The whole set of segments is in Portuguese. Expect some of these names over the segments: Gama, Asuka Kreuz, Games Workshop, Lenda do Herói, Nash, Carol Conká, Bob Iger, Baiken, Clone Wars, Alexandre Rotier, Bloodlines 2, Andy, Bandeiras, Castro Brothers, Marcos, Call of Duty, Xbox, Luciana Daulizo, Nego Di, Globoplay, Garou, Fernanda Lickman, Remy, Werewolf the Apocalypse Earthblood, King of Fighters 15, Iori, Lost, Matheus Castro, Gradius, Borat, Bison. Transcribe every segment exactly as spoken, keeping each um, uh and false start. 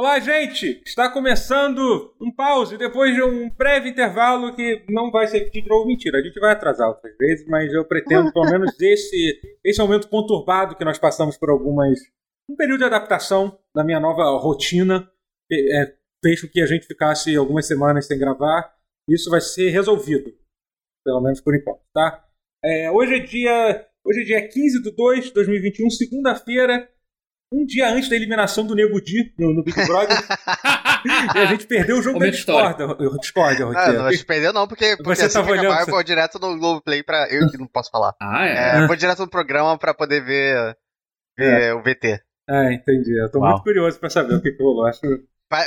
Olá, gente! Está começando um pause, depois de um breve intervalo que não vai ser de novo. Mentira, a gente vai atrasar outras vezes, mas eu pretendo, pelo menos, esse, esse momento conturbado que nós passamos por algumas... Um período de adaptação da minha nova rotina, é, fez com que a gente ficasse algumas semanas sem gravar. Isso vai ser resolvido, pelo menos por enquanto, tá? É, hoje é dia... Hoje é dia quinze de dois de dois mil e vinte e um, segunda-feira. Um dia antes da eliminação do Nego Di no, no Big Brother. E a gente perdeu o jogo da Discord. Eu discordo, Rotier. Ah, não, a gente perdeu não, porque, porque você assim tava olhando, acabar, você... eu vou direto no Globoplay pra... Eu que não posso falar. Ah, é? é eu vou direto no programa pra poder ver, ver é. o V T. Ah, entendi. Eu tô Uau. muito curioso pra saber o que que rolou. Acho...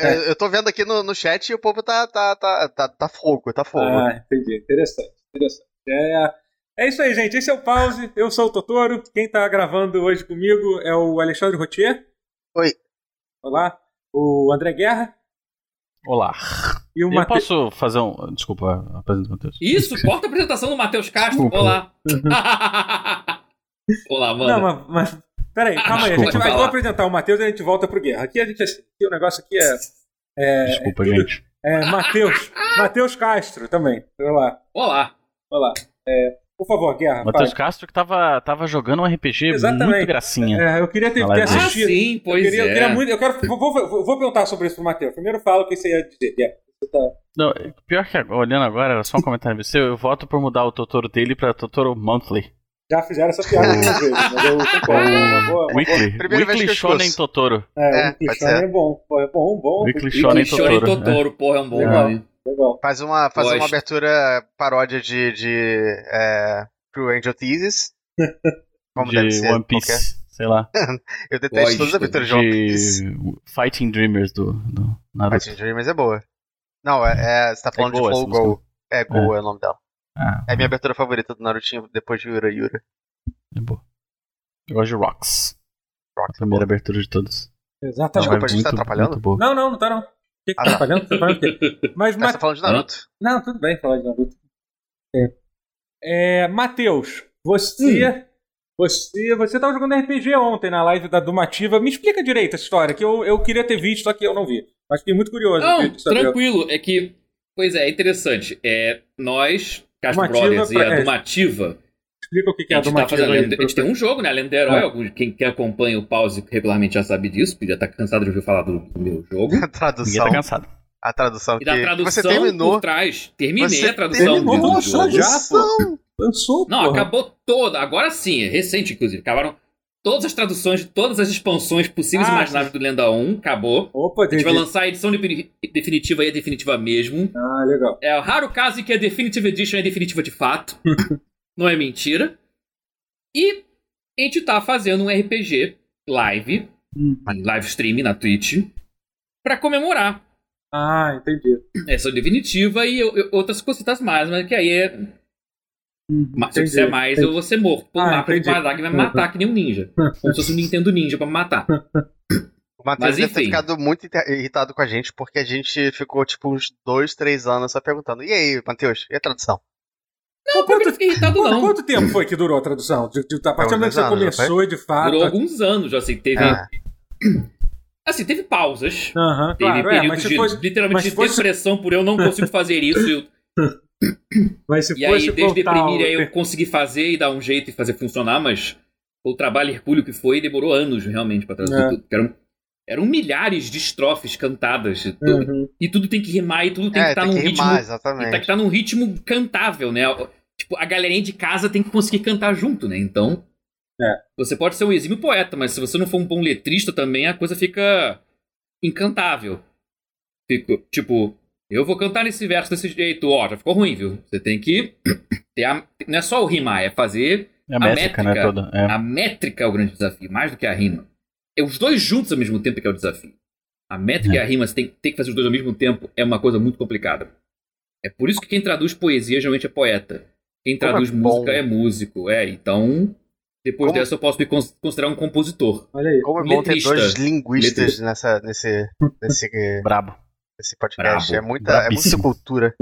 É. Eu tô vendo aqui no, no chat e o povo tá, tá, tá, tá, tá fogo, tá fogo. Ah, entendi. Interessante, interessante. É... É isso aí, gente. Esse é o Pause. Eu sou o Totoro. Quem tá gravando hoje comigo é o Alexandre Rotier. Oi. Olá. O André Guerra. Olá. E o Eu Mate... posso fazer um... Desculpa, apresenta o Matheus. Isso, corta a apresentação do Matheus Castro. Desculpa. Olá. Olá, mano. Não, mas... mas... Peraí, calma aí. A gente vai apresentar o Matheus e a gente volta pro Guerra. Aqui a gente... Aqui o negócio aqui é... é... Desculpa, gente. É Matheus. Matheus Castro também. Olá. Olá. Olá. É... Por favor, Guerra. Matheus Castro que tava, tava jogando um R P G. Exatamente. Muito gracinha. É, eu queria ter, ter assistido. Ah, sim, pois eu queria, é. Eu queria muito, eu quero, vou, vou, vou perguntar sobre isso pro Matheus. Primeiro fala o que você ia dizer, Guerra. Tá... Não, pior que olhando agora, só um comentário seu, eu voto por mudar o Totoro dele pra Totoro Monthly. Já fizeram essa piada algumas vezes, mas eu concordo. Uma boa, uma Weekly. Boa. Primeiro Weekly Shonen Totoro. É, Weekly é, Shonen é bom. Pô, é bom, bom. Weekly Shonen Totoro, Totoro é. Porra, é um bom nome. Legal. Faz uma, faz uma abertura paródia de, de é, True Angel Thesis. Como de deve ser, One Piece, qualquer. Sei lá. Eu detesto Gosto todas as aberturas de One Piece. Fighting Dreamers do, do Naruto. Fighting Dreamers é boa. Não, é, é, você tá falando é de Flow Go. É, Go é. é o nome dela. Ah, é a minha abertura favorita do Narutinho, depois de Yura Yura. É boa. Eu gosto de Rocks. Rock, a primeira boa. abertura de todos. Exatamente. Desculpa, a gente muito, tá atrapalhando? Não, não, não tá não. O que, que ah, tá atrapalhando? Tá falando o quê? Mas, Mate... falando de Naruto. Não, tudo bem falar de Naruto. É. É, Matheus, você, hum. você. Você tava jogando R P G ontem na live da Dumativa. Me explica direito essa história, que eu, eu queria ter visto, só que eu não vi. Mas fiquei muito curioso. Não, tranquilo. É que. Pois é, é interessante. É, nós, Castro Brothers e a Dumativa. É. Explica o que, que é a Dumativa. Tá fazendo, a gente tem um jogo, né? A Lenda do Herói. É. Quem que acompanha o pause regularmente já sabe disso, porque já tá cansado de ouvir falar do, do meu jogo. A tradução. Tá cansado. A tradução que... E da tradução você terminou. Por trás. Terminei você a tradução terminou, do, do jogo. Já, pô. Pensou, Não, porra. acabou toda. Agora sim, é recente, inclusive. Acabaram todas as traduções de todas as expansões possíveis e ah, imagináveis do Lenda um. Acabou. Opa, a gente vai lançar a edição de, definitiva e a definitiva mesmo. Ah, legal. É o raro caso em que a Definitive Edition é definitiva de fato. Não é mentira. E a gente tá fazendo um R P G live, hum. live stream na Twitch, pra comemorar. Ah, entendi. Essa é definitiva e eu, eu, outras cositas mais, mas que aí é... Hum, mas, se eu quiser mais, entendi. eu vou ser morto. Pô, o mapa vai me matar que nem um ninja. Como se fosse um Nintendo Ninja pra me matar. O Matheus deve ter ficado muito irritado com a gente, porque a gente ficou tipo uns dois, três anos só perguntando. E aí, Matheus, e a tradução? Não, porque eu não fiquei irritado, não. Quanto tempo foi que durou a tradução? De, de, a partir do momento que você anos, começou, de fato... Durou alguns anos, assim, teve... Ah. Assim, teve pausas. Uh-huh, teve claro, períodos é, de, fosse, literalmente, de fosse... depressão por eu não consigo fazer isso. Eu... Mas se e fosse aí, desde deprimir, o... aí eu consegui fazer e dar um jeito e fazer funcionar, mas o trabalho hercúleo que foi demorou anos, realmente, pra traduzir é. tudo. Eram, eram milhares de estrofes cantadas. Uhum. E tudo tem que rimar e tudo tem é, que estar tá num ritmo... Exatamente. Tem que estar tá num ritmo cantável, né? Tipo, a galerinha de casa tem que conseguir cantar junto, né? Então, é. você pode ser um exímio poeta, mas se você não for um bom letrista também, a coisa fica incantável. Fico, tipo, eu vou cantar nesse verso desse jeito. Ó, oh, já ficou ruim, viu? Você tem que... ter a... Não é só o rimar, é fazer é a métrica. A métrica, né, toda. É. A métrica é o grande desafio, mais do que a rima. É os dois juntos ao mesmo tempo que é o desafio. A métrica é. e a rima, você tem, tem que fazer os dois ao mesmo tempo, é uma coisa muito complicada. É por isso que quem traduz poesia geralmente é poeta. Quem traduz Como música é, é músico. É, então, depois Como... dessa eu posso me considerar um compositor. Olha aí. Como é bom ter dois linguistas nessa, nesse, nesse, Brabo. nesse podcast. Brabo. É muita, é muita cultura.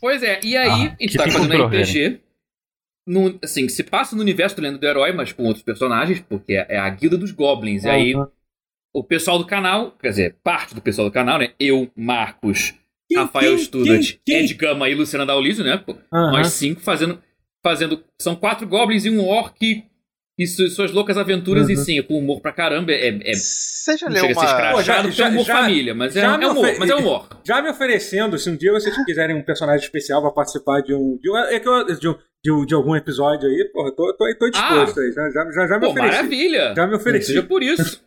Pois é, e aí ah, a gente tá fazendo R P G. No, assim, se passa no universo do Lenda do Herói, mas com outros personagens, porque é a guilda dos Goblins. Uhum. E aí o pessoal do canal, quer dizer, parte do pessoal do canal, né? Eu, Marcos, quem, Rafael quem, Student, quem, quem? Ed Gama e Luciana Daulizo, né? Pô, uh-huh. Nós cinco fazendo, fazendo... São quatro goblins e um orc... E suas loucas aventuras, uhum. E sim, com humor pra caramba, é... é você já leu uma... Escrachado, já, já, já, humor já, família, mas é, ofer... é humor, mas é humor. Já me oferecendo, se um dia vocês quiserem um personagem especial pra participar de um... De, um, de, um, de, um, de algum episódio aí, porra, tô, tô, tô disposto ah, aí, já, já, já, já me pô, ofereci. Maravilha! Já me ofereci. Seja por isso.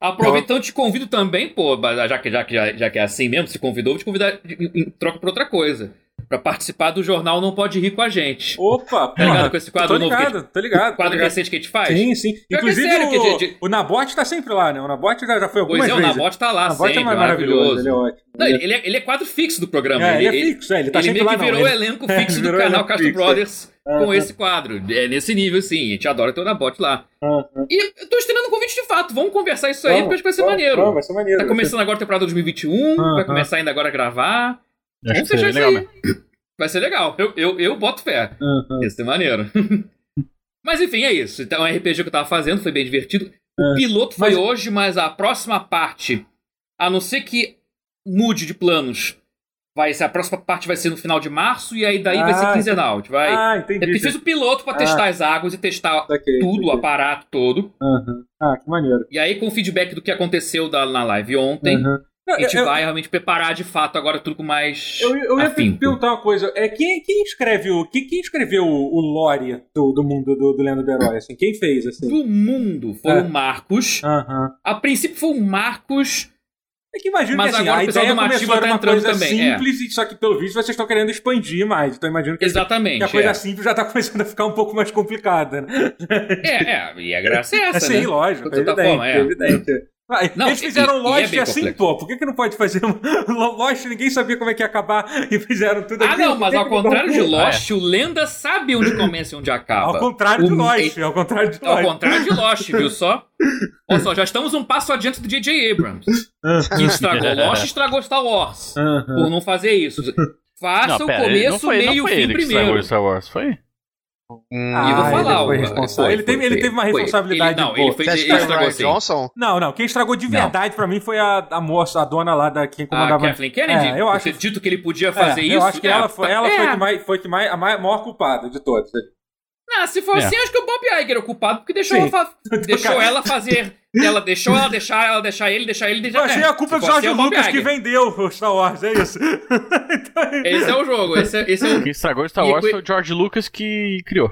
Aproveita, então uma... te convido também, pô, já que, já, já, já que é assim mesmo, se convidou, vou te convidar em, em troca pra outra coisa. Pra participar do jornal Não Pode Rir com a gente. Opa, tá ligado com esse quadro novo? Tô ligado, novo que, tô ligado. O quadro ligado. recente que a gente faz? Sim, sim. Já inclusive, é sério, o, de... o Nabote tá sempre lá, né? O Nabote já foi algumas vezes. Pois é, vezes. O Nabote tá lá Nabote sempre, é maravilhoso. maravilhoso. Ele é ótimo. Não, ele, é, ele é quadro fixo do programa. É, ele, ele é fixo, é, ele tá ele sempre lá. Ele meio que virou o elenco fixo é, do canal Castro fixo, Brothers é. com é. esse quadro. É nesse nível, sim. A gente adora ter o Nabote lá. É. E eu tô estreando um convite de fato. Vamos conversar isso aí, vamos, porque acho que vai ser maneiro. Vai ser maneiro. Tá começando agora a temporada dois mil e vinte e um, vai começar ainda agora a gravar. Acho que seja isso legal, aí. Né? Vai ser legal, eu, eu, eu boto fé. Uhum. Isso é maneiro. Mas enfim, é isso. Então, o R P G que eu tava fazendo foi bem divertido. O é. piloto foi mas... hoje, mas a próxima parte, a não ser que mude de planos, vai ser, a próxima parte vai ser no final de março e aí daí ah, vai ser quinzenal. Entendi. Vai... Ah, entendi. É preciso o piloto pra ah. testar as águas e testar okay, tudo, okay. o aparato todo. Uhum. Ah, que maneiro. E aí, com o feedback do que aconteceu da, na live ontem. Uhum. A gente eu, vai eu, realmente preparar de fato agora tudo com mais. Eu, eu ia perguntar uma coisa: é, quem, quem escreve o, quem, quem escreveu o, o lore do, do mundo do, do Lenda do Herói? Assim? Quem fez? Assim? Do mundo foi é. o Marcos. Uh-huh. A princípio foi o Marcos. É que imagino mas que assim, agora a o pessoal do Dumativa tá entrando também. Simples, é. Só que pelo visto vocês estão querendo expandir mais. Então imagino que, exatamente, que a coisa é. simples já está começando a ficar um pouco mais complicada. Né? É, é, e a graça é essa. É, sim, né? Lógico. De evidente, forma, é. evidente. Ah, não, eles fizeram e, Lost e é assim, complexo. Pô, por que, que não pode fazer Lost? Ninguém sabia como é que ia acabar e fizeram tudo aquilo. Ah, não, mas ao contrário de Lost, ah, é. o Lenda sabe onde começa e onde acaba. Ao contrário o... de Lost, ao contrário de Lost. Ao contrário de Lost, viu só? Olha só, já estamos um passo adiante do J J Abrams, que estragou Lost e estragou Star Wars, por não fazer isso. Faça não, pera, o começo, foi, meio e o fim ele primeiro. Não Star Wars, foi? Hum, ah, e eu vou falar, ele, foi foi, ele, teve, ele teve uma responsabilidade. Ele, não, pô. ele, foi, ele estragou assim. Johnson? Não, não, quem estragou de verdade não. pra mim foi a, a moça, a dona lá da quem comandava. A Kathleen Kennedy? É, eu acho. Você dito que ele podia fazer é, isso? Eu acho que é, ela foi, ela é. foi, que mais, foi que mais, a maior culpada de todos. Não, se for é. assim, acho que o Bob Iger é o culpado, porque deixou, ela, deixou ela fazer. Ela deixou ela deixar, ela deixar ele, deixar ele, deixar ele. Eu achei é, a culpa do George Lucas que vendeu o Star Wars, é isso. Esse é o jogo, esse é, esse é o... Quem estragou Star Wars e... foi o George Lucas que criou.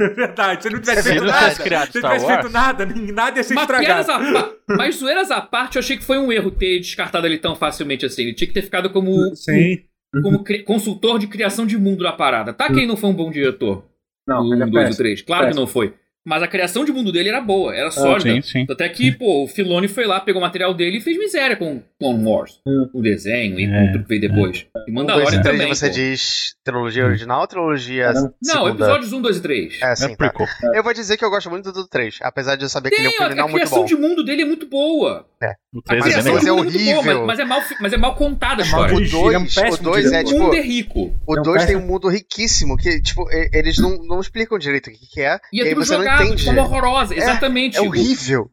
É verdade, se ele não tivesse feito nada, se ele não tivesse feito nada, nada ia ser estragado. A... Mas zoeiras à parte, eu achei que foi um erro ter descartado ele tão facilmente assim. Ele tinha que ter ficado como, Sim. como cri... consultor de criação de mundo na parada. Tá que ele não foi um bom diretor. Não, um, é dois, três. Claro péssimo. que não foi. Mas a criação de mundo dele era boa, era sólida. Ah, sim, sim. Até que, pô, o Filoni foi lá, pegou o material dele e fez miséria com Clone Wars. Hum. O desenho e é, tudo que veio depois. É. E Mandalorian um, também. Você pô. diz trilogia original ou trilogia Não, segunda? Episódios um, dois e três. É, sim, é tá. Eu vou dizer que eu gosto muito do três, apesar de eu saber Tem, que ele é um criminal muito bom. A criação de mundo dele é muito boa. É. O três a criação é, de mundo é horrível. É boa, mas, mas, é mal, mas é mal contada a história. O dois é, tipo... O mundo é rico. O dois tem um mundo riquíssimo que, tipo, eles não explicam direito o que é. E é tudo jogado. Entendi. Como horrorosa, é, exatamente. É horrível.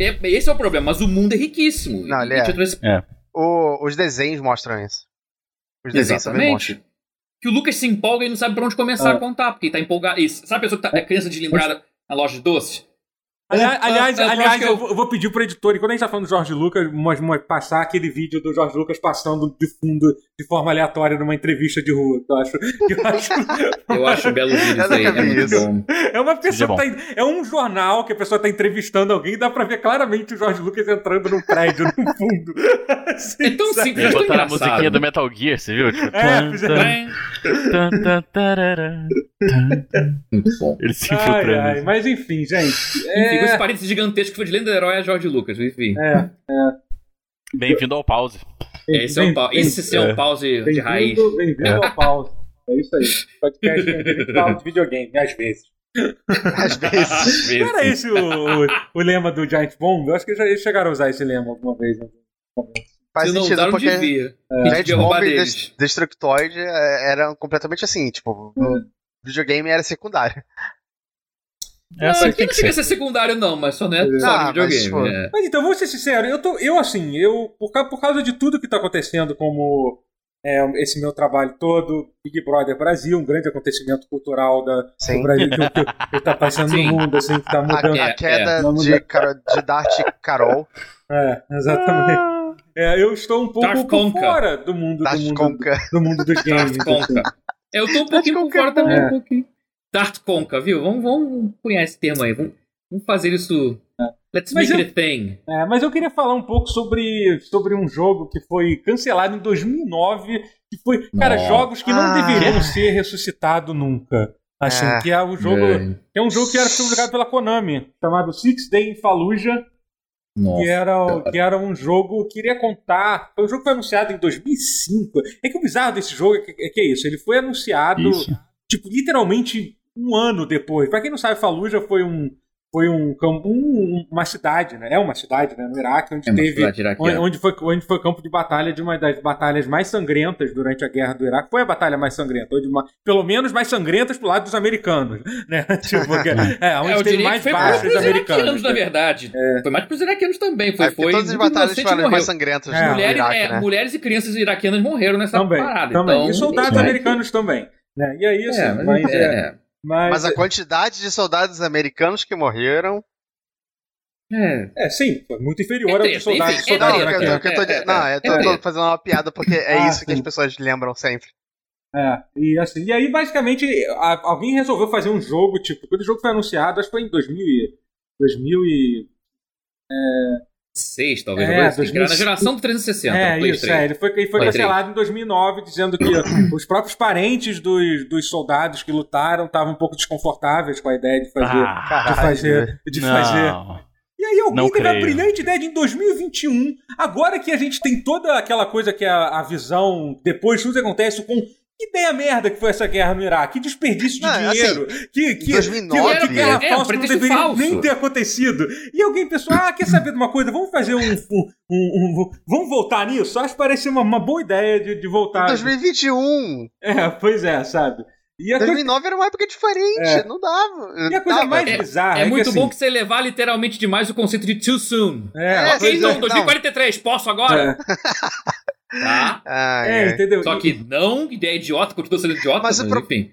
É, esse é o problema, mas o mundo é riquíssimo. Não, ele é. É. O, os desenhos mostram isso. Os desenhos também mostram. Que o Lucas se empolga e não sabe pra onde começar ah. a contar, porque ele tá empolgado. Isso. Sabe a pessoa que tá, é criança deslimbrada na loja de doces? Aliás, aliás, eu, aliás eu... eu vou pedir pro editor, e quando a gente tá falando do George Lucas, passar aquele vídeo do George Lucas passando de fundo de forma aleatória numa entrevista de rua, que eu acho. Eu acho, eu acho um belo vídeo isso aí. É, isso. Muito bom. É uma pessoa que tá, é um jornal que a pessoa tá entrevistando alguém e dá pra ver claramente o George Lucas entrando num prédio no fundo. Assim, é tão simples. Eles botaram a musiquinha do Metal Gear, você viu? Tipo, é, fizeram. Muito bom. Ele se ai, ai, mas enfim, gente. É... Enfim, esse parênteses gigantesco que foi de Lenda do Herói a George Lucas, enfim. É, é. Bem-vindo ao pause. Bem, esse é um, pa... bem, esse é um pause é. de bem-vindo, raiz. Bem-vindo é. ao pause. É isso aí. Podcast de videogame, às vezes. Às vezes. Não era esse o, o, o lema do Giant Bomb? Eu acho que eles chegaram a usar esse lema alguma vez. Faz Se não sentido, usaram, porque devia. É. Giant Bomb e Des- Destructoid eram completamente assim, tipo, hum. o videogame era secundário. É assim não, que, que não chega ser. a ser secundário, não, mas só não é só ah, videogame. Mas, é. mas então, vou ser sincero, eu, tô, eu assim, eu, por, causa, por causa de tudo que tá acontecendo, como é, esse meu trabalho todo, Big Brother Brasil, um grande acontecimento cultural da, do Brasil que, que, que tá passando Sim. no mundo, assim, que tá mudando. A, a queda é, de, de Darth Carol. É, exatamente. Ah. É, eu estou um pouco por fora do mundo, do mundo, do mundo dos games. Assim. Eu estou um pouquinho por fora também, é. um pouquinho. Tart Conca, viu? Vamos, vamos cunhar esse termo aí. Vamos, vamos fazer isso. É. Let's mas make eu, it a thing. É, mas eu queria falar um pouco sobre, sobre um jogo que foi cancelado em dois mil e nove. Que foi, não. cara, jogos que não ah. deveriam ser ressuscitados nunca. Assim, é. que é um jogo, é. que é um jogo que era publicado pela Konami, chamado Six Day in Fallujah. Nossa, que, era, que era um jogo que iria contar. Foi um jogo que foi anunciado em dois mil e cinco. É que o bizarro desse jogo é que é, que é isso. Ele foi anunciado isso. tipo literalmente um ano depois. Pra quem não sabe, Fallujah foi um, foi um, um uma cidade, né? É uma cidade, né? No Iraque, onde é teve, onde, onde, foi, onde foi campo de batalha de uma das batalhas mais sangrentas durante a guerra do Iraque. Foi a batalha mais sangrenta, onde uma, pelo menos mais sangrentas pro lado dos americanos, né? Tipo, porque, é, onde é, teve mais baixos americanos, na verdade. É. Foi mais pros iraquianos também, foi. É, foi todas as batalhas foram mais sangrentas é. no mulheres, Iraque, é, né? Mulheres e crianças iraquianas morreram nessa também, parada. Também. Então, e soldados é. americanos também, né? E aí, assim, é, mas... mas é, é. Mas, Mas a quantidade de soldados americanos que morreram... É, é sim, foi muito inferior ao de soldados iraquianos. Não, eu tô fazendo uma piada porque é ah, isso sim. que as pessoas lembram sempre. É, e, assim, e aí basicamente a, alguém resolveu fazer um jogo, tipo, quando o jogo foi anunciado, acho que foi em dois mil e seis, talvez. É, dois mil e seis, era na geração do trezentos e sessenta. É, Play isso, três. É, ele foi, ele foi cancelado em dois mil e nove, dizendo que os próprios parentes dos, dos soldados que lutaram estavam um pouco desconfortáveis com a ideia de fazer. Ah, de fazer, de fazer. E aí alguém não teve creio. a brilhante ideia de em dois mil e vinte e um, agora que a gente tem toda aquela coisa que é a, a visão, depois tudo acontece com... Que ideia merda que foi essa guerra no Iraque, que desperdício de não, dinheiro, assim, que, que, dois mil e nove, que guerra é, falsa é, não deveria falso. nem ter acontecido. E alguém pensou, ah, quer saber de uma coisa, vamos fazer um... um, um, um vamos voltar nisso? Acho que parece uma, uma boa ideia de, de voltar. dois mil e vinte e um! É, pois é, sabe? E dois mil e nove coisa... era uma época diferente, é. não dava. E a coisa dava. mais é, bizarra... É, é, é muito que, assim... bom que você levar literalmente demais o conceito de too soon. É, é, então, é dois mil e quarenta e três, não. posso agora? É. Tá? Ah, é, é. Entendeu? Só que não, ideia idiota, continua sendo idiota, mas, mas pro... enfim.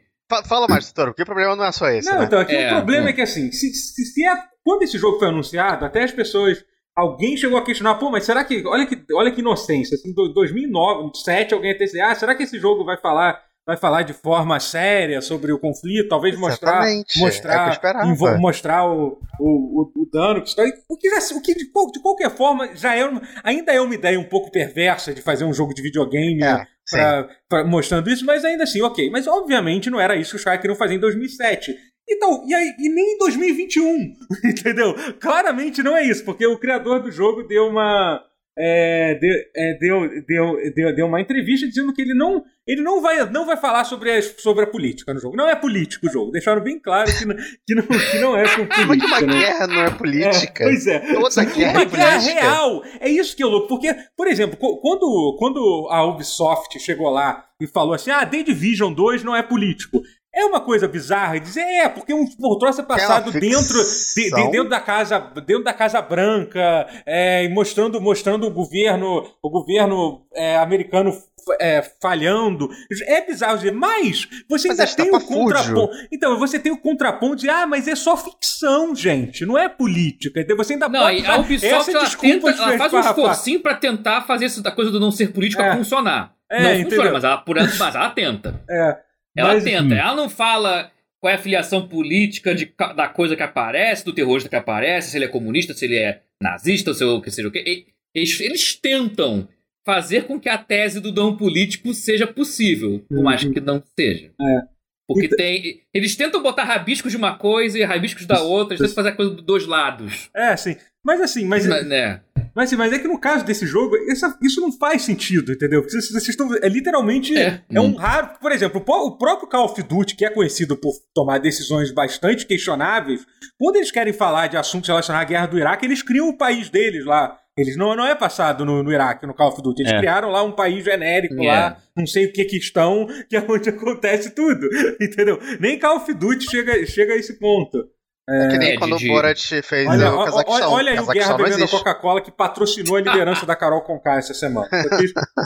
Fala mais, Totoro, porque o problema não é só esse. Não, né? Então, aqui é, o problema é, é que assim, se, se, se é, quando esse jogo foi anunciado, até as pessoas, alguém chegou a questionar, pô, mas será que, olha que, olha que inocência, em assim, dois mil e nove, dois mil e sete alguém até disse, ah, será que esse jogo vai falar... vai falar de forma séria sobre o conflito, talvez Exatamente. mostrar mostrar, é mostrar o, o, o, o dano que está... O que, o que de, de qualquer forma já é uma, ainda é uma ideia um pouco perversa de fazer um jogo de videogame é, pra, pra, mostrando isso, mas ainda assim, ok. Mas obviamente não era isso que os caras queriam fazer em dois mil e sete. Então, e, aí, e nem em dois mil e vinte e um, entendeu? Claramente não é isso, porque o criador do jogo deu uma... É, deu, é, deu, deu, deu, deu uma entrevista dizendo que ele não, ele não, vai, não vai falar sobre a, sobre a política no jogo. Não é político o jogo. Deixaram bem claro que não, que não, que não é sobre política. Mas uma guerra não é política. É, pois é. Toda guerra uma é guerra política. real. É isso que eu louco. Porque, por exemplo, quando, quando a Ubisoft chegou lá e falou assim, ah, The Division dois não é político. É uma coisa bizarra e dizer, é, porque um troço é passado dentro, de, de, dentro, da casa, dentro da Casa Branca, é, mostrando, mostrando o governo, o governo é, americano é, falhando. É bizarro dizer, mas você mas ainda tem o contraponto. Então, você tem o contraponto de, ah, mas é só ficção, gente, não é política. Você ainda não, pode. Não, a Ubisoft ela tenta, ela faz um esforcinho pra tentar fazer essa coisa do não ser política é. funcionar. É, não entendeu? funciona, mas ela, por, mas ela tenta. É. Ela Mas, tenta, ela não fala qual é a filiação política de, da coisa que aparece, do terrorista que aparece, se ele é comunista, se ele é nazista, se o que seja o que. Eles, eles tentam fazer com que a tese do dom político seja possível, por mais que não seja. É. Porque então... tem. Eles tentam botar rabiscos de uma coisa e rabiscos da outra, eles tentam fazer a coisa dos dois lados. É, sim. Mas assim, mas. mas né? Mas, mas é que no caso desse jogo, essa, isso não faz sentido, entendeu? Vocês, vocês estão, é literalmente é, é um raro... Por exemplo, o próprio Call of Duty, que é conhecido por tomar decisões bastante questionáveis, quando eles querem falar de assuntos relacionados à guerra do Iraque, eles criam o país deles lá. Eles não, não é passado no, no Iraque, no Call of Duty. Eles é. criaram lá um país genérico é. lá, não sei o que que estão, que é onde acontece tudo, entendeu? Nem Call of Duty chega, chega a esse ponto. É, é que nem é, quando de, o Borat fez olha, o Cazaquistão. Olha, olha aí o Guerra bebendo Coca-Cola, que patrocinou a liderança da Carol Conká essa semana.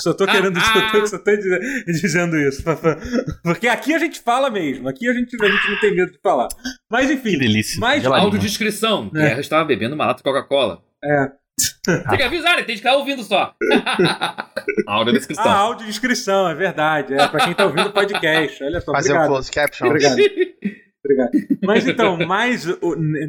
Só tô querendo só tô, só tô dizendo isso. Porque aqui a gente fala mesmo. Aqui a gente, a gente não tem medo de falar. Mas enfim. Que delícia. Mas, autodescrição. É. Guerra estava bebendo uma lata de Coca-Cola. É. Tem que avisar, né? Tem que ficar ouvindo só. Audiodescrição. Ah, audiodescrição, é verdade. É, pra quem tá ouvindo o podcast. Olha só, fazer obrigado. Um close caption. Obrigado. Obrigado. Mas então, mas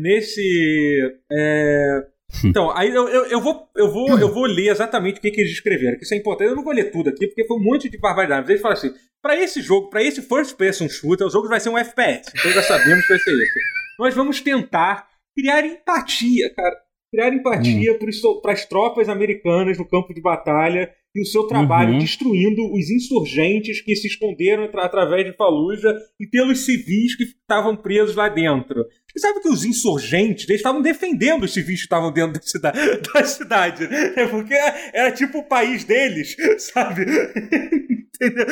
nesse... É... Então, aí eu, eu, eu, vou, eu, vou, eu vou ler exatamente o que, que eles escreveram, que isso é importante. Eu não vou ler tudo aqui, porque foi um monte de barbaridade. Mas eles falam assim, pra esse jogo, pra esse first person shooter, o jogo vai ser um F P S. Então já sabemos que vai ser isso. Nós vamos tentar criar empatia, cara. Criar empatia uhum. para as tropas americanas no campo de batalha e o seu trabalho uhum. destruindo os insurgentes que se esconderam tra- através de Fallujah e pelos civis que estavam presos lá dentro. Você sabe que os insurgentes, eles estavam defendendo os civis que estavam dentro da, cida- da cidade, né? Porque era tipo o país deles, sabe? Entendeu?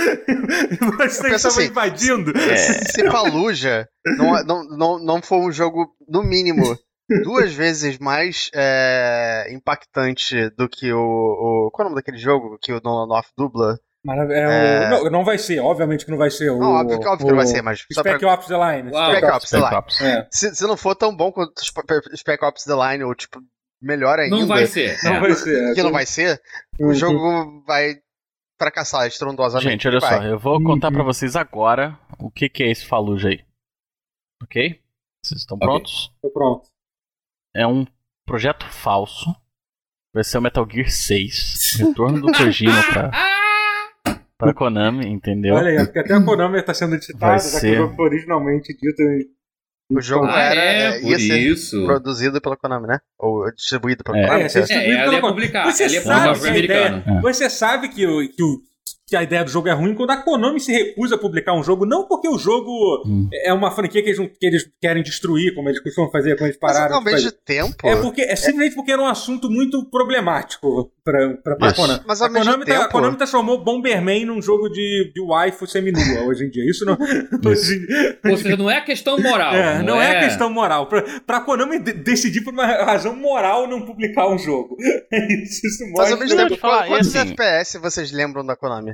Mas eles estavam assim, invadindo. É... Se Fallujah não, não, não, não for um jogo, no mínimo... duas vezes mais é, impactante do que o, o... Qual é o nome daquele jogo que o Nolan North dubla? Maravilha, é, é... Não, não vai ser, obviamente que não vai ser. O, não, óbvio, óbvio o... que não vai ser, mas... Spec pra... Ops The Line. Wow. Spec, Spec Ops The Line. Ops. É. Se, se não for tão bom quanto Spec Ops The Line, ou tipo, melhor ainda... Não vai ser. Não é. vai ser. Que é. não vai ser, uhum. o jogo vai fracassar estrondosamente. Gente, olha vai. só, eu vou contar uhum. pra vocês agora o que, que é esse Fallujah aí. Ok? Vocês estão okay. prontos? Tô pronto. É um projeto falso. Vai ser o Metal Gear seis. Retorno do Kojima pra, pra Konami, entendeu? Olha aí, porque até a Konami tá sendo editada, já que foi originalmente dito. O jogo ah, era é, ia ser isso. produzido pela Konami, né? Ou distribuído pela é, Konami. É, distribuído é, pela Konami. Você, é é. você sabe que o... Que o... que a ideia do jogo é ruim, quando a Konami se recusa a publicar um jogo, não porque o jogo hum. é uma franquia que eles, que eles querem destruir, como eles costumam fazer quando eles pararam. Mas talvez de tempo. É, porque, é simplesmente é. porque era um assunto muito problemático pra, pra, pra Konami. Mas a Konami, tá, a Konami transformou Bomberman num jogo de, de waifu seminua hoje em dia. Isso não... Hoje, ou seja, não é questão moral. É, não, não é, é questão moral. Pra, pra Konami de, decidir por uma razão moral não publicar um jogo. Isso, isso mostra... Mas ao mesmo tempo, quantos assim... F P S vocês lembram da Konami?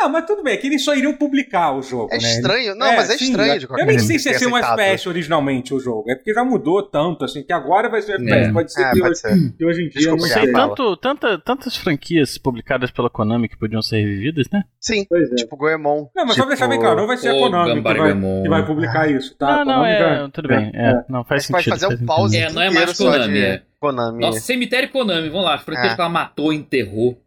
Ah, mas tudo bem, é que eles só iriam publicar o jogo, é né? É estranho, não, é, mas é sim, estranho de qualquer jeito. Eu nem sei se ia ser um F P S originalmente o jogo, é porque já mudou tanto, assim, que agora vai ser um F P S, é. pode ser, é, que, pode hoje, ser. que hoje em dia... Desculpa, não sei, tanto, tanta, tantas franquias publicadas pela Konami que podiam ser revividas, né? Sim, é. tipo Goemon. Não, mas tipo... só pra deixar bem claro, não vai ser a Konami que vai, que vai publicar isso, tá? Não, não, é, já... tudo bem, é, é. não faz sentido. Pode fazer um pause inteiro. É, não é mais Konami, é. Konami. Nosso cemitério Konami, vamos lá, a franquia que ela matou, enterrou.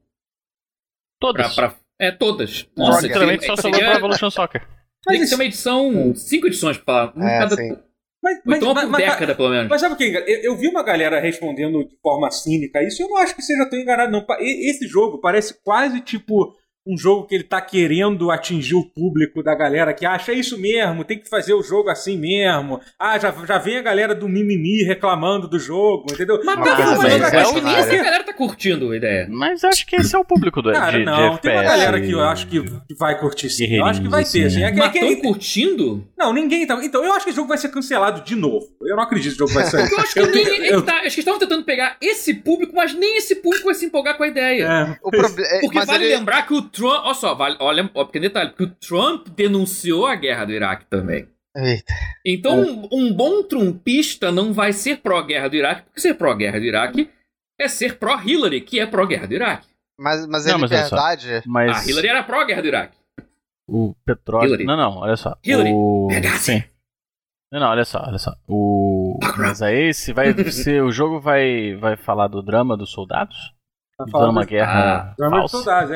Todas. Pra... É, todas. Nossa, literalmente só sobrou pra Evolution Soccer. Mas tem que ter uma edição, cinco edições pra falar. É, cada... mas, mas, então, uma mas, década, mas, pelo menos. Mas sabe o que? Eu, eu vi uma galera respondendo de forma cínica isso, eu não acho que seja tão enganado, não. Esse jogo parece quase tipo um jogo que ele tá querendo atingir o público da galera que acha, é isso mesmo, tem que fazer o jogo assim mesmo. Ah, já, já vem a galera do mimimi reclamando do jogo, entendeu? Mas, mas, mas, mas, mas acho que nem essa galera tá curtindo a ideia. Mas acho que esse é o público do Cara, de, não, de F P S. Tem uma galera que eu acho que, que vai curtir sim. Eu acho que vai ter, assim. É, mas estão é, curtindo? Não, ninguém tá. Então, eu acho que o jogo vai ser cancelado de novo. Eu não acredito que o jogo vai sair. eu acho que eu, nem, eu, eu... Tá, acho que estavam tentando pegar esse público, mas nem esse público vai se empolgar com a ideia. É. O proble- Porque mas vale ele... lembrar que o Trump, olha só, vale, olha, ó, pequeno detalhe, que o Trump denunciou a guerra do Iraque também. Eita. Então, um, um bom trumpista não vai ser pró-guerra do Iraque, porque ser pró-guerra do Iraque é ser pró-Hillary, que é pró-guerra do Iraque. Mas, mas é verdade. Mas... A Hillary era pró-guerra do Iraque. O petróleo... Hillary. Não, não, olha só. Hillary, o... Sim. Não, não, olha só, olha só. O... Mas aí, se, vai, se o jogo vai, vai falar do drama dos soldados... Dá uma guerra falsa.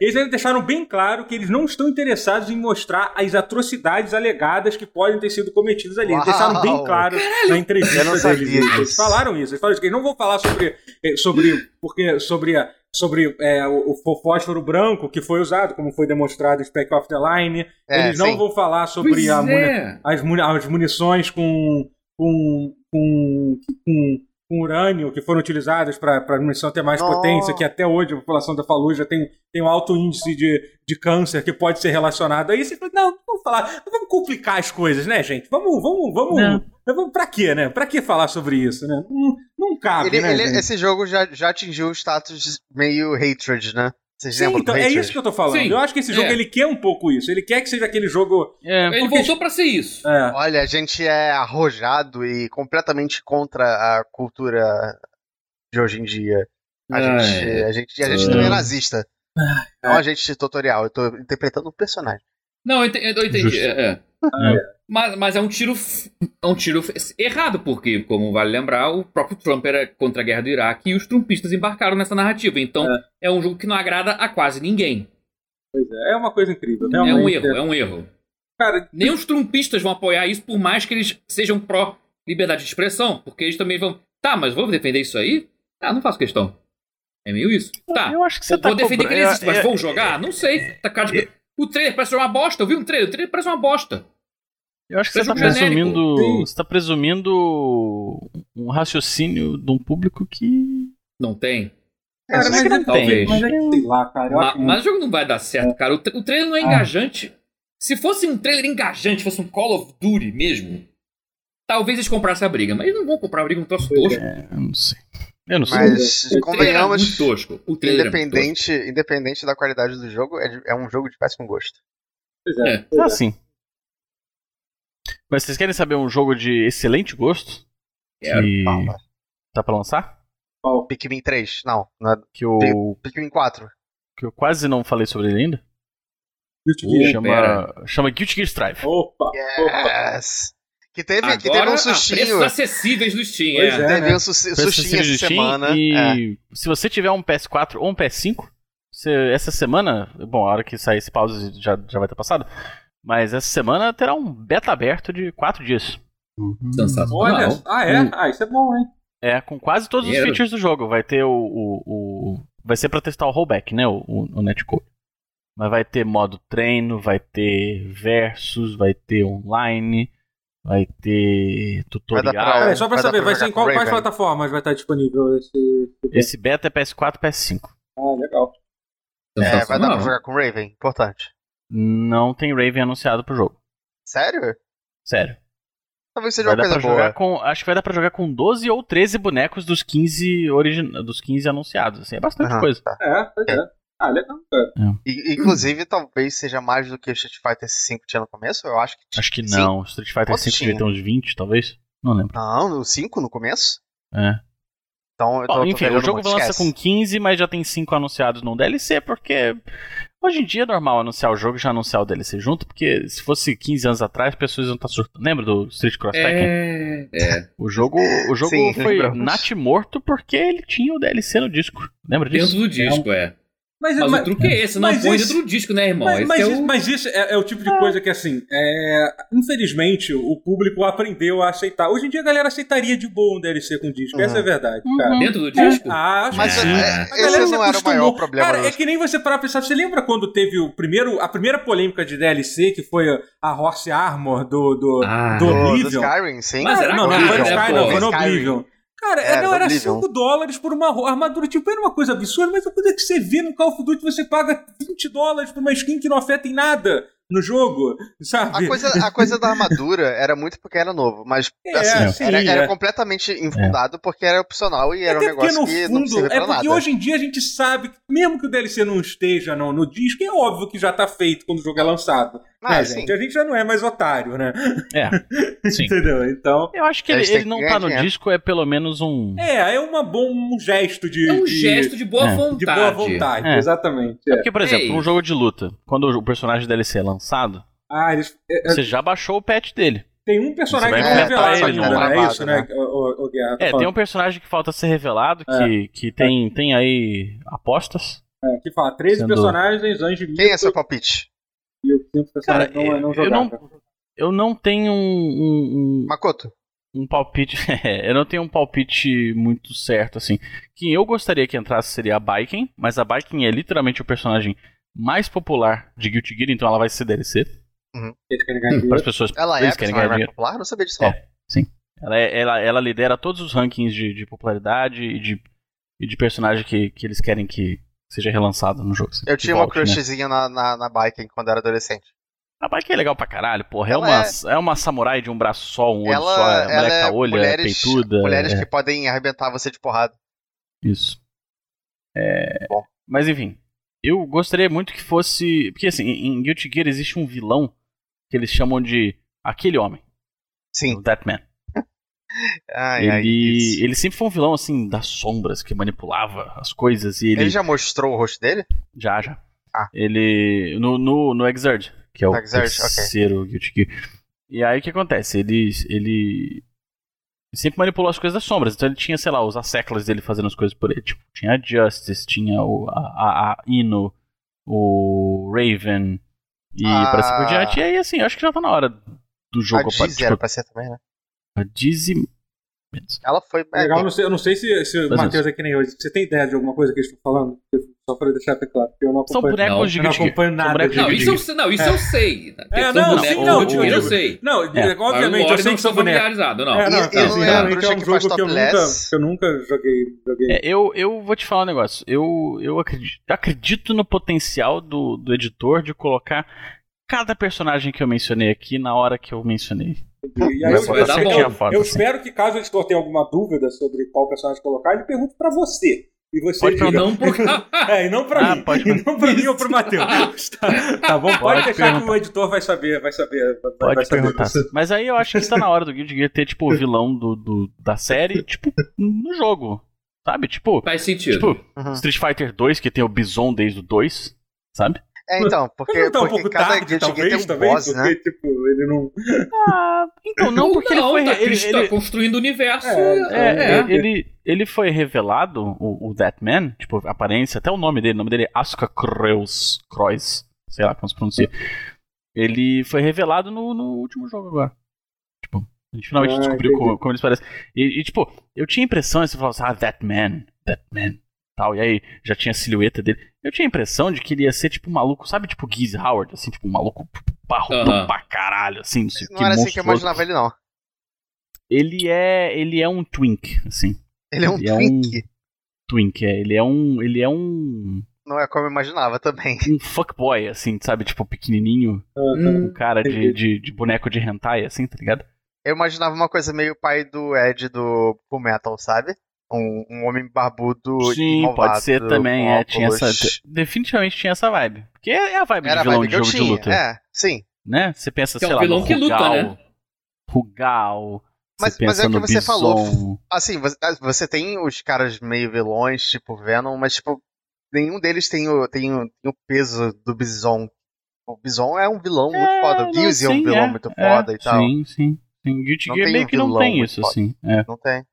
Eles ainda deixaram bem claro que eles não estão interessados em mostrar as atrocidades alegadas que podem ter sido cometidas ali. Eles deixaram bem claro Caralho. na entrevista deles. Isso. Eles falaram isso. Eles falaram isso. Eles não vão falar sobre, sobre, porque, sobre, sobre é, o, o fósforo branco que foi usado, como foi demonstrado em Spec Ops The Line. É, eles não sim. vão falar sobre a, é. as, as munições com... com, com, com com urânio que foram utilizadas para munição ter mais oh. potência, que até hoje a população da Fallujah tem, tem um alto índice de, de câncer que pode ser relacionado. Aí você fala, não, vamos falar, vamos complicar as coisas, né, gente? Vamos, vamos, vamos... vamos pra quê, né? Pra que falar sobre isso, né? Não, não cabe, ele, né? Ele, esse jogo já, já atingiu o status meio hatred, né? Vocês Sim, lembram então, é isso que eu tô falando. Sim, eu acho que esse jogo, é. ele quer um pouco isso. Ele quer que seja aquele jogo... É, ele porque... voltou pra ser isso. É. Olha, a gente é arrojado e completamente contra a cultura de hoje em dia. A Ai. gente, a gente, a gente é. também é nazista. Ai. Não a gente de tutorial. Eu tô interpretando um personagem. Não, eu entendi. Eu entendi. É, é. Ah, é. Mas, mas é um tiro é um tiro errado, porque, como vale lembrar, o próprio Trump era contra a guerra do Iraque e os trumpistas embarcaram nessa narrativa. Então, é, é um jogo que não agrada a quase ninguém. Pois é, é uma coisa incrível. É um erro, é, é um erro. Cara, nem que... os trumpistas vão apoiar isso, por mais que eles sejam pró-liberdade de expressão, porque eles também vão... Tá, mas vou defender isso aí? Tá, não faço questão. É meio isso. Tá, eu acho que você vou tá defender comprando. Que ele existe, mas eu, vão eu, jogar? Eu, não sei. Tá cara de... eu... O trailer parece uma bosta, eu vi um trailer, o trailer parece uma bosta. Eu acho que você está presumindo, você tá presumindo um raciocínio de um público que... Não tem. Cara, mas, não talvez. Tem, mas, é que, sei lá, cara, mas, mas o jogo não vai dar certo, cara. O, tra- o trailer não é ah. engajante. Se fosse um trailer engajante, fosse um Call of Duty mesmo, talvez eles comprassem a briga. Mas eles não vão comprar a briga, um troço tosco. É, eu não sei. Eu não sei. Mas, o convenhamos, é muito tosco. O independente, é muito tosco. Independente da qualidade do jogo, é, de, é um jogo de péssimo gosto. Pois é. é. Ah, sim. Mas vocês querem saber um jogo de excelente gosto? Yeah. Que Palma. Tá pra lançar? Oh, Pikmin três, não. não é... que o... Pikmin quatro. Que eu quase não falei sobre ele ainda. Guilty chama... Gear. Chama Guilty Gear Strive. Opa! Yes! Opa. Que teve, Agora, que teve um sustinho. Ah, preços acessíveis no Steam, pois é. Teve né? um su- sustinho essa semana. E é. se você tiver um P S quatro ou um P S cinco, você, essa semana, bom, a hora que sair esse pause já, já vai ter passado, mas essa semana terá um beta aberto de quatro dias. Uhum. Olha, ah é? Ah, isso é bom, hein? É, com quase todos os features do jogo. Vai ter o... o, o vai ser pra testar o rollback, né? O, o, o netcode. Mas vai ter modo treino, vai ter versus, vai ter online... Vai ter tutorial. Vai pra... é, só pra vai saber, pra vai ser em qual, quais plataformas vai estar disponível esse... Esse beta é P S quatro e P S cinco. Ah, legal. É, vai dar pra jogar com Raven, importante. Não tem Raven anunciado pro jogo. Sério? Sério. Talvez seja vai uma coisa boa. Com, acho que vai dar pra jogar com doze ou treze bonecos dos quinze, origin... dos quinze anunciados. Assim, é bastante uhum, coisa. Tá. É, pois é. é. Ah, legal. É. E, inclusive, talvez seja mais do que o Street Fighter cinco tinha no começo, eu acho que tinha. Acho que não, o Street Fighter cinco devia ter uns vinte, talvez. Não lembro. Não, o cinco no começo? É. Então, eu tô, Bom, enfim, tô o jogo vai lançar com quinze, mas já tem cinco anunciados no D L C, porque hoje em dia é normal anunciar o jogo e já anunciar o D L C junto, porque se fosse quinze anos atrás, as pessoas iam estar surtando. Lembra do Street Cross Tekken? É... é. O jogo, o jogo Sim, foi lembramos. natimorto porque ele tinha o D L C no disco. Lembra disso? Dentro do disco, é. Mas, mas, mas o truque é esse, não põe dentro do disco, né, irmão? Mas, mas, é o... mas isso é, é o tipo de coisa que, assim, é... infelizmente, o público aprendeu a aceitar. Hoje em dia a galera aceitaria de boa um D L C com disco, uhum. essa é a verdade, cara. Uhum. Dentro do disco? Ah, acho mas, que sim. É, a galera não era o maior problema. Cara, é que nem você para pensar, você lembra quando teve o primeiro, a primeira polêmica de D L C, que foi a Horse Armor do, do, ah, do Oblivion? Do Skyrim, sim. Mas era não, não foi Skyrim, no Oblivion. Cara, é, não, era cinco dólares por uma armadura. Tipo, era uma coisa absurda, mas a coisa que você vê no Call of Duty, você paga vinte dólares por uma skin que não afeta em nada no jogo, sabe? A coisa, a coisa da armadura era muito porque era novo, mas é, assim, sim, era, era é. completamente infundado porque era opcional e era Até um negócio que fundo, não servia pra é nada. E hoje em dia a gente sabe que mesmo que o D L C não esteja no, no disco, é óbvio que já tá feito quando o jogo é lançado. Ah, né, gente? A gente já não é mais otário, né? É, sim. Entendeu? Então... Eu acho que ele, ele não tá no dinheiro. disco, é pelo menos um... É, é uma bom, um gesto de... É um de, gesto de boa é. vontade. De boa vontade, é. exatamente. É. É porque, por exemplo, Ei. um jogo de luta, quando o personagem D L C é lançado, ah, eles... você já baixou o patch dele. Tem um personagem que não revelado ainda, né? Gravado, é isso, né? né? O, o, o Guerra, é, falando. Tem um personagem que falta ser revelado, é. que, que tem, tem aí apostas. É, que fala treze sendo... personagens, anjo de... Quem é seu palpite? E eu sinto que cara, não é não eu, não, eu não tenho um, um, um Makoto um palpite eu não tenho um palpite muito certo assim. Quem eu gostaria que entrasse seria a Baiken, mas a Baiken é literalmente o personagem mais popular de Guilty Gear, então ela vai ser D L C. uhum. Eles querem ganhar dinheiro. Para as pessoas, ela eles é a querem ganhar mais popular? Não sabia disso. É, sim, Ela, ela, ela lidera todos os rankings de, de popularidade e de, e de personagem que, que eles querem que seja relançado no jogo. Eu tinha volte, uma crushzinha, né? na, na, na Baiken quando era adolescente. A Baiken é legal pra caralho, porra. É uma, é... é uma samurai de um braço só, um olho ela, só. É moleque é a olha, mulheres, peituda. Mulheres é... que podem arrebentar você de porrada. Isso. É... Bom. Mas enfim, eu gostaria muito que fosse... Porque assim, em Guilty Gear existe um vilão que eles chamam de Aquele Homem. Sim. O That Man. Ai, ele, ai, isso. Ele sempre foi um vilão assim das sombras, que manipulava as coisas. E ele... ele já mostrou o rosto dele? Já, já. Ah. Ele... No, no, no Exerd, que é o Exerd, terceiro okay. Guilty Gear. E aí o que acontece? Ele, ele... ele sempre manipulou as coisas das sombras. Então ele tinha, sei lá, os asseclas dele fazendo as coisas por ele. Tipo, tinha a Justice, tinha o, a, a, a Ino, o Raven e ah. pra cima por diante. E aí assim, acho que já tá na hora do jogo. A Dizzy era pra ser também, né? A Dizzy... Ela foi... Legal, eu não sei, eu não sei se, se o Matheus aqui nem hoje. Você tem ideia de alguma coisa que eles estão falando? Só pra deixar até claro. Eu não acompanho, são bonecos de eu não acompanho nada. Não, de isso, eu, não, isso é. eu sei. É, não, sim, não, ou, eu, eu, eu sei. Não, é. obviamente, eu, eu sei que são bonecos. Não, é, não, eu, eu, realmente é um jogo que, que eu, nunca, eu nunca joguei. joguei. É, eu, eu vou te falar um negócio. Eu, eu acredito, acredito no potencial do, do editor de colocar cada personagem que eu mencionei aqui na hora que eu mencionei. E aí, eu, eu, eu, porta, eu espero assim. Que caso eles tenham alguma dúvida sobre qual personagem colocar, ele pergunte pra você. E você pode diga, não pro... é, e não pra ah, mim. Pode... E não pra mim ou pro Matheus. Tá, tá bom, pode, pode deixar perguntar. Que o editor vai saber, vai saber. Vai, pode vai saber perguntar. Você. Mas aí eu acho que tá na hora do Guilty Gear ter, tipo, o vilão do, do, da série, tipo, no jogo. Sabe? Tipo. Faz sentido. Tipo, uhum. Street Fighter dois, que tem o Bison desde o dois, sabe? É, então, porque, tá um porque cada tarde, Guilty Gear tem um também, boss, porque, né? Tipo, ele não... Ah, então não, porque não, ele foi... Tá, ele está construindo o universo. É, é, é. Ele, ele foi revelado, o, o That Man, tipo, a aparência, até o nome dele, o nome dele é Asuka Kreuz, Kreuz, sei lá como se pronuncia. Ele foi revelado no, no último jogo agora. Tipo, a gente finalmente ah, descobriu como, como eles parecem. E, e, tipo, eu tinha a impressão, você falava assim, ah, That Man, That Man. E aí já tinha a silhueta dele. Eu tinha a impressão de que ele ia ser tipo um maluco, sabe, tipo Giz Howard, assim, tipo um maluco parrudão uhum. pra caralho, assim, não sei o que. Não era assim que eu imaginava ele, não. Ele é. Ele é um twink, assim. Ele é um ele twink? É um twink, é. Ele é um. Ele é um. Não é como eu imaginava também. Um fuckboy, assim, sabe, tipo, pequenininho. Uhum. Um cara de, de, de boneco de hentai, assim, tá ligado? Eu imaginava uma coisa meio pai do Ed do Full Metal, sabe? Um, um homem barbudo. Sim, malvado, pode ser também, é, tinha essa, definitivamente tinha essa vibe. Porque é a vibe Era de vilão vibe de jogo tinha, de luta. É, sim. Né? Você pensa, que sei é um lá, vilão no que Rugal, luta, né? Rugal, mas, mas é o que você Bison. Falou. Assim, você, você tem os caras meio vilões, tipo Venom, mas tipo, nenhum deles tem o, tem o, tem o peso do Bison. O Bison é um vilão é, muito foda, o Gizzy é um vilão é, muito é, foda é, e tal. Sim, sim. Sim. Guilty Gear meio que não tem isso, assim. É. Não tem.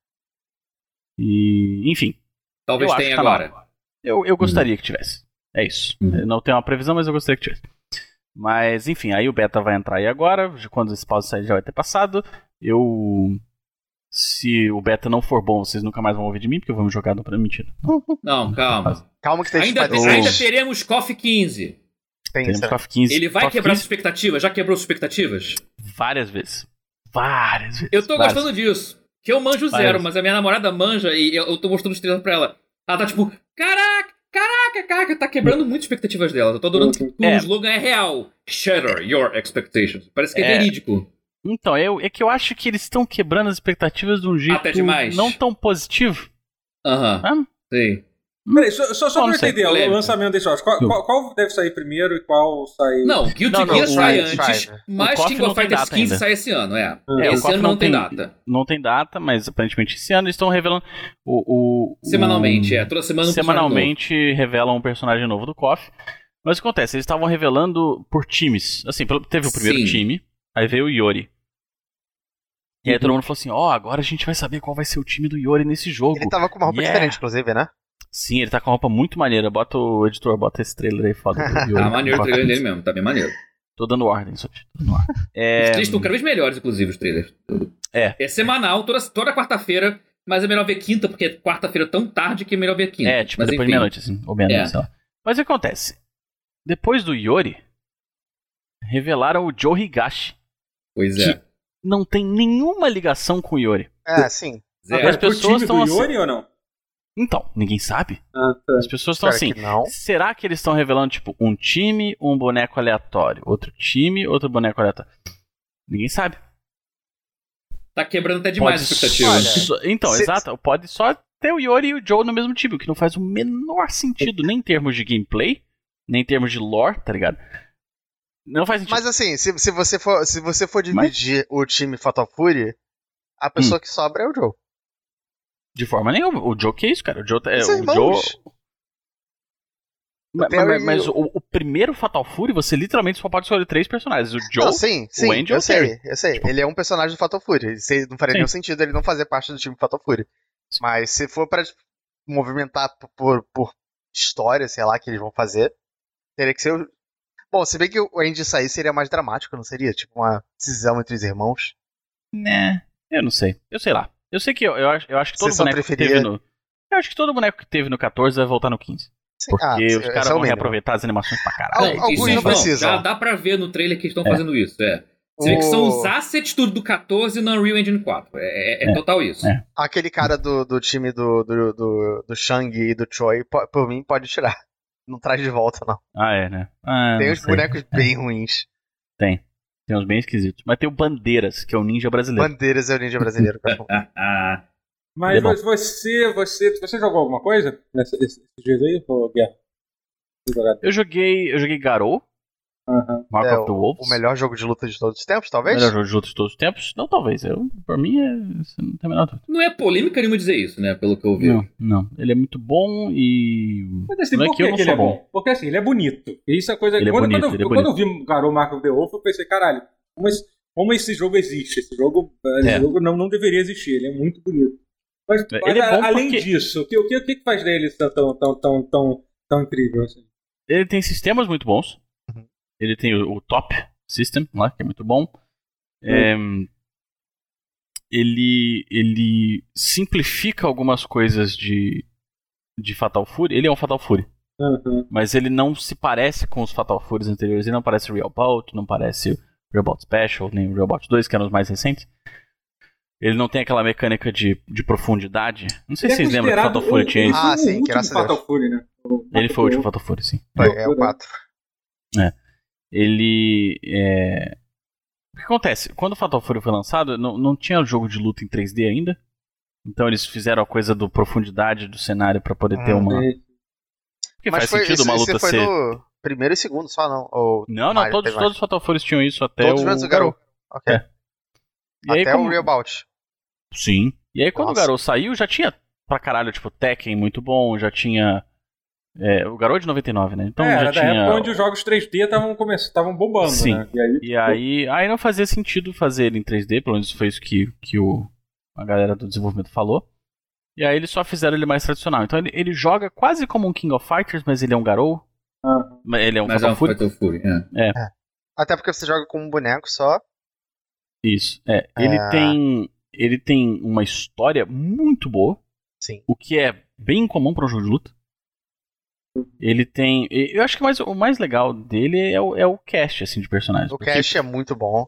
E, enfim. Talvez tenha tá agora. Mal. Eu, eu gostaria uhum. que tivesse. É isso. Uhum. Não tenho uma previsão, mas eu gostaria que tivesse. Mas, enfim, aí o beta vai entrar aí agora. Quando esse pause sair já vai ter passado. Eu. Se o beta não for bom, vocês nunca mais vão ouvir de mim, porque eu vou me jogar no pra mentira. Não, calma. Calma que tem ainda, ainda teremos C O F quinze. Tem, teremos C O F quinze. Ele vai C O F quinze. Quebrar suas expectativas? Já quebrou suas expectativas? Várias vezes. Várias vezes. Eu tô várias. gostando disso. Que eu manjo zero, Parece. mas a minha namorada manja e eu, eu tô mostrando os trailers pra ela. Ela tá tipo, caraca, caraca, caraca, tá quebrando muito expectativas dela. Eu tô adorando que o slogan é real. Shatter your expectations. Parece que é, é verídico. Então, eu, é que eu acho que eles estão quebrando as expectativas de um jeito Até demais. não tão positivo. Aham, uh-huh. ah? Sim. Peraí, só, só, só pra entender o lançamento desse jogos. Qual, qual, qual deve sair primeiro e qual sai... Não, o Guilty Gear sai antes, mas King of Fighters quinze ainda. Sai esse ano, é. é, é esse ano não tem, tem data. Não tem data, mas aparentemente esse ano eles estão revelando... O, o, semanalmente, o, é. Toda semana um Semanalmente revelam um personagem novo do C O F. Mas o que acontece? Eles estavam revelando por times. Assim, teve o primeiro Sim. time, aí veio o Iori. E aí uhum. todo mundo falou assim, ó, oh, agora a gente vai saber qual vai ser o time do Iori nesse jogo. Ele tava com uma roupa yeah. diferente, inclusive, né? Sim, ele tá com uma roupa muito maneira. Bota o editor, bota esse trailer aí foda. Tá ah, maneiro o trailer dele mesmo, tá bem maneiro. Tô dando ordem, só dando ordem. É... Os trailers estão cada vez melhores, inclusive, os trailers. É. É semanal, toda, toda quarta-feira, mas é melhor ver quinta, porque quarta-feira é tão tarde que é melhor ver quinta. É, tipo, mas, depois enfim. de meia-noite, assim, ou meia-noite, é. sei lá. Mas o que acontece? Depois do Iori, revelaram o Joe Higashi. Pois é. não tem nenhuma ligação com o Iori. Ah, sim. Agora, as pessoas estão assim... Iori ou não? Então, ninguém sabe. Ah, tá. As pessoas estão assim, que será que eles estão revelando, tipo, um time, um boneco aleatório? Outro time, outro boneco aleatório? Ninguém sabe. Tá quebrando até demais a expectativa. Então, se... exato. Pode só ter o Iori e o Joe no mesmo time, o que não faz o menor sentido, nem em termos de gameplay, nem em termos de lore, tá ligado? Não faz sentido. Mas assim, se, se, você, for, se você for dividir Mas... o time Fatal Fury, a pessoa hum. que sobra é o Joe. De forma nenhuma. O Joe que é isso, cara. O Joe... É, o Joe... Mas, mas, mas o, o primeiro Fatal Fury, você literalmente só pode escolher três personagens. O Joe, não, sim, sim, o Andy e o Terry. Eu sei, tipo... ele é um personagem do Fatal Fury. Não faria sim. nenhum sentido ele não fazer parte do time Fatal Fury. Sim. Mas se for pra movimentar por, por, por história, sei lá, que eles vão fazer, teria que ser o... Bom, se bem que o Andy sair seria mais dramático, não seria? Tipo uma cisão entre os irmãos. Né, eu não sei. Eu sei lá. Eu sei que eu, eu, acho, eu acho que todo Você boneco preferia... que teve no... Eu acho que todo boneco que teve no catorze vai voltar no quinze. Sim. Porque ah, os caras é vão reaproveitar as animações pra caralho. Alguns não precisam. Dá, dá pra ver no trailer que eles estão é. fazendo isso, é. Você o... vê que são os assets tudo do catorze no Unreal Engine quatro. É, é, é. total isso. É. Aquele cara do, do time do, do, do, do Shang e do Choi, por, por mim, pode tirar. Não traz de volta, não. Ah, é, né? Ah, tem uns sei. bonecos é. bem ruins. Tem. Tem uns bem esquisitos. Mas tem o Bandeiras, que é o ninja brasileiro. Bandeiras é o ninja brasileiro, cara. Mas é você, você, você jogou alguma coisa nesses dias aí, ou Guerra? Eu joguei, eu joguei Garou, uh-huh. Mark é, of the Wolves. O melhor jogo de luta de todos os tempos, talvez? O melhor jogo de luta de todos os tempos? Não, talvez. Eu, pra mim, é, isso não tem a menor dúvida. Não é polêmica nenhuma dizer isso, né? Pelo que eu vi. Não, não. Ele é muito bom e... Mas assim, não por é que, que eu não ele é bom? bom? Porque assim, ele é bonito. E isso é coisa... Ele quando, é bonito, quando, ele quando, é bonito. Quando eu vi Garou, Mark of the Wolves, eu pensei, caralho, como esse, como esse jogo existe? Esse jogo, esse é. jogo não, não deveria existir. Ele é muito bonito. Mas, ele mas é bom além porque... disso, o que, o, que, o que faz dele tão, tão, tão, tão, tão incrível? Assim? Ele tem sistemas muito bons. Uhum. Ele tem o, o Top System, lá, que é muito bom. Uhum. É, ele, ele simplifica algumas coisas de, de Fatal Fury. Ele é um Fatal Fury. Uhum. Mas ele não se parece com os Fatal Furies anteriores. Ele não parece Real Bout, não parece Real Bout Special, nem Real Bout dois, que eram os mais recentes. Ele não tem aquela mecânica de, de profundidade. Não sei ele se vocês lembram que o Fatal Fury tinha isso. Ah, sim, graças a Deus. Né? Ele foi o último Fatal Fury, sim. Foi, é o quatro. É. Ele... É... O que acontece? Quando o Fatal Fury foi lançado, não, não tinha jogo de luta em três D ainda. Então eles fizeram a coisa do profundidade do cenário pra poder ter hum, uma... E... Porque Mas faz foi, sentido isso, uma luta ser... No primeiro e segundo só, não? Ou não, não, todos, todos os Fatal Furies tinham isso até todos o... Todos menos o Garou. Ok. É. E até aí, como... o Real Bout. Sim. E aí quando Nossa. o Garou saiu, já tinha pra caralho, tipo, Tekken muito bom, já tinha... É, o Garou é de noventa e nove, né? Então é, já tinha... É, onde os jogos três D estavam começ... bombando, Sim. né? E, aí, e tipo... aí, aí não fazia sentido fazer ele em três D, pelo menos foi isso que, que o... a galera do desenvolvimento falou. E aí eles só fizeram ele mais tradicional. Então ele, ele joga quase como um King of Fighters, mas ele é um Garou. Ah. Ele é um mas Fatal Fury. É um Fatal Fury, é. É. É. Até porque você joga com um boneco só... Isso, é. Ele, é... Tem, ele tem uma história muito boa. Sim. O que é bem comum para um jogo de luta. Ele tem... Eu acho que mais, o mais legal dele é o, é o cast, assim, de personagens. O cast é muito bom.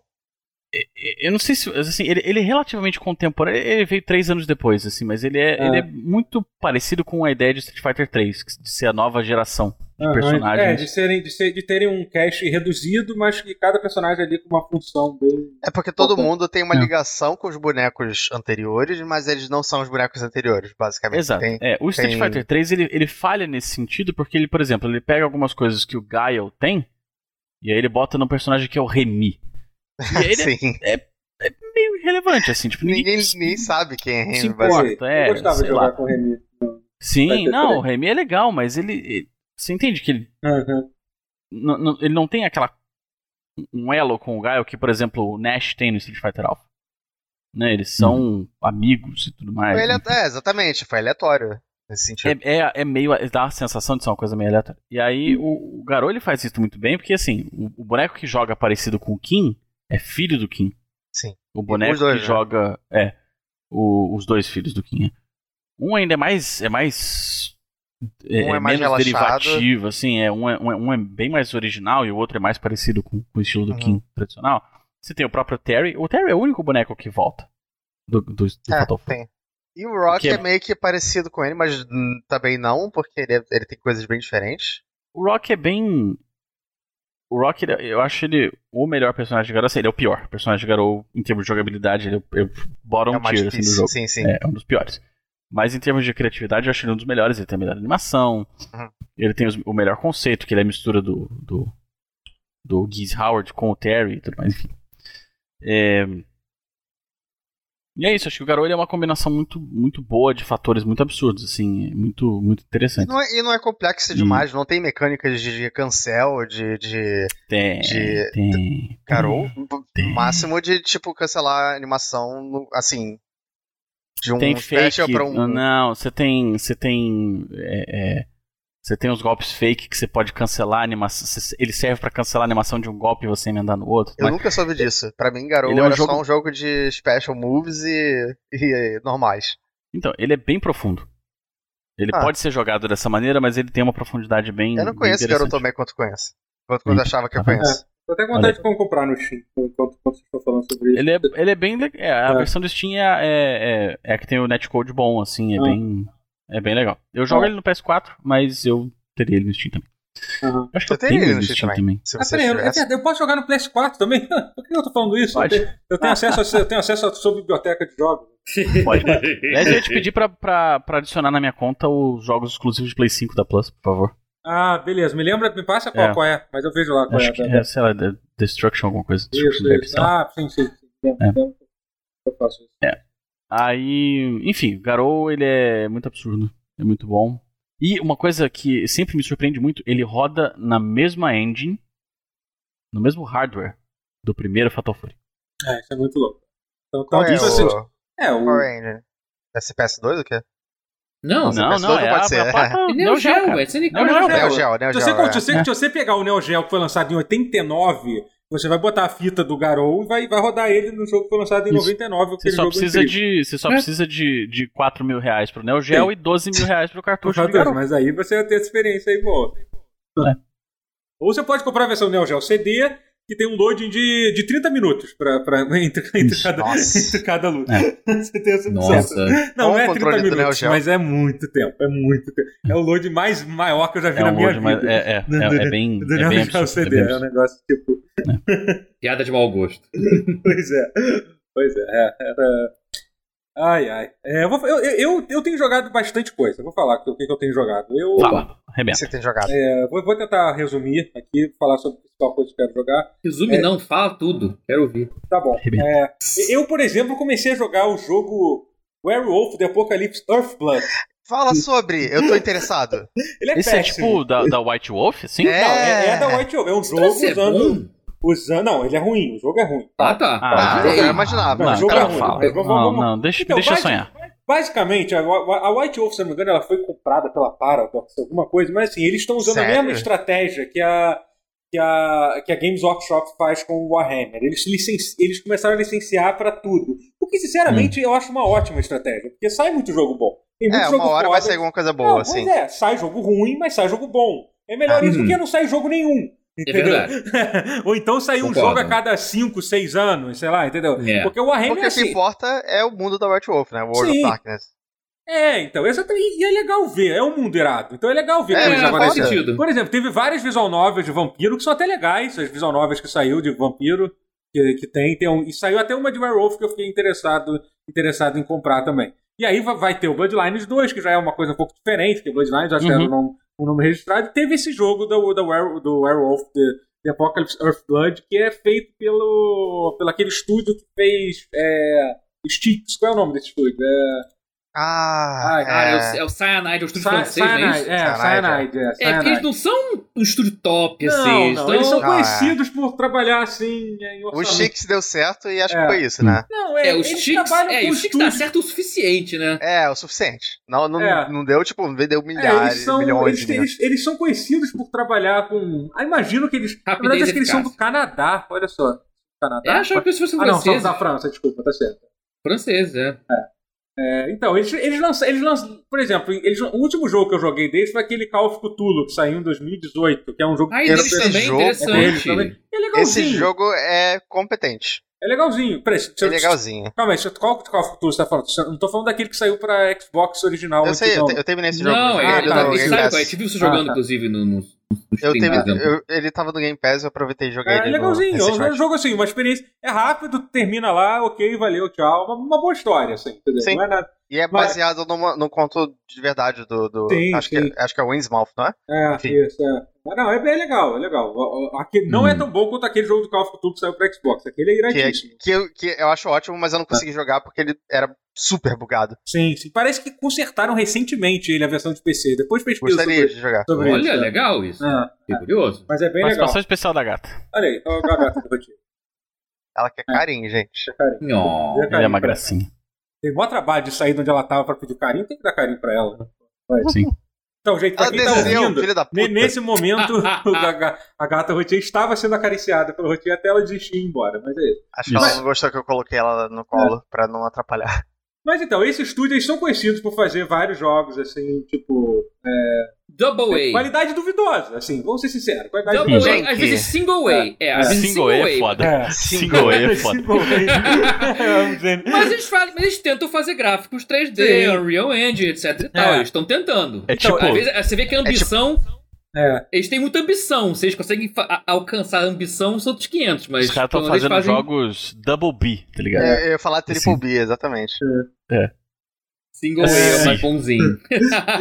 Eu não sei se... Assim, ele, ele é relativamente contemporâneo. Ele veio três anos depois, assim, mas ele é, é. Ele é muito parecido com a ideia de Street Fighter três, de ser a nova geração de uhum. personagens. É, de, serem, de, ser, de terem um cast reduzido, mas que cada personagem ali com uma função bem... É porque todo Opa. mundo tem uma é. ligação com os bonecos anteriores, mas eles não são os bonecos anteriores, basicamente. Exato. Tem, é, o Street tem... Fighter três, ele, ele falha nesse sentido, porque ele, por exemplo, ele pega algumas coisas que o Guile tem, e aí ele bota num personagem que é o Remy. E ele é, é, é meio irrelevante, assim, tipo, ninguém, ninguém nem sabe quem é Remy. É, eu gostava de jogar lá. com o Remy. Então Sim, não, o Remy é legal, mas ele, ele. Você entende que ele. Uhum. Não, não, ele não tem aquela. Um elo com o Guile que, por exemplo, o Nash tem no Street Fighter Alpha. Né, eles são uhum. amigos e tudo mais. Foi ele, é, exatamente, foi aleatório. Nesse sentido. É, é, é meio. Dá a sensação de ser uma coisa meio aleatória. E aí o, o Garou ele faz isso muito bem, porque assim, o, o boneco que joga parecido com o Kim. É filho do Kim. Sim. O boneco dois, que né? joga... É. O, os dois filhos do Kim. Um ainda é mais... É mais... É, um é, é mais menos relaxado. Derivativo, assim. É, um, é, um é bem mais original e o outro é mais parecido com, com o estilo do hum. Kim tradicional. Você tem o próprio Terry. O Terry é o único boneco que volta do, do, do é, Fatal Fury. Tem. E o Rock é... é meio que parecido com ele, mas também não, porque ele, é, ele tem coisas bem diferentes. O Rock é bem... O Rock, eu acho ele o melhor personagem de Garou. Assim, ele é o pior personagem de Garou em termos de jogabilidade. Ele é o bottom tier assim, do jogo. Sim, sim. É, é um dos piores. Mas em termos de criatividade, eu acho ele um dos melhores. Ele tem a melhor animação. Uhum. Ele tem os, o melhor conceito, que ele é a mistura do... do... do Giz Howard com o Terry e tudo mais, enfim. É... E é isso, acho que o Garou é uma combinação muito, muito boa de fatores muito absurdos, assim, muito, muito interessante. E não é, e não é complexo demais, hum. não tem mecânicas de, de cancel, de... de tem, de, tem. Garou, tem. Máximo de, tipo, cancelar animação, no, assim, de um tem fake, pra um... Não, você tem... Você tem... É, é... Você tem uns golpes fake que você pode cancelar a animação. Ele serve pra cancelar a animação de um golpe e você emendar no outro. Eu mas... nunca soube disso. Pra mim, Garou ele era é um jogo... só um jogo de special moves e, e normais. Então, ele é bem profundo. Ele ah. pode ser jogado dessa maneira, mas ele tem uma profundidade bem Eu não conheço Garou também quanto conheço. Quanto quanto achava que eu conheço. Tô até com vontade de comprar no Steam, enquanto você está falando sobre isso. Ele é, ele é bem legal. É, a é. versão do Steam é, é, é, é a que tem o netcode bom, assim, é ah. bem... É bem legal. Eu jogo ah. ele no P S quatro, mas eu teria ele no Steam também. Uhum. Eu acho que eu teria ele no Steam, Steam também. também. Ah, peraí, eu, eu posso jogar no P S quatro também? Por que eu tô falando isso? Pode. Eu tenho, eu tenho, acesso, a, eu tenho acesso à sua biblioteca de jogos. Pode. Aliás, eu ia te pedir pra, pra, pra adicionar na minha conta os jogos exclusivos de Play cinco da Plus, por favor. Ah, beleza. Me lembra, me passa qual é, qual é mas eu vejo lá qual acho é. Que é, sei lá, Destruction alguma coisa. Destruction isso, isso. Ah, sim, sim. sim. É. Eu faço isso. É. Aí, enfim, Garou, ele é muito absurdo, é muito bom. E uma coisa que sempre me surpreende muito, ele roda na mesma engine, no mesmo hardware do primeiro Fatal Fury. É, isso é muito louco. Então, qual é, isso, assim, o... é o... Qual é a engine? S P S dois ou o quê? Não, não, não, não é pode a, ser. A, a, a, Neo Geo, é Neo Geo. Se você pegar o Neo Geo que foi lançado em oitenta e nove... Você vai botar a fita do Garou e vai, vai rodar ele no jogo que foi lançado em noventa e nove. Você só, precisa de, você só é. precisa de, de quatro mil reais pro Neo Geo e doze mil reais pro cartucho do Garou. Mas aí você vai ter experiência aí boa. É. Ou você pode comprar a versão Neo Geo C D, que tem um loading de, de trinta minutos pra, pra, entre, entre, cada, entre cada luta. É. Você tem essa nossa. Não, não é trinta minutos, mas é muito tempo. É muito tempo. É o load mais maior que eu já vi é na um minha vida. Mais, é, é, é, é, é bem do Neo Geo C D. É um negócio tipo... É. Piada de mau gosto. Pois é. Pois é. é era... Ai, ai. É, eu, vou, eu, eu, eu tenho jogado bastante coisa. Eu vou falar o que, que eu tenho jogado. Eu, Fala, arrebenta. Você tem jogado? É, vou, vou tentar resumir aqui, falar sobre a principal coisa que eu quero jogar. Resume é... não, fala tudo. Quero ouvir. Tá bom. É, eu, por exemplo, comecei a jogar o jogo Werewolf The Apocalypse Earthblood. Fala sobre, eu tô interessado. Ele é Esse péssimo. É tipo da, da White Wolf? Sim? É... Não, é, é da White Wolf. É um jogo usando... Usando, não, ele é ruim, o jogo é ruim. Tá? Ah, tá. Ah, eu é imaginava. Não, o jogo é ruim. Fala. Mas, vamos, não, vamos... não, deixa, então, deixa base, eu sonhar. Basicamente, a, a White Wolf, se não me engano, ela foi comprada pela Paradox, alguma coisa, mas assim, eles estão usando Sério? a mesma estratégia que a, que, a, que a Games Workshop faz com o Warhammer. Eles, licenci... eles começaram a licenciar pra tudo. O que, sinceramente, hum. eu acho uma ótima estratégia, porque sai muito jogo bom. Tem muito é, jogo uma hora foda. Vai sair alguma coisa boa, não, assim. Pois é, sai jogo ruim, mas sai jogo bom. É melhor ah, isso hum. do que não sair jogo nenhum. Entendeu? É verdade. Ou então sair um jogo a cada cinco, seis anos, sei lá, entendeu? É. Porque o Warhammer Porque é assim... o que importa é o mundo da White Wolf, né? World Sim. of Darkness. É, então. E é legal ver. É um mundo irado. Então é legal ver. É, coisas acontecendo. Por exemplo, teve várias visual novels de vampiro que são até legais. As visual novels que saiu de vampiro que, que tem. tem um, e saiu até uma de Werewolf que eu fiquei interessado, interessado em comprar também. E aí vai ter o Bloodlines dois, que já é uma coisa um pouco diferente, porque o Bloodlines acho que era o nome... o nome registrado, teve esse jogo do, do, do Werewolf, The, The Apocalypse Earthblood, que é feito pelo, pelo aquele estúdio que fez é, Styx. Qual é o nome desse estúdio? É... Ah, ah é... é o Cyanide, é o estúdio Cy- francês, Cyanide, não é isso? É, Cyanide, é. É, Cyanide. Porque eles não são um estúdio top, não, assim. Não, então... eles são não, conhecidos é. por trabalhar, assim, em orçamento. O Styx deu certo e acho é. que foi isso, né? Não, é, é o Styx é, dá certo o suficiente, né? É, o suficiente. Não, não, é. não deu, tipo, deu milhares, é, eles são, milhões eles, de milhões. Eles, eles são conhecidos por trabalhar com... Ah, imagino que eles... Rapidez na verdade, é que eles são do Canadá, olha só. Canadá? É, achava que eles fossem franceses. Ah, não, são da França, desculpa, tá certo. Franceses, é. É. É, então, eles, eles lançam, eles lançam, por exemplo, eles, o último jogo que eu joguei deles foi aquele Call of Cthulhu, que saiu em dois mil e dezoito, que é um jogo... Ah, esse também, jogo, interessante. É deles também. É legalzinho. Esse jogo é competente. É legalzinho. Peraí, se, se, é legalzinho. Calma aí, se, qual Call of Cthulhu você tá falando? Não tô falando daquele que saiu pra Xbox original. Eu sei, eu, te, eu terminei esse jogo. Não, ele, ele, tá, ele saiu, eu tive isso jogando, ah, tá. inclusive, no... no... Eu teve, eu, ele tava no Game Pass, eu aproveitei e joguei é, ele. É legalzinho, no, é um jogo assim, uma experiência. É rápido, termina lá, ok, valeu, tchau. Uma, uma boa história, assim, entendeu? Sim. Não é nada. E é baseado mas... num conto de verdade do. do sim, acho, sim. Que, acho que é o Winsmouth, não é? É, enfim. Isso, é. Mas não, é bem legal, é legal. Aqui, não hum. é tão bom quanto aquele jogo do Call of Duty que saiu pra Xbox. Aquele é iradíssimo. Que, que, eu, que eu acho ótimo, mas eu não consegui ah. jogar porque ele era super bugado. Sim, sim. Parece que consertaram recentemente ele, a versão de P C. Depois pesquisa sobre, de jogar. sobre Olha, isso, legal isso. Ah, é curioso. Mas é bem Mas legal. Participação especial da gata. Olha aí, olha a gata do Rotier. Ela quer é. carinho, gente. É carinho. Oh, é carinho, ela é uma gracinha. Ela. Tem mó trabalho de sair de onde ela tava pra pedir carinho. Tem que dar carinho pra ela. Né? Sim. Então, gente, pra ela quem desceu, tá ouvindo, filho da puta. Nesse momento, a gata Rotier estava sendo acariciada pelo Rotier até ela desistir e ir embora. Mas é isso. Acho que ela não gostou que eu coloquei ela no colo é. pra não atrapalhar. Mas então, esses estúdios são conhecidos por fazer vários jogos, assim, tipo... É... Double A. Qualidade duvidosa, assim, vamos ser sinceros. Qualidade Double duvidosa. A, às vezes single A. É, é, às vezes single, single A é foda. É. Single A é foda. Mas eles falam, mas eles tentam fazer gráficos três D, sim. Unreal Engine, etc e tal. É. Eles estão tentando. É tipo... Então, às vezes, você vê que a ambição... É tipo... É. Eles têm muita ambição, vocês conseguem fa- alcançar a ambição, são outros quinhentos, mas... Os caras estão fazendo fazem... jogos Double B, tá ligado? É, eu ia falar Triple Sim. B, exatamente. É. Single é. A é mais bonzinho.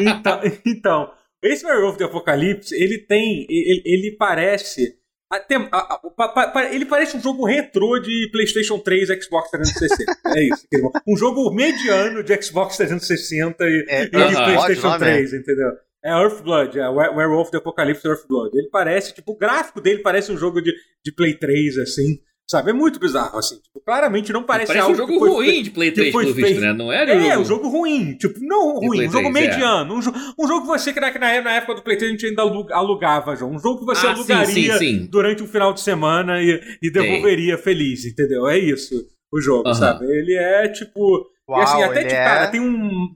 Então, então, esse White Wolf do Apocalipse, ele tem, ele, ele parece... Até, a, a, a, a, ele parece um jogo retrô de PlayStation três e Xbox trezentos e sessenta. É isso. Um jogo mediano de Xbox trezentos e sessenta e, é, e uh-huh, de PlayStation três, entendeu? É Earthblood, é Werewolf do Apocalipse Earthblood. Ele parece, tipo, o gráfico dele parece um jogo de, de Play três, assim, sabe? É muito bizarro, assim. Tipo, claramente não parece, parece algo... Parece um jogo ruim foi, de Play três, pelo visto, feito. Né? Não era É, jogo... um jogo ruim. Tipo, não ruim, um jogo três, mediano. É. Um, jo- um jogo que você, que na, na época do Play três a gente ainda alugava, João. Um jogo que você ah, alugaria sim, sim, sim. durante um final de semana e, e devolveria sim. feliz, entendeu? É isso, o jogo, uh-huh. sabe? Ele é, tipo... Uau, e, assim, até de cara, é... tem um...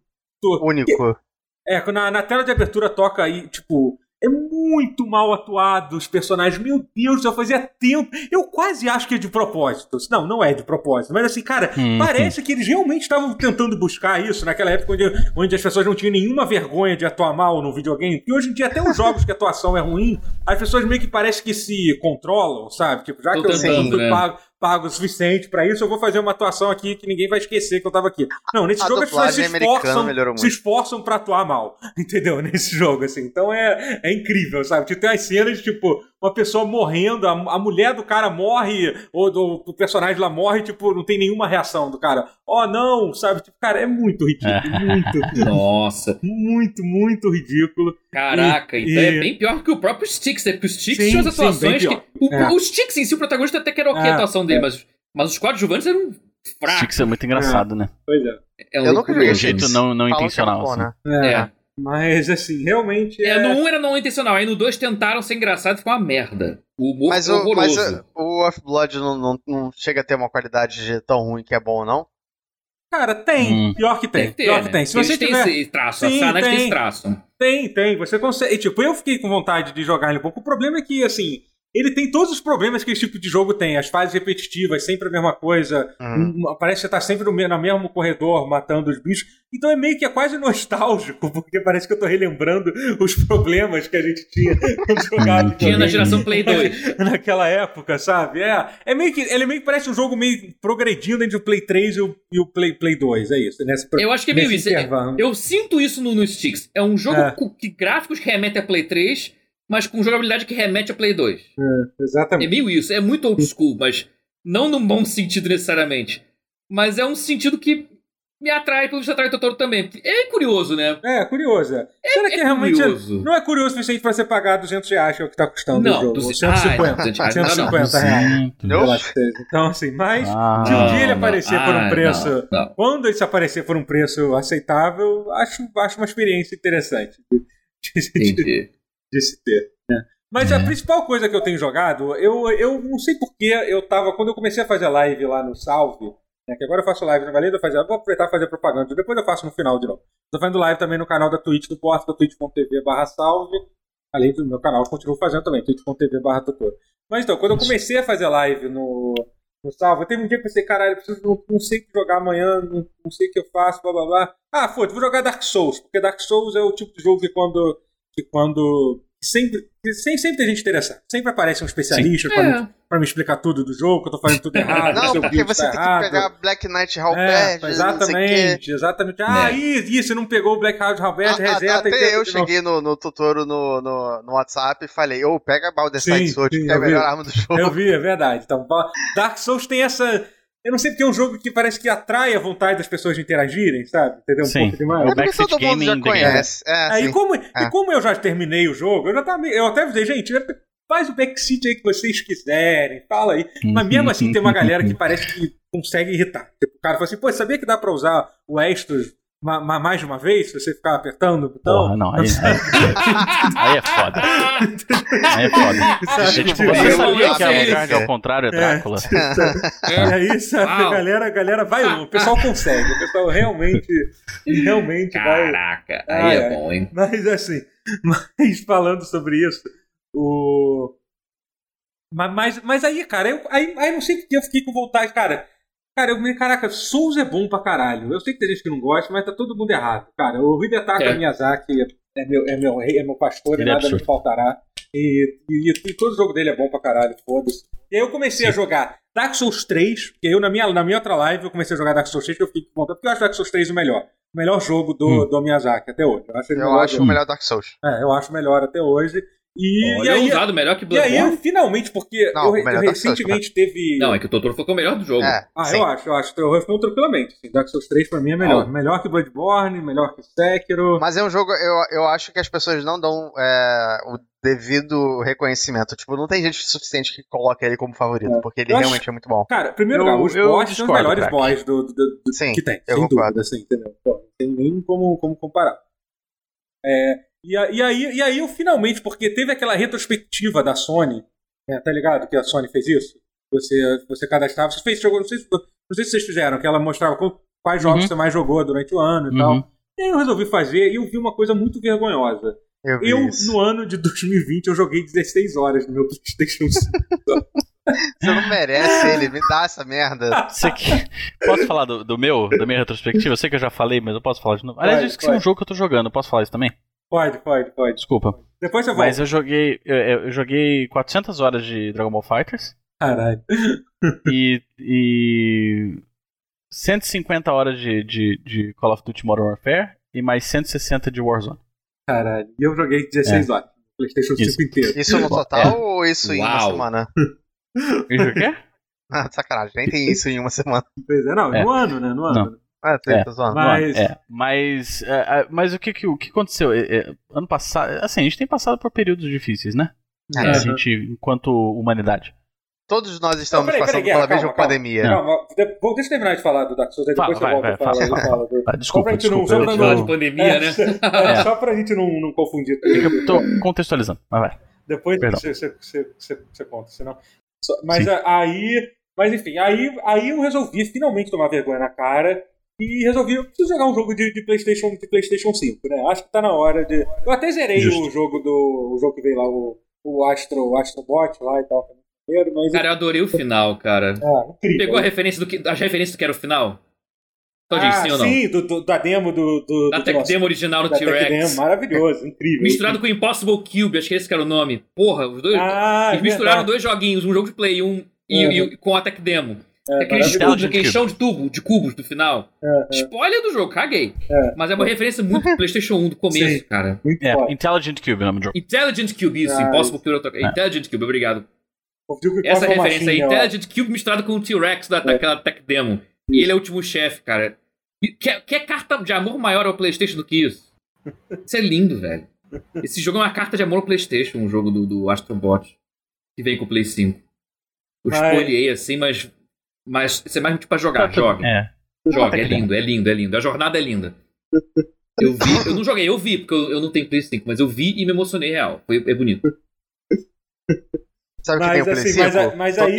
Único. Que... É, na, na tela de abertura toca aí, tipo, é muito mal atuado os personagens. Meu Deus, eu fazia tempo. Eu quase acho que é de propósito. Não, não é de propósito. Mas assim, cara, hum, parece hum. que eles realmente estavam tentando buscar isso naquela época onde, onde as pessoas não tinham nenhuma vergonha de atuar mal no videogame. Porque hoje em dia, até os jogos que a atuação é ruim, as pessoas meio que parece que se controlam, sabe? Tipo, já Tô que eu tentando, fui né? pago, pago o suficiente pra isso, eu vou fazer uma atuação aqui que ninguém vai esquecer que eu tava aqui. Não, nesse a jogo as pessoas se esforçam, se esforçam pra atuar mal, entendeu? Nesse jogo, assim. Então é, é incrível, sabe? Tem as cenas, tipo, uma pessoa morrendo, a, a mulher do cara morre, ou do, do personagem lá morre, tipo, não tem nenhuma reação do cara. Ó, oh, não, sabe? Tipo, cara, é muito ridículo. Muito. Nossa. Muito, muito ridículo. Caraca, e, então e... é bem pior que o próprio Styx, né? Porque o Styx tinha as atuações que... O, é. o Styx em si, o protagonista até que era ok é. a atuação dele, é. mas, mas os coadjuvantes eram fracos. O Styx é muito engraçado, é. né? Pois é. é um Eu nunca vi um jeito não, não intencional, assim. É. é. Mas, assim, realmente... É... É, no um era não intencional, aí no dois tentaram ser engraçado e ficou uma merda. O humor mas horroroso. O, mas o Earthblood não, não, não chega a ter uma qualidade de tão ruim que é bom, não? Cara, tem. Hum. Pior que tem. tem que ter, pior né? que tem. Se Eles você tiver... tem esse traço. Sim, a Cyanide tem esse traço. Tem, tem. Você consegue... E, tipo, eu fiquei com vontade de jogar ele um pouco. O problema é que, assim... Ele tem todos os problemas que esse tipo de jogo tem. As fases repetitivas, sempre a mesma coisa. Uhum. Parece que você tá sempre no mesmo corredor, matando os bichos. Então é meio que é quase nostálgico, porque parece que eu tô relembrando os problemas que a gente tinha quando jogava. Tinha na geração Play dois. Naquela época, sabe? É, é meio que, ele meio que parece um jogo meio progredindo entre o Play três e o, e o Play, Play dois. É isso. Nessa, eu acho que é meio isso. É, eu sinto isso no, no Styx. É um jogo é. que gráficos remetem a Play três... mas com jogabilidade que remete a Play dois. É, exatamente. É meio isso. É muito old school, mas não num bom sentido necessariamente. Mas é um sentido que me atrai, pelo que atrai o Totoro também. É curioso, né? É, curioso. É, Será é que é realmente curioso. Não é curioso o suficiente pra você pagar duzentos reais, que é o que tá custando não, o jogo. Duze... cento e cinquenta. Ah, não, cento e cinquenta reais. Então, assim, mas ah, de um dia ele aparecer ah, por um preço... Não, não. Quando ele aparecer por um preço aceitável, acho, acho uma experiência interessante. Entendi. De se ter, né? Mas a principal coisa que eu tenho jogado, eu, eu não sei porquê, eu tava, quando eu comecei a fazer live lá no Salve, É que agora eu faço live na Valida, eu vou aproveitar e fazer propaganda, depois eu faço no final de novo. Estou fazendo live também no canal da Twitch do Porto, da twitch ponto tv barra salve, além do meu canal, eu continuo fazendo também, twitch ponto tv barra Totoro. Mas então, quando eu comecei a fazer live no, no Salve, teve um dia que eu pensei, caralho, eu preciso, não, não sei o que jogar amanhã, não, não sei o que eu faço, blá blá blá. Ah, foda-se, vou jogar Dark Souls, porque Dark Souls é o tipo de jogo que quando... Que quando sempre, sempre, sempre tem gente interessada. Sempre aparece um especialista pra, é. me, pra me explicar tudo do jogo, que eu tô fazendo tudo errado. Não, porque você tá tem errado. Que pegar Black Knight Halberd. É, exatamente, exatamente. Ah, é. isso, você não pegou o Black Knight Halberd, ah, reseta. Até, até eu cheguei no, no Totoro no, no, no WhatsApp e falei, ô, oh, pega a Baldur's Gate Sword, que é a melhor arma do jogo. Eu vi, é verdade. Então, Dark Souls tem essa... Eu não sei porque é um jogo que parece que atrai a vontade das pessoas de interagirem, sabe? Entendeu? Um sim. pouco demais. É porque todo mundo já conhece. É, é, e, como, é. e como eu já terminei o jogo, eu já tava. Eu até falei, gente, faz o backseat aí que vocês quiserem, fala aí. Mas mesmo assim tem uma galera que parece que consegue irritar. Tipo, o cara fala assim, pô, sabia que dá pra usar o Astros ma- ma- mais de uma vez? Se você ficar apertando o botão? Porra, não, aí, aí, aí é foda. Aí é foda. Sabe, tipo, você sabia que a Vanguard ao contrário é Drácula? É, é. é isso, a galera, a galera vai, o pessoal consegue, o pessoal realmente, realmente vai... Caraca, aí ah, é bom, hein? Mas assim, mas falando sobre isso, o... Mas, mas aí, cara, eu, aí, aí não sei porque eu fiquei com vontade, cara... Cara, eu, caraca, Souls é bom pra caralho. Eu sei que tem gente que não gosta, mas tá todo mundo errado. Cara, o Hidetaka é. Miyazaki é meu, é meu rei, é meu pastor, e nada me faltará. E, e, e todo jogo dele é bom pra caralho, foda-se. E aí eu comecei Sim. a jogar Dark Souls três, que eu na minha, na minha outra live eu comecei a jogar Dark Souls três, que eu fiquei contando, porque eu acho Dark Souls três o melhor. O melhor jogo do, hum. do Miyazaki até hoje. Eu acho, ele eu melhor acho o melhor Dark Souls. É, eu acho melhor até hoje. E, Olha, e aí, usado melhor que Bloodborne. E aí, eu, finalmente, porque não, eu, eu recentemente Souls, teve. Não, é que o Totoro foi o melhor do jogo. É, ah, sim. eu acho, eu acho. Eu respondo tranquilamente. Assim, Dark Souls três pra mim é melhor. Ah. Melhor que Bloodborne, melhor que Sekiro. Mas é um jogo, eu, eu acho que as pessoas não dão é, o devido reconhecimento. Tipo, não tem gente suficiente que coloque ele como favorito, é. porque ele eu realmente acho... é muito bom. Cara, primeiro, eu, cara, os bosses são os melhores boss do, do, do, do, sim, que tem. Eu sem concordo. Dúvida, assim, entendeu? Pô, não tem nem como, como comparar. É. E, e, aí, e aí eu finalmente, porque teve aquela retrospectiva da Sony, né, tá ligado? Que a Sony fez isso. Você, você cadastrava, você fez jogo, não sei, não sei se vocês fizeram, que ela mostrava quais jogos uhum. você mais jogou durante o ano e uhum. tal. E aí eu resolvi fazer e eu vi uma coisa muito vergonhosa. Eu, eu no ano de dois mil e vinte, eu joguei dezesseis horas no meu PlayStation cinco. Você não merece ele, me dá essa merda. Que... Posso falar do, do meu, da minha retrospectiva? Eu sei que eu já falei, mas eu posso falar de novo. Aliás, pode, eu esqueci pode. um jogo que eu tô jogando, posso falar isso também? Pode, pode, pode. Desculpa. Depois eu volto. Mas eu joguei, eu, eu joguei quatrocentas horas de Dragon Ball FighterZ. Caralho. E, e cento e cinquenta horas de, de, de Call of Duty Modern Warfare e mais cento e sessenta de Warzone. Caralho. E eu joguei dezesseis horas. PlayStation cinco inteiro. Isso no total é. ou isso em Uau. uma semana? Isso o quê? Ah, sacanagem. Nem tem isso em uma semana. Pois é, não. É. No ano, né? No ano. Não. Ah, é, mas... É, mas, é, mas o que, que, o que aconteceu? É, é, ano passado, assim, a gente tem passado por períodos difíceis, né? É. A gente, enquanto humanidade. Todos nós estamos peraí, passando pela mesma pandemia. Não, não. Não, deixa eu terminar de falar do Dark Souls, aí depois fala, eu vai, volto vai, a falar. Fala. Fala. Desculpa, desculpa. Só pra gente não, só pra não... pandemia, é, né? É, é. Só pra gente não, não confundir. Eu tô contextualizando, mas vai. Depois você, você, você, você, você conta, senão... Mas Sim. aí... Mas enfim, aí, aí eu resolvi finalmente tomar vergonha na cara... E resolvi, eu preciso jogar um jogo de, de, PlayStation, de PlayStation cinco, né? Acho que tá na hora de... Eu até zerei Justo. o jogo do o jogo que veio lá, o, o Astro, Astrobot lá e tal. Mas... Cara, eu adorei o final, cara. Ah, incrível. Pegou a referência do que, as referências do que era o final? Então, ah, sim, ou não? sim do, do, da demo do... do da do tech nosso, demo original do da T-Rex. Demo, maravilhoso, incrível. Misturado com Impossible Cube, acho que esse que era o nome. Porra, os dois... Ah, eles é misturaram verdade. dois joguinhos, um jogo de Play um, e, uhum. e, e com a tech demo. É, aquele chão, aquele chão de tubo, de cubos do final. É, é. Spoiler do jogo, caguei. É. Mas é uma referência muito do PlayStation um do começo, Sim. cara. É, Intelligent Cube é o nome do jogo. Intelligent Cube, isso, ah, Impossible isso. Cube. Outra... É. Intelligent Cube, obrigado. Essa referência aí, é Intelligent Cube misturado com o T-Rex da, é. daquela tech demo. Isso. E ele é o último chefe, cara. Que, que é carta de amor maior ao PlayStation do que isso? Isso é lindo, velho. Esse jogo é uma carta de amor ao PlayStation, um jogo do, do Astro Bot que vem com o Play cinco. Eu escolhei assim, mas... Mas isso é mais tipo pra jogar, joga. É. Joga, é lindo, é lindo, é lindo. A jornada é linda. Eu vi, eu não joguei, eu vi, porque eu, eu não tenho Play cinco, mas eu vi e me emocionei real. Foi, é bonito. Sabe o que tem o Play cinco? Mas, mas aí,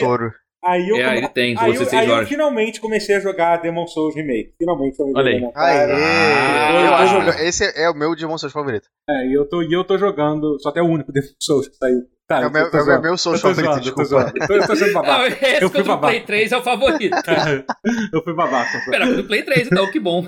Aí eu, é, come... ele tem, aí você eu, aí eu finalmente comecei a jogar Demon Souls Remake. Finalmente eu Olha aí. Ah, eu tô, eu tô esse é o meu Demon Souls favorito. É, e eu tô, eu tô jogando. Só até o único Demon Souls que saiu. Tá, é o meu, é meu Souls favorito, desculpa. Eu tô sendo babaca. Não, eu fui babaca. O Play três é o favorito. Eu fui babaca. Espera, do Play três, então, que bom.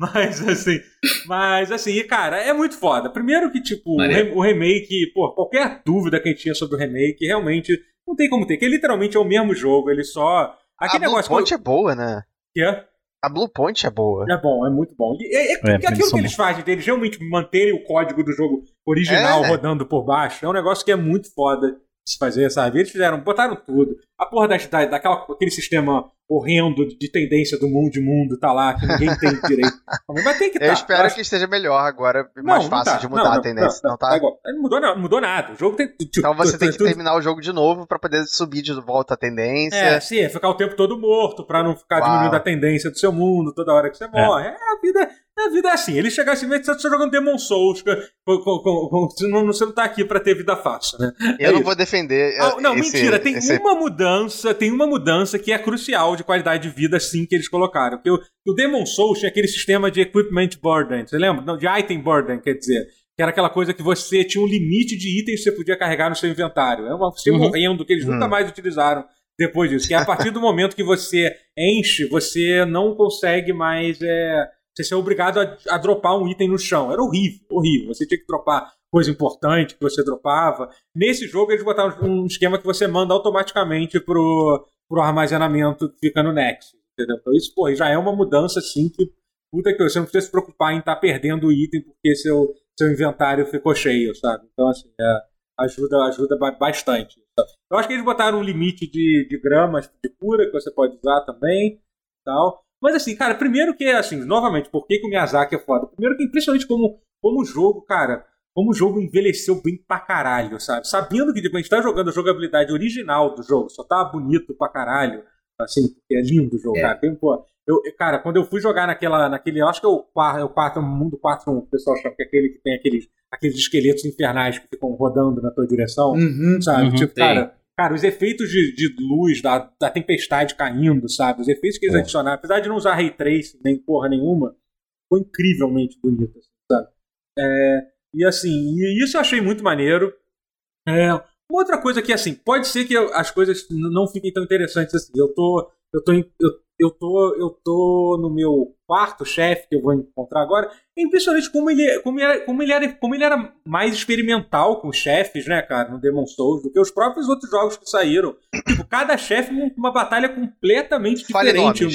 Mas assim, mas assim, cara, é muito foda. Primeiro que, tipo, Maria. o remake, pô, qualquer dúvida que a gente tinha sobre o remake, realmente não tem como ter, que literalmente é o mesmo jogo, ele só... Aquele a negócio Blue Point que... é boa, né? Que é? A Blue Point é boa. É bom, é muito bom. E, é, é, é, aquilo que eles fazem, eles realmente manterem o código do jogo original é, rodando é. por baixo, é um negócio que é muito foda de se fazer, sabe? Eles fizeram, botaram tudo. A porra da, da, daquela, aquele sistema horrendo de tendência do mundo de mundo tá lá, que ninguém tem direito. Mas tem que tá. Eu espero mas... que esteja melhor agora, mais não, fácil não tá. de mudar não, não, a tendência. Não, não, não tá? Não, não, mudou, não mudou nada. O jogo tem... Então você tem que terminar o jogo de novo pra poder subir de volta a tendência. É, sim, é ficar o tempo todo morto pra não ficar Uau. diminuindo a tendência do seu mundo toda hora que você morre. É, é a vida... A vida é assim, ele chegar assim, você tá jogando Demon Souls, com, com, com, com, você não tá aqui pra ter vida fácil, né? Eu é não isso. vou defender. Ah, não, esse, mentira, tem esse... uma mudança, tem uma mudança que é crucial de qualidade de vida, sim, que eles colocaram. Porque o, o Demon Souls tinha aquele sistema de equipment burden, você lembra? Não, de item burden, quer dizer. Que era aquela coisa que você tinha um limite de itens que você podia carregar no seu inventário. É um sistema uhum. horrendo que eles uhum. nunca mais utilizaram depois disso. Que é a partir do momento que você enche, você não consegue mais. É... Você ser obrigado a, a dropar um item no chão. Era horrível, horrível. Você tinha que dropar coisa importante que você dropava. Nesse jogo eles botaram um esquema que você manda automaticamente pro, pro armazenamento que fica no Nexus. Entendeu? Então isso, pô, já é uma mudança assim que, puta que você não precisa se preocupar em estar tá perdendo o item porque seu, seu inventário ficou cheio, sabe? Então assim, é, ajuda, ajuda bastante. Eu acho que eles botaram um limite de, de gramas de cura que você pode usar também e tal. Mas assim, cara, primeiro que, assim, novamente, por que o Miyazaki é foda? Primeiro que é impressionante como, como o jogo, cara, como o jogo envelheceu bem pra caralho, sabe? Sabendo que depois tipo, a gente tá jogando a jogabilidade original do jogo, só tá bonito pra caralho, assim, porque é lindo o jogo, é. cara. Tem, pô, eu, cara, quando eu fui jogar naquela, naquele, acho que é o quatro, mundo quatro um, o pessoal chama que é aquele que tem aqueles, aqueles esqueletos infernais que ficam rodando na tua direção, uhum, sabe? Uhum, tipo, tem. cara... Cara, os efeitos de, de luz da, da tempestade caindo, sabe? Os efeitos que eles é. adicionaram, apesar de não usar Ray Tracing nem porra nenhuma, foi incrivelmente bonito, sabe? É, e assim, e isso eu achei muito maneiro. É, uma outra coisa que, assim, pode ser que eu, as coisas não fiquem tão interessantes assim. Eu tô, eu tô, eu, eu tô, eu tô no meu quarto chefe que eu vou encontrar agora. É impressionante como ele, como ele, era, como ele, era, como ele era mais experimental com os chefes, né, cara, no Demon Souls, do que os próprios outros jogos que saíram. Tipo, cada chefe uma batalha completamente diferente.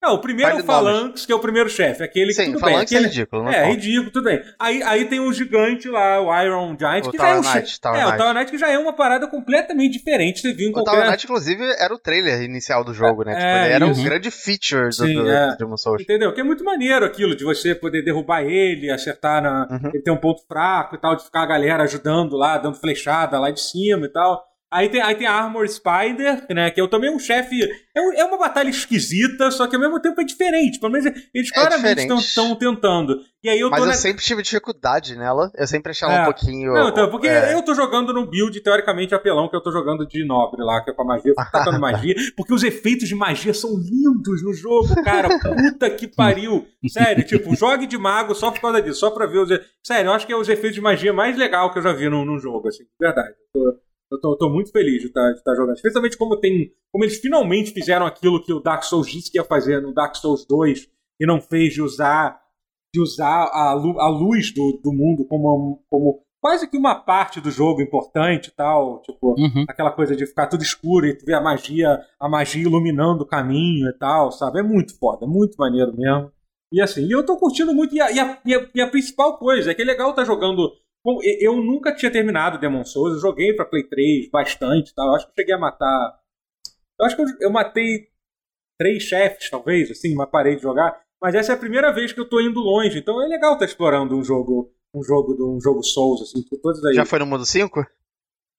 Não, o primeiro Fale é o Phalanx, nomes. que é o primeiro chefe. Aquele Sim, que tudo Phalanx bem. Aquele... é ridículo, né? É, é ridículo, tudo bem. Aí, aí tem o gigante lá, o Iron Giant, o que Tower já é um Knight, che... Tower É, Knight. o Tower Knight que já é uma parada completamente diferente. Você viu em qualquer... O Tower Knight, inclusive, era o trailer inicial do jogo, né? É, tipo, ele era um grande feature Sim, do, do, é. do Demon Souls. Entendeu? Que é muito maneiro aquilo de você poder derrubar ele, acertar na... Uhum. Ele tem um ponto fraco e tal, de ficar a galera ajudando lá, dando flechada lá de cima e tal. Aí tem, aí tem a Armor Spider, né, que é também um chefe... É, um, é uma batalha esquisita, só que ao mesmo tempo é diferente. Pelo menos eles é claramente estão tentando. E aí eu Mas tô eu na... sempre tive dificuldade nela. Eu sempre achava é. um pouquinho... Não, então, porque é... eu tô jogando no build, teoricamente, apelão, que eu tô jogando de nobre lá, que é com a magia. Eu tô tentando magia, porque os efeitos de magia são lindos no jogo, cara. Puta que pariu. Sério, tipo, jogue de mago só por causa disso, só pra ver os... Sério, eu acho que é os efeitos de magia mais legal que eu já vi num, num jogo, assim, de verdade. Eu tô... Eu tô, eu tô muito feliz de estar tá, tá jogando. Especialmente como, tem, como eles finalmente fizeram aquilo que o Dark Souls disse que ia fazer no Dark Souls dois e não fez, de usar, de usar a, lu, a luz do, do mundo como, como quase que uma parte do jogo importante e tal. Tipo, uhum. aquela coisa de ficar tudo escuro e ver a magia, a magia iluminando o caminho e tal, sabe? É muito foda, é muito maneiro mesmo. E assim, eu tô curtindo muito. E a, e a, e a, e a principal coisa é que é legal estar tá jogando... Bom, eu nunca tinha terminado Demon Souls, eu joguei pra Play três bastante, tá? Eu acho que eu cheguei a matar... Eu acho que eu, eu matei três chefes, talvez, assim, mas parei de jogar. Mas essa é a primeira vez que eu tô indo longe, então é legal estar tá explorando um jogo, um jogo, um jogo Souls, assim, por todos aí. Já foi no mundo cinco?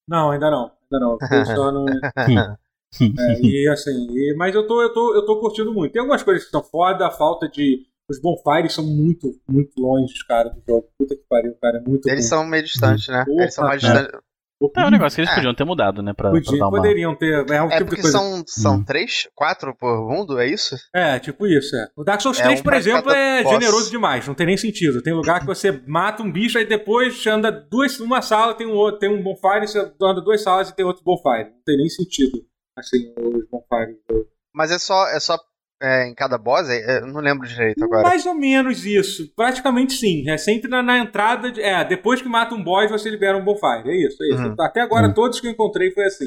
Não, ainda não, ainda não. Eu só no... é, e assim, e... mas eu tô, eu, tô, eu tô curtindo muito. Tem algumas coisas que são foda, a falta de... Os bonfires são muito, muito longe, cara, do jogo. Puta que pariu, cara. É muito Eles bom. são meio distantes, né? Porra, Eles são mais distantes. É um negócio que eles é. podiam ter mudado, né? Pra, Podia, pra dar uma... Poderiam ter. É, um é tipo porque de coisa. são, são hum. três, quatro por mundo, é isso? É, tipo isso, é. O Dark Souls é, três, um por exemplo, é boss. generoso demais, não tem nem sentido. Tem lugar que você mata um bicho, aí depois anda duas, uma sala, tem um outro, tem um bonfire, você anda duas salas e tem outro bonfire. Não tem nem sentido, assim, os bonfires. Mas é só, é só é, em cada boss? Eu não lembro direito agora. Mais ou menos isso. Praticamente sim. É sempre na, na entrada... De, é, depois que mata um boss, você libera um bonfire. É isso, é isso. Uhum. Até agora, uhum. todos que eu encontrei foi assim.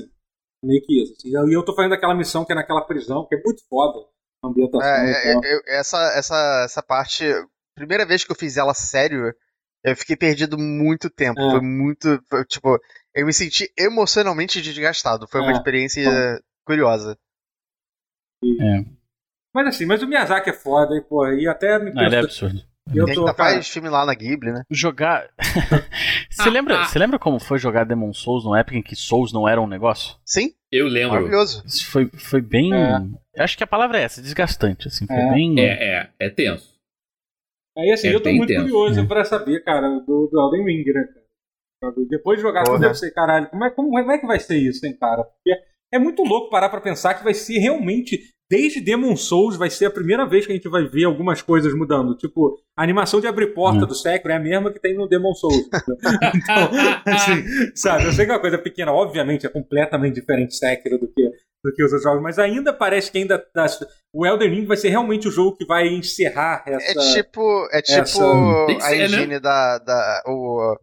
Meio que isso. Assim. E eu tô fazendo aquela missão que é naquela prisão, que é muito foda. A ambientação. É, é, eu, essa, essa, essa parte... Primeira vez que eu fiz ela sério, eu fiquei perdido muito tempo. É. Foi muito... Foi, tipo, eu me senti emocionalmente desgastado. Foi é. uma experiência é. curiosa. É... Mas assim, mas o Miyazaki é foda, e pô, e até me Não, ele é absurdo. Eu tô, ainda faz filme lá na Ghibli, né? Jogar... Você lembra, lembra como foi jogar Demon Souls numa época em que Souls não era um negócio? Sim. Eu lembro. Maravilhoso. Isso foi, foi bem... É. Acho que a palavra é essa, desgastante, assim, foi é. bem... É, é, é tenso. Aí assim, é eu tô muito tenso. curioso é. pra saber, cara, do, do Elden Ring, né? Depois de jogar, eu sei, caralho, como é, como é que vai ser isso, hein, cara? Porque é muito louco parar pra pensar que vai ser realmente... Desde Demon Souls vai ser a primeira vez que a gente vai ver algumas coisas mudando. Tipo, a animação de abrir porta hum. do Sekiro é a mesma que tem no Demon Souls. Então, assim, sabe? Eu sei que é uma coisa pequena, obviamente, é completamente diferente Sekiro do que, do que os outros jogos, mas ainda parece que ainda tá, o Elden Ring vai ser realmente o jogo que vai encerrar essa... É tipo, é tipo essa... a engine né? da... da o,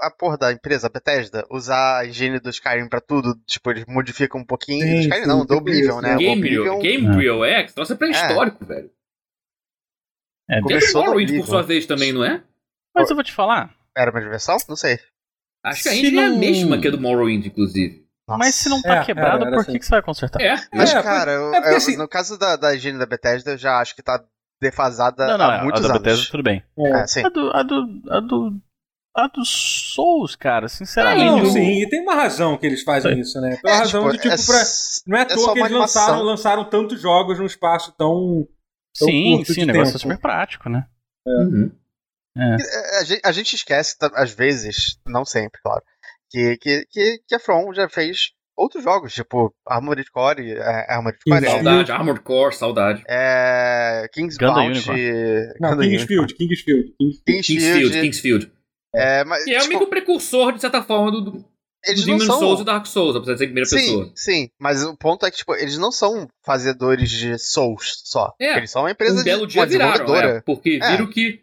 a porra da empresa Bethesda usar a engine do Skyrim pra tudo. Tipo, eles modificam um pouquinho. Sim, Skyrim sim, não, do Oblivion, né? Gamebryo, Gamebryo é, que troço é pré-histórico, é. velho. É, começou no Oblivion. Por sua vez também, não é? Mas eu vou te falar. Era uma diversão? Não sei. Acho que a engine não... é a mesma que a do Morrowind, inclusive. Nossa. Mas se não tá é, quebrado, é, por que, assim. que você vai consertar? É. Mas, é, cara, é, eu, é assim... eu, no caso da, da engine da Bethesda, eu já acho que tá defasada não, não, há muitos anos. Não, a da Bethesda, tudo bem. É, sim. A do... A do, a do... A dos Souls, cara, sinceramente. Não, sim, e tem uma razão que eles fazem é. isso, né? Pela é, razão tipo, de, tipo, é, pra... não é à toa é que eles lançaram, lançaram tantos jogos num espaço tão. tão sim, curto sim, o negócio tempo. é super prático, né? É. Uhum. É. A, gente, a gente esquece, às vezes, não sempre, claro, que, que, que, que a From já fez outros jogos, tipo Armored Core. É, Armored Core é, saudade, é, Armored Core, saudade. É, King's Bounty. Kingsfield, Kingsfield. Kingsfield, Kingsfield. É, mas, que é tipo, o meio precursor, de certa forma, do, do Demon são... Souls e Dark Souls, apesar de ser a primeira sim, pessoa. Sim, mas o ponto é que tipo, eles não são fazedores de Souls só. É, eles são uma empresa um belo de, dia uma viraram, é, porque é. viram que,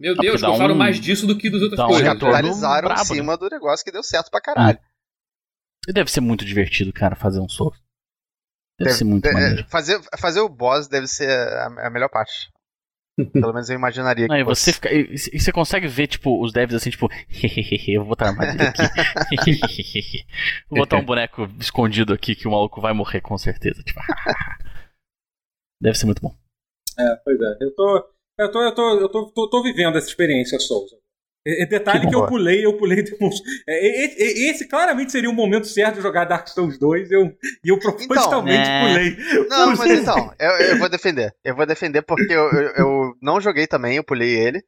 meu não, Deus, gostaram um... mais disso do que dos outras dá coisas. Um capitalizaram um brabo, em cima né? do negócio que deu certo pra caralho. Ah. Deve ser muito divertido, cara, fazer um Souls. Deve, deve ser muito de, maneiro. Fazer, fazer o boss deve ser a, a melhor parte. Pelo menos eu imaginaria que não, e, você fica, e, e você consegue ver, tipo, os devs assim, tipo, eu vou botar a armadilha aqui. Vou botar um boneco escondido aqui que o maluco vai morrer com certeza. Tipo, deve ser muito bom. É, pois é. Eu tô. Eu tô, eu tô, eu tô, tô, tô vivendo essa experiência, Souls. É, é detalhe que, que eu pulei, eu pulei Demon Souls. É, é, é, esse claramente seria o momento certo de jogar Dark Souls dois, e eu, eu propositalmente então, pulei. Não, pulei. Mas então, eu, eu vou defender. Eu vou defender porque eu, eu, eu não joguei também, eu pulei ele.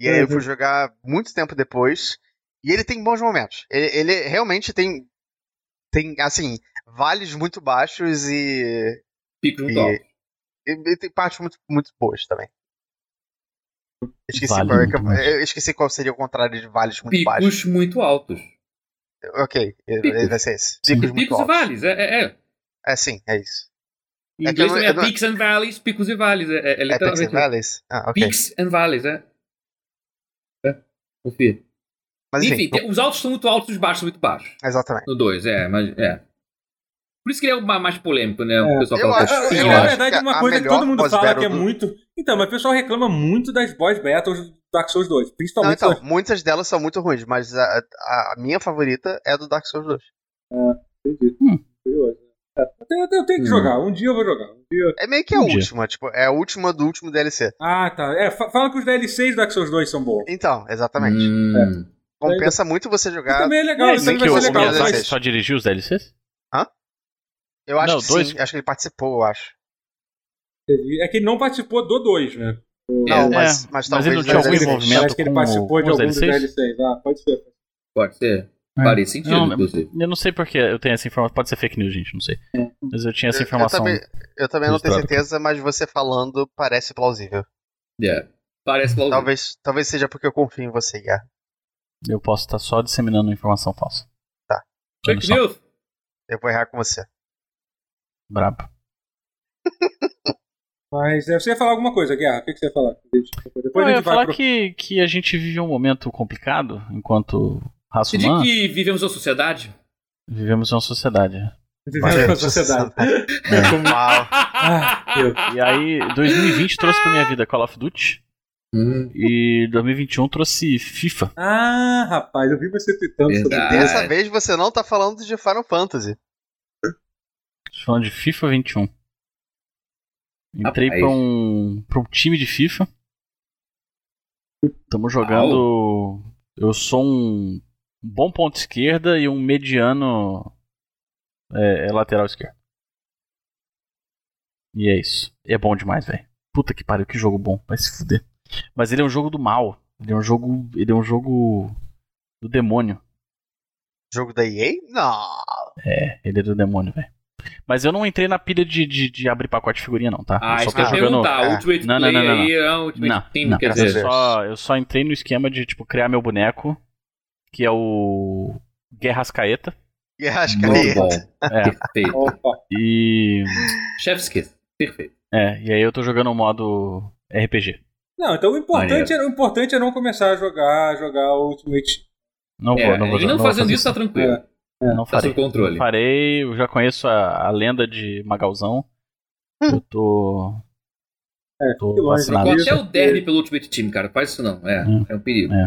E aí eu fui jogar muito tempo depois. E ele tem bons momentos. Ele, ele realmente tem, tem, assim, vales muito baixos e... Picos muito altos. E tem partes muito, muito boas também. Esqueci, vale qual, eu, eu esqueci qual seria o contrário de vales muito picos baixos. Picos muito altos. Ok, picos. vai ser esse. Picos, picos muito e altos. Vales, é, é. É sim, é isso. Em inglês é, eu, é eu peaks não... and valleys, picos e vales. É, é, é literalmente. É peaks and valleys? Ah, ok. Peaks and valleys, é. É, confia. Mas, enfim, enfim tem, os altos são muito altos e os baixos são muito baixos. Exatamente. No dois, é, mas é. Por isso que ele é mais polêmico, né? O pessoal eu fala acho, que é, na verdade, uma coisa que todo mundo fala que é do... muito... Então, mas o pessoal reclama muito das boss battles do Dark Souls dois, principalmente... Não, então, das... muitas delas são muito ruins, mas a, a minha favorita é a do Dark Souls dois. Ah, entendi. Hum. Eu, tenho, eu, tenho, eu tenho que hum. jogar, um dia eu vou jogar. Um dia... É meio que a um última, dia. tipo, é a última do último D L C. Ah, tá. É, fala que os D L Cs do Dark Souls dois são bons. Então, exatamente. Hum. É. Compensa é. muito você jogar... E também é legal, é, também que vai ser legal. O mas... só dirigiu os D L Cs? Hã? Eu acho não, que dois... sim, acho que ele participou, eu acho. É que ele não participou do dois, né? Não, é, mas, mas talvez mas ele não tinha algum envolvimento. Acho que ele participou de algum D L C. Ah, pode ser. Pode ser. É. Faria sentido, não, inclusive. Eu não sei porque eu tenho essa informação. Pode ser fake news, gente, não sei. Mas eu tinha essa informação. Eu, eu também, eu também não tenho certeza, mas você falando parece plausível. Yeah. Parece plausível. Talvez, talvez seja porque eu confio em você, Guerra. Yeah. Eu posso estar só disseminando informação falsa. Tá. Fake news! Eu vou errar com você. Brabo. Mas é, você ia falar alguma coisa, Guerra? O que você ia falar? Depois não, a gente eu ia vai falar pro... que, que a gente vive um momento complicado enquanto raça humana. Você diz que vivemos uma sociedade? Vivemos uma sociedade. Vivemos uma sociedade. É. Como... ah, e aí, dois mil e vinte trouxe pra minha vida Call of Duty. Hum. E dois mil e vinte e um trouxe FIFA. Ah, rapaz, eu vi você tweetando sobre isso. E dessa vez você não tá falando de Final Fantasy. Tô falando de FIFA vinte e um. Entrei pra um, pra um time de FIFA. Tamo jogando. Au. Eu sou um bom ponto esquerda e um mediano é, é lateral esquerdo. E é isso. É bom demais, velho. Puta que pariu, que jogo bom. Vai se fuder. Mas ele é um jogo do mal. Ele é um jogo. Ele é um jogo do demônio. Jogo da E A? Não. É, ele é do demônio, velho. Mas eu não entrei na pilha de, de, de abrir pacote de figurinha, não, tá? Ah, eu só tô jogando. Ultimate não, não, não, não, não. Aí, não, Ultimate não, Team, não, quer dizer. Eu só, eu só entrei no esquema de, tipo, criar meu boneco, que é o Guerras Caeta. Guerras Caeta. É. Perfeito. Opa. E. Chef's Kiss. Perfeito. É, e aí eu tô jogando o modo R P G. Não, então o importante, era, o importante é não começar a jogar, jogar o Ultimate. Não vou, é, não vou. E não, não fazendo isso, isso, tá tranquilo. É, é, não tá farei, sob controle. Não farei, eu já conheço a, a lenda de Magalzão. Eu tô... É, tô vacinado. Até o derby pelo Ultimate Team, cara. Faz isso não, é, é, é um perigo. É,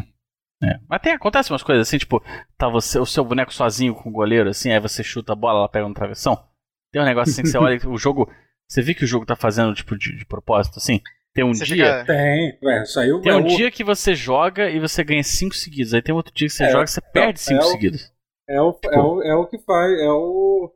é. Mas tem, acontece umas coisas assim, tipo, tá você, o seu boneco sozinho com o goleiro, assim, aí você chuta a bola, ela pega no travessão. Tem um negócio assim que você olha, o jogo... Você vê que o jogo tá fazendo, tipo, de, de propósito, assim... Tem um você dia. Fica... Tem, ué, saiu, tem um o... dia que você joga e você ganha cinco seguidos. Aí tem outro dia que você é, joga e você é, perde cinco é seguidos. É o, tipo... é, o, é o que faz. É o.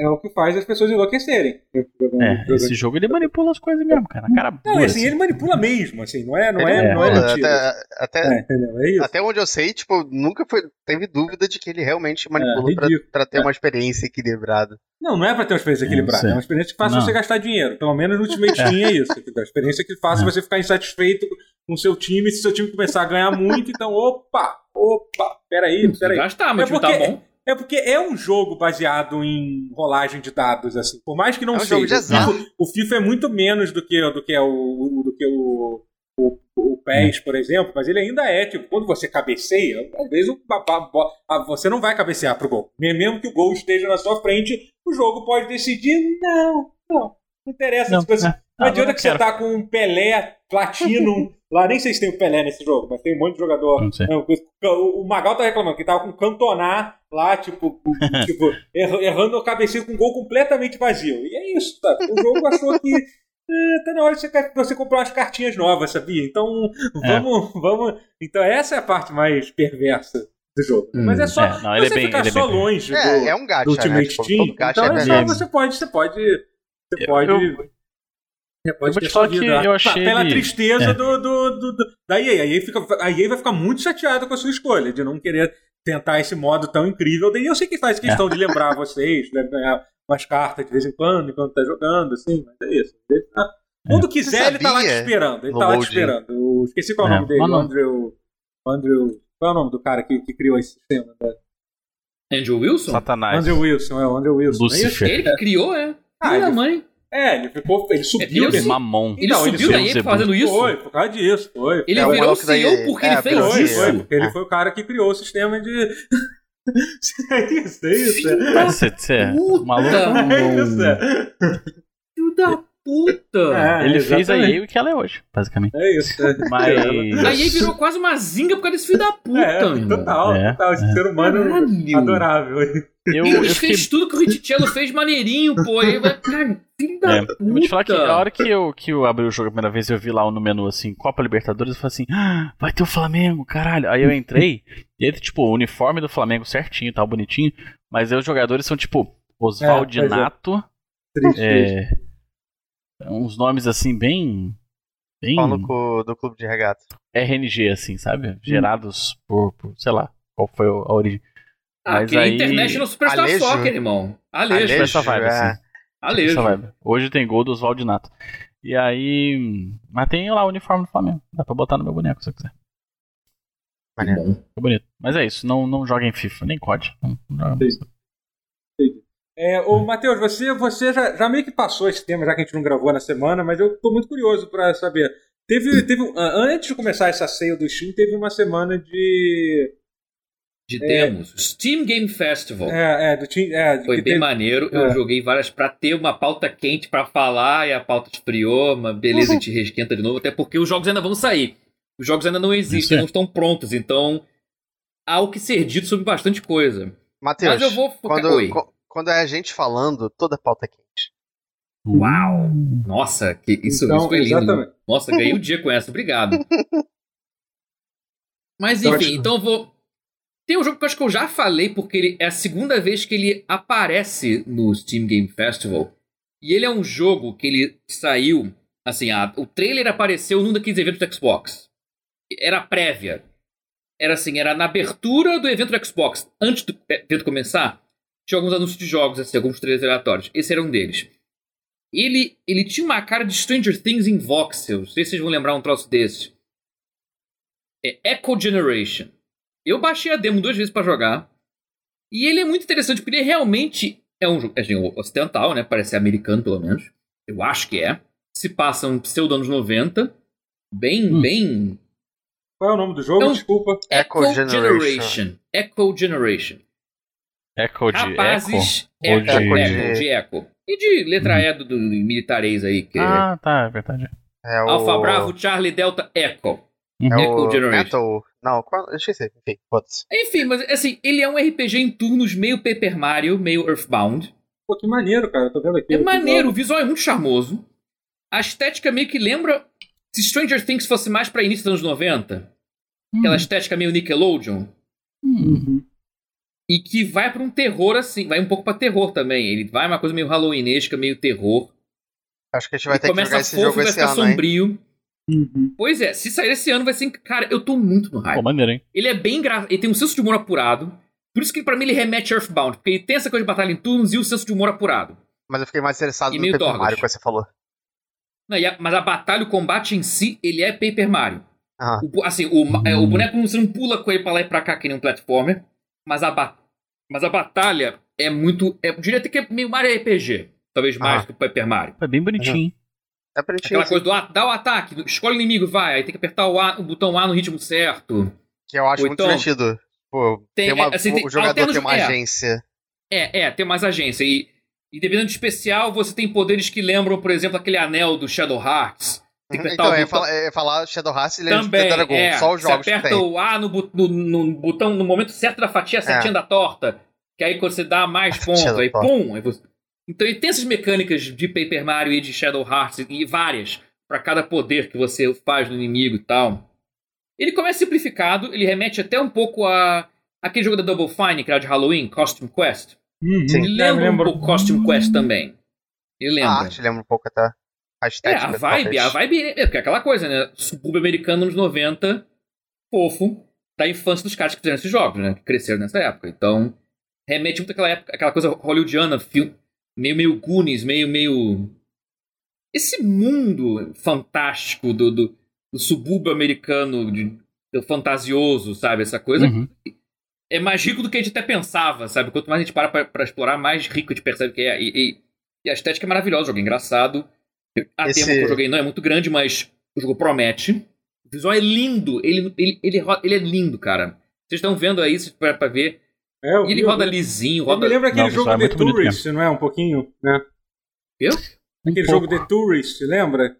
É o que faz as pessoas enlouquecerem. É, esse jogo ele manipula as coisas mesmo, cara. Na cara não, dura, assim, assim, ele manipula mesmo, assim, não é, não é, é, não é mentira. Até, até, é, é até onde eu sei, tipo, nunca foi, teve dúvida de que ele realmente manipulou é, pra, pra ter é. uma experiência equilibrada. Não, não é pra ter uma experiência equilibrada, é uma experiência que faça não. você gastar dinheiro. Pelo menos no Ultimate é. Team é isso. É uma experiência que faça é. você ficar insatisfeito com o seu time, se seu time começar a ganhar muito, então, opa, opa, peraí, peraí. Gastar, mas é porque... tá bom. É porque é um jogo baseado em rolagem de dados, assim. Por mais que não é um seja. Jogo o FIFA é muito menos do que, do que, o, do que o, o, o P E S, por exemplo, mas ele ainda é, tipo, quando você cabeceia, talvez o, a, a, você não vai cabecear pro gol. Mesmo que o gol esteja na sua frente, o jogo pode decidir, não, não, não interessa. Não, não, não, não adianta não que você tá com um Pelé Platinum. Lá nem sei se tem o Pelé nesse jogo, mas tem um monte de jogador. Não, o Magal tá reclamando que tava com o Cantona lá, tipo, tipo errando o cabeceio com um gol completamente vazio. E é isso, tá? O jogo achou que é, tá na hora de você, você comprar umas cartinhas novas, sabia? Então, vamos, é. vamos... Então essa é a parte mais perversa do jogo. Hum, mas é só é, não, você é bem, ficar só é bem... longe é, do, é um gacha, do Ultimate né? tipo, Team. Então é, é só, você pode... Você pode... Você eu, pode... Eu... É, pode eu falar que eu achei... Pela tristeza é. do, do, do, do, da E A. A E A, fica, a E A vai ficar muito chateada com a sua escolha de não querer tentar esse modo tão incrível. E eu sei que faz questão é. de lembrar vocês, né, ganhar umas cartas de vez em quando, enquanto tá jogando, assim, mas é isso. Ah, quando é. quiser, ele tá lá te esperando. Ele tá lá te esperando. Eu esqueci qual é o nome é. dele, o Andrew, Andrew... Qual é o nome do cara que, que criou esse sistema? Né? Andrew Wilson? Satanás. Andrew Wilson, é o Andrew Wilson. Lucifer. Ele que criou, é. Ah, ele... mãe. É, ele ficou. Ele subiu. Ele, mamão. ele não, subiu ele daí fazendo isso? Foi, por causa disso. Foi. Ele é, virou o C E O porque é, ele fez foi, isso. Foi, porque ele foi o cara que criou o sistema de. É isso, é isso. Filho maluco. É isso, é. Filho da puta. É, ele exatamente. fez a E A o que ela é hoje, basicamente. É isso. É. Mas... A E A virou quase uma zinga por causa desse filho da puta. É, total, é, total. Esse é. ser humano Caralho. adorável. Eu, eu fiquei... fez tudo que o Riccitiello fez maneirinho, pô. Eu, cara, filho da é, puta. Eu vou te falar que a hora que eu, que eu abri o jogo a primeira vez, eu vi lá no menu assim, Copa Libertadores, eu falei assim, ah, vai ter o Flamengo, caralho. Aí eu entrei, e aí, tipo, o uniforme do Flamengo certinho, tal, bonitinho, mas aí os jogadores são, tipo, Oswaldinato, é, é, é, uns nomes, assim, bem... bem... Falo do clube de regata. R N G, assim, sabe? Hum. Gerados por, por, sei lá, qual foi a origem. Ah, mas que aí... International Superstar Alejo. Soccer, irmão. Alejo. Alejo, essa vibe, é. Assim. Alejo. Essa vibe. Hoje tem gol do Oswaldo Nato. E aí... Mas tem lá o uniforme do Flamengo. Dá pra botar no meu boneco, se eu quiser. Maneiro. Ficou bonito. Mas é isso. Não, não joga em FIFA, nem C O D. Não, não joga. É, ô, Matheus, você, você já, já meio que passou esse tema, já que a gente não gravou na semana, mas eu tô muito curioso pra saber. Teve, teve, antes de começar essa ceia do Steam, teve uma semana de... De demos. É, Steam Game Festival. É, é, do team, é, foi bem teve, maneiro. É. Eu joguei várias pra ter uma pauta quente pra falar, e a pauta esfriou, mas beleza, uhum. A gente resquenta de novo, até porque os jogos ainda vão sair. Os jogos ainda não existem, é. não estão prontos, então há o que ser dito sobre bastante coisa. Matheus, mas eu vou focar... Quando, quando é a gente falando, toda pauta é quente. Uau! Nossa, que isso, então, isso foi lindo. Exatamente. Nossa, ganhei um dia com essa, obrigado. Mas enfim, então eu vou... Tem um jogo que eu acho que eu já falei, porque ele é a segunda vez que ele aparece no Steam Game Festival. E ele é um jogo que ele saiu... Assim, a, o trailer apareceu num daqueles eventos do Xbox. Era prévia. Era assim, era na abertura do evento do Xbox. Antes do evento começar, tinha alguns anúncios de jogos, assim, alguns trailers aleatórios. Esse era um deles. Ele, ele tinha uma cara de Stranger Things em voxel. Não sei se vocês vão lembrar um troço desse. É Echo Generation. Eu baixei a demo duas vezes pra jogar. E ele é muito interessante, porque ele realmente é um jogo é um ocidental, né? Parece americano, pelo menos. Eu acho que é. Se passa um pseudo anos noventa. Bem, hum. bem... Qual é o nome do jogo? É um... Desculpa. Echo, Echo Generation. Generation. Echo Generation. Echo de Rapazes, Echo? Echo, Echo, de... Echo de Echo. E de letra hum. E do, do militarês aí. Que ah, é... tá, é verdade. É o... Alfa Bravo, Charlie Delta, Echo. É Echo o Generation. Metal... Não, eu esqueci. Enfim, pode-se. Enfim, mas assim, ele é um R P G em turnos meio Paper Mario, meio Earthbound. Pô, que maneiro, cara. Eu tô vendo aqui. É maneiro, o visual é muito charmoso. A estética meio que lembra... Se Stranger Things fosse mais pra início dos anos noventa. Hum. Aquela estética meio Nickelodeon. Uhum. E que vai pra um terror assim. Vai um pouco pra terror também. Ele vai uma coisa meio halloweenesca, meio terror. Acho que a gente vai e ter que jogar esse fofo, jogo esse ano, sombrio. Hein? Uhum. Pois é, se sair esse ano vai ser... Cara, eu tô muito no hype. Pô, maneiro, hein? Ele é bem engraçado, ele tem um senso de humor apurado. Por isso que pra mim ele remete a Earthbound. Porque ele tem essa coisa de batalha em turnos e o senso de humor apurado. Mas eu fiquei mais interessado e no Paper Mario que você falou. Não, a, mas a batalha, o combate em si, ele é Paper Mario. Ah. O, assim, o, hum. é, o boneco você não pula com ele pra lá e pra cá que nem um platformer. Mas a, ba- mas a batalha é muito... É, eu diria até que é meio Mario R P G. Talvez mais ah. que o Paper Mario. É bem bonitinho, uhum. É bonitinho, aquela coisa do ah, dá o ataque, escolhe o inimigo, vai. Aí tem que apertar o, a, o botão A no ritmo certo. Que eu acho Ou muito então, divertido. Pô, tem, tem uma, é, assim, o tem, jogador tem uma é, agência. É, é, tem mais agência. E, e dependendo do especial, você tem poderes que lembram, por exemplo, aquele anel do Shadow Hearts. Tem que então, é fala, é falar Shadow Hearts e lembra de Dragon. É, só os jogos você aperta que tem. O A no, no, no botão no momento certo da fatia, a setinha é. da torta. Que aí quando você dá mais pontos, aí torta. pum, aí você... Então ele tem essas mecânicas de Paper Mario e de Shadow Hearts e várias para cada poder que você faz no inimigo e tal. Ele começa simplificado, ele remete até um pouco a aquele jogo da Double Fine, que era de Halloween, Costume Quest. Uhum. Ele lembra um pouco Costume Quest também. Ele lembra. A arte lembra um pouco até a estética. É, a vibe, a vibe é porque é aquela coisa, né? Subúrbio americano nos noventa, fofo, da infância dos caras que fizeram esses jogos, né? Que cresceram nessa época. Então, remete muito àquela época, aquela coisa hollywoodiana, filme. Meio, meio Goonies, meio, meio... Esse mundo fantástico do, do, do subúrbio americano, de, do fantasioso, sabe? Essa coisa uhum. é mais rico do que a gente até pensava, sabe? Quanto mais a gente para pra, pra explorar, mais rico a gente percebe que é. E, e, e a estética é maravilhosa, o jogo é engraçado. A Esse... tema que eu joguei não é muito grande, mas o jogo promete. O visual é lindo, ele, ele, ele, ele é lindo, cara. Vocês estão vendo aí, se para ver... É, e ele roda lisinho, roda... Eu me lembro aquele não, jogo é The Tourist, bonito, não é? Um pouquinho, né? Eu? Aquele um jogo The Tourist, lembra?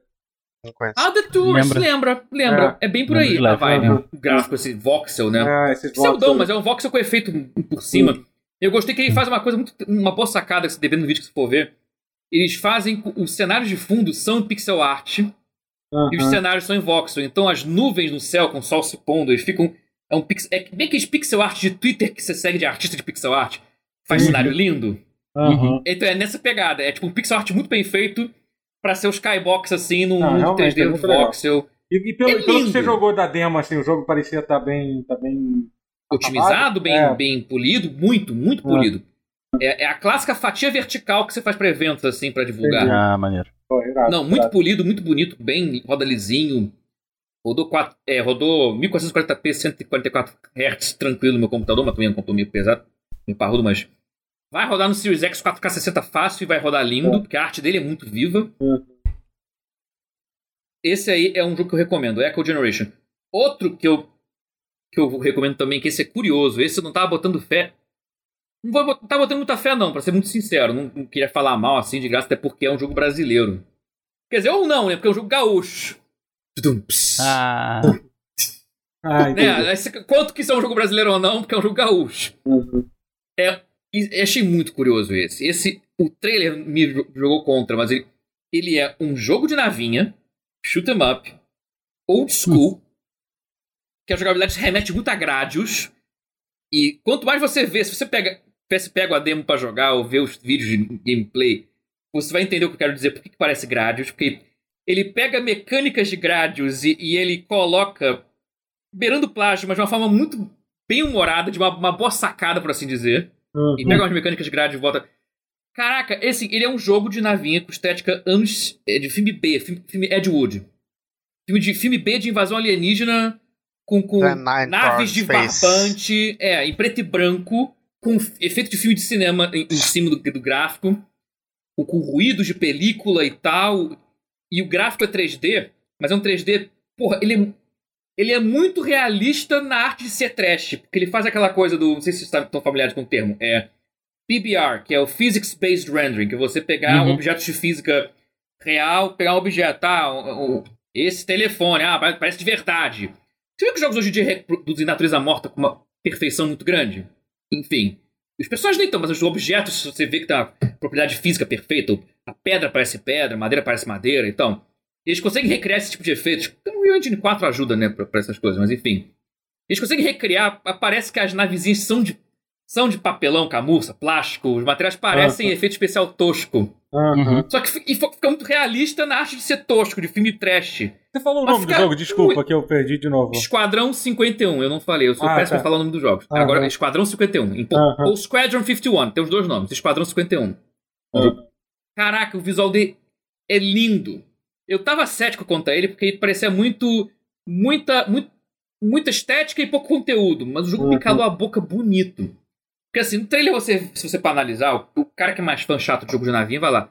Não conheço. Ah, The Tourist, lembra, lembra. É, é bem por lembra aí, lá, vai, né? O gráfico, esse voxel, né? É, esse voxel. Pseudão, mas é um voxel com efeito por cima. Sim. Eu gostei que ele faz uma coisa muito... Uma boa sacada que você deve ver no vídeo que você for ver. Eles fazem... Os cenários de fundo são em pixel art. Uh-huh. E os cenários são em voxel. Então as nuvens no céu, com o sol se pondo, eles ficam... É, um pix... é bem aqueles pixel art de Twitter que você segue de artista de pixel art. Faz uhum. cenário lindo. Uhum. Então é nessa pegada. É tipo um pixel art muito bem feito pra ser um skybox assim, num mundo três D, um voxel. E, e pelo, é pelo que você jogou da demo, assim, o jogo parecia estar tá bem, tá bem otimizado, bem, é. bem polido, muito, muito polido. É, é a clássica fatia vertical que você faz pra eventos, assim, pra divulgar. Entendi. Ah, maneiro. Não, muito polido, muito bonito, bem, roda lisinho. Rodou, quatro, é, rodou mil quatrocentos e quarenta p, cento e quarenta e quatro hertz, tranquilo no meu computador, mas também é um computador meio pesado, meio parrudo, mas... Vai rodar no Series X quatro K sessenta fácil e vai rodar lindo, é. porque a arte dele é muito viva. É. Esse aí é um jogo que eu recomendo, Echo Generation. Outro que eu, que eu recomendo também, que esse é curioso, esse eu não tava botando fé... Não vou botar, tá botando muita fé, não, pra ser muito sincero. Não, não queria falar mal, assim, de graça, até porque é um jogo brasileiro. Quer dizer, ou não, né? Porque é um jogo gaúcho. Ah. ah né? Quanto que isso é um jogo brasileiro ou não, porque é um jogo gaúcho. Uhum. É, achei muito curioso esse. Esse, o trailer me jogou contra, mas ele, ele é um jogo de navinha, shoot 'em up, old school, uhum. que a jogabilidade remete muito a Gradius. E quanto mais você vê, se você pega... Se pega a demo pra jogar ou vê os vídeos de gameplay, você vai entender o que eu quero dizer. Por que, que parece Gradius? Porque ele pega mecânicas de Gradius e, e ele coloca beirando plágio, mas de uma forma muito bem humorada, de uma, uma boa sacada, por assim dizer. Uhum. E pega umas mecânicas de Gradius e volta... Caraca, esse, ele é um jogo de navinha com estética anos, é, de filme B, filme, filme Ed Wood. Filme, de, filme B de invasão alienígena com, com naves de barbante, é, em preto e branco, com efeito de filme de cinema em, em cima do, do gráfico, com, com ruídos de película e tal, e o gráfico é três D, mas é um três D, porra, ele é, ele é muito realista na arte de ser trash, porque ele faz aquela coisa do, não sei se vocês estão familiares com o termo, é P B R, que é o Physics Based Rendering, que é você pegar uhum. objetos de física real, pegar um objeto, tá, o, o, esse telefone, ah, parece de verdade. Você viu que os jogos hoje em dia reproduzem natureza morta com uma perfeição muito grande? Enfim. Os personagens nem estão, mas os objetos, você vê que tem uma propriedade física perfeita. A pedra parece pedra, a madeira parece madeira, então. Eles conseguem recriar esse tipo de efeitos. Então, o Real Engine quatro ajuda, né, pra, pra essas coisas, mas enfim. Eles conseguem recriar, parece que as navezinhas são de, são de papelão, camurça, plástico. Os materiais parecem uhum. efeito especial tosco. Uhum. Só que fica muito realista na arte de ser tosco, de filme trash. Você falou o nome fica... do jogo, desculpa, o... que eu perdi de novo. Esquadrão cinquenta e um, eu não falei, eu sou ah, péssimo tá. pra falar o nome dos jogos. Uhum. Agora é Esquadrão cinquenta e um. Então, uhum. Ou Squadron cinquenta e um, tem os dois nomes, Esquadrão cinquenta e um. Uhum. Caraca, o visual dele é lindo. Eu tava cético quanto a ele, porque ele parecia muito. Muita, muito, muita estética e pouco conteúdo, mas o jogo uhum. me calou a boca bonito. Porque assim, no trailer, você, se você para analisar, o, o cara que é mais fã chato de jogo de navinha vai lá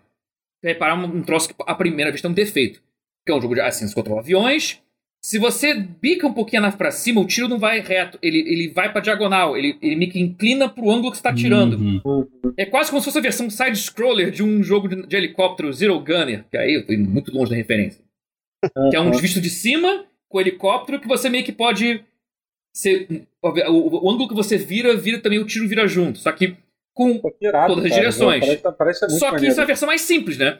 reparar um, um troço que à primeira vista é um defeito. Que é um jogo de assim, você controla aviões. Se você bica um pouquinho a nave pra cima, o tiro não vai reto, ele, ele vai pra diagonal, ele, ele meio que inclina pro ângulo que você tá tirando. Uhum. É quase como se fosse a versão side-scroller de um jogo de, de helicóptero Zero Gunner, que aí eu fui muito longe da referência. Uhum. Que é um visto de cima, com helicóptero, que você meio que pode... Você, o, o, o ângulo que você vira, vira também, o tiro vira junto. Só que com pirata, todas as cara, direções. Parece, parece só que maneiro. Isso é a versão mais simples, né?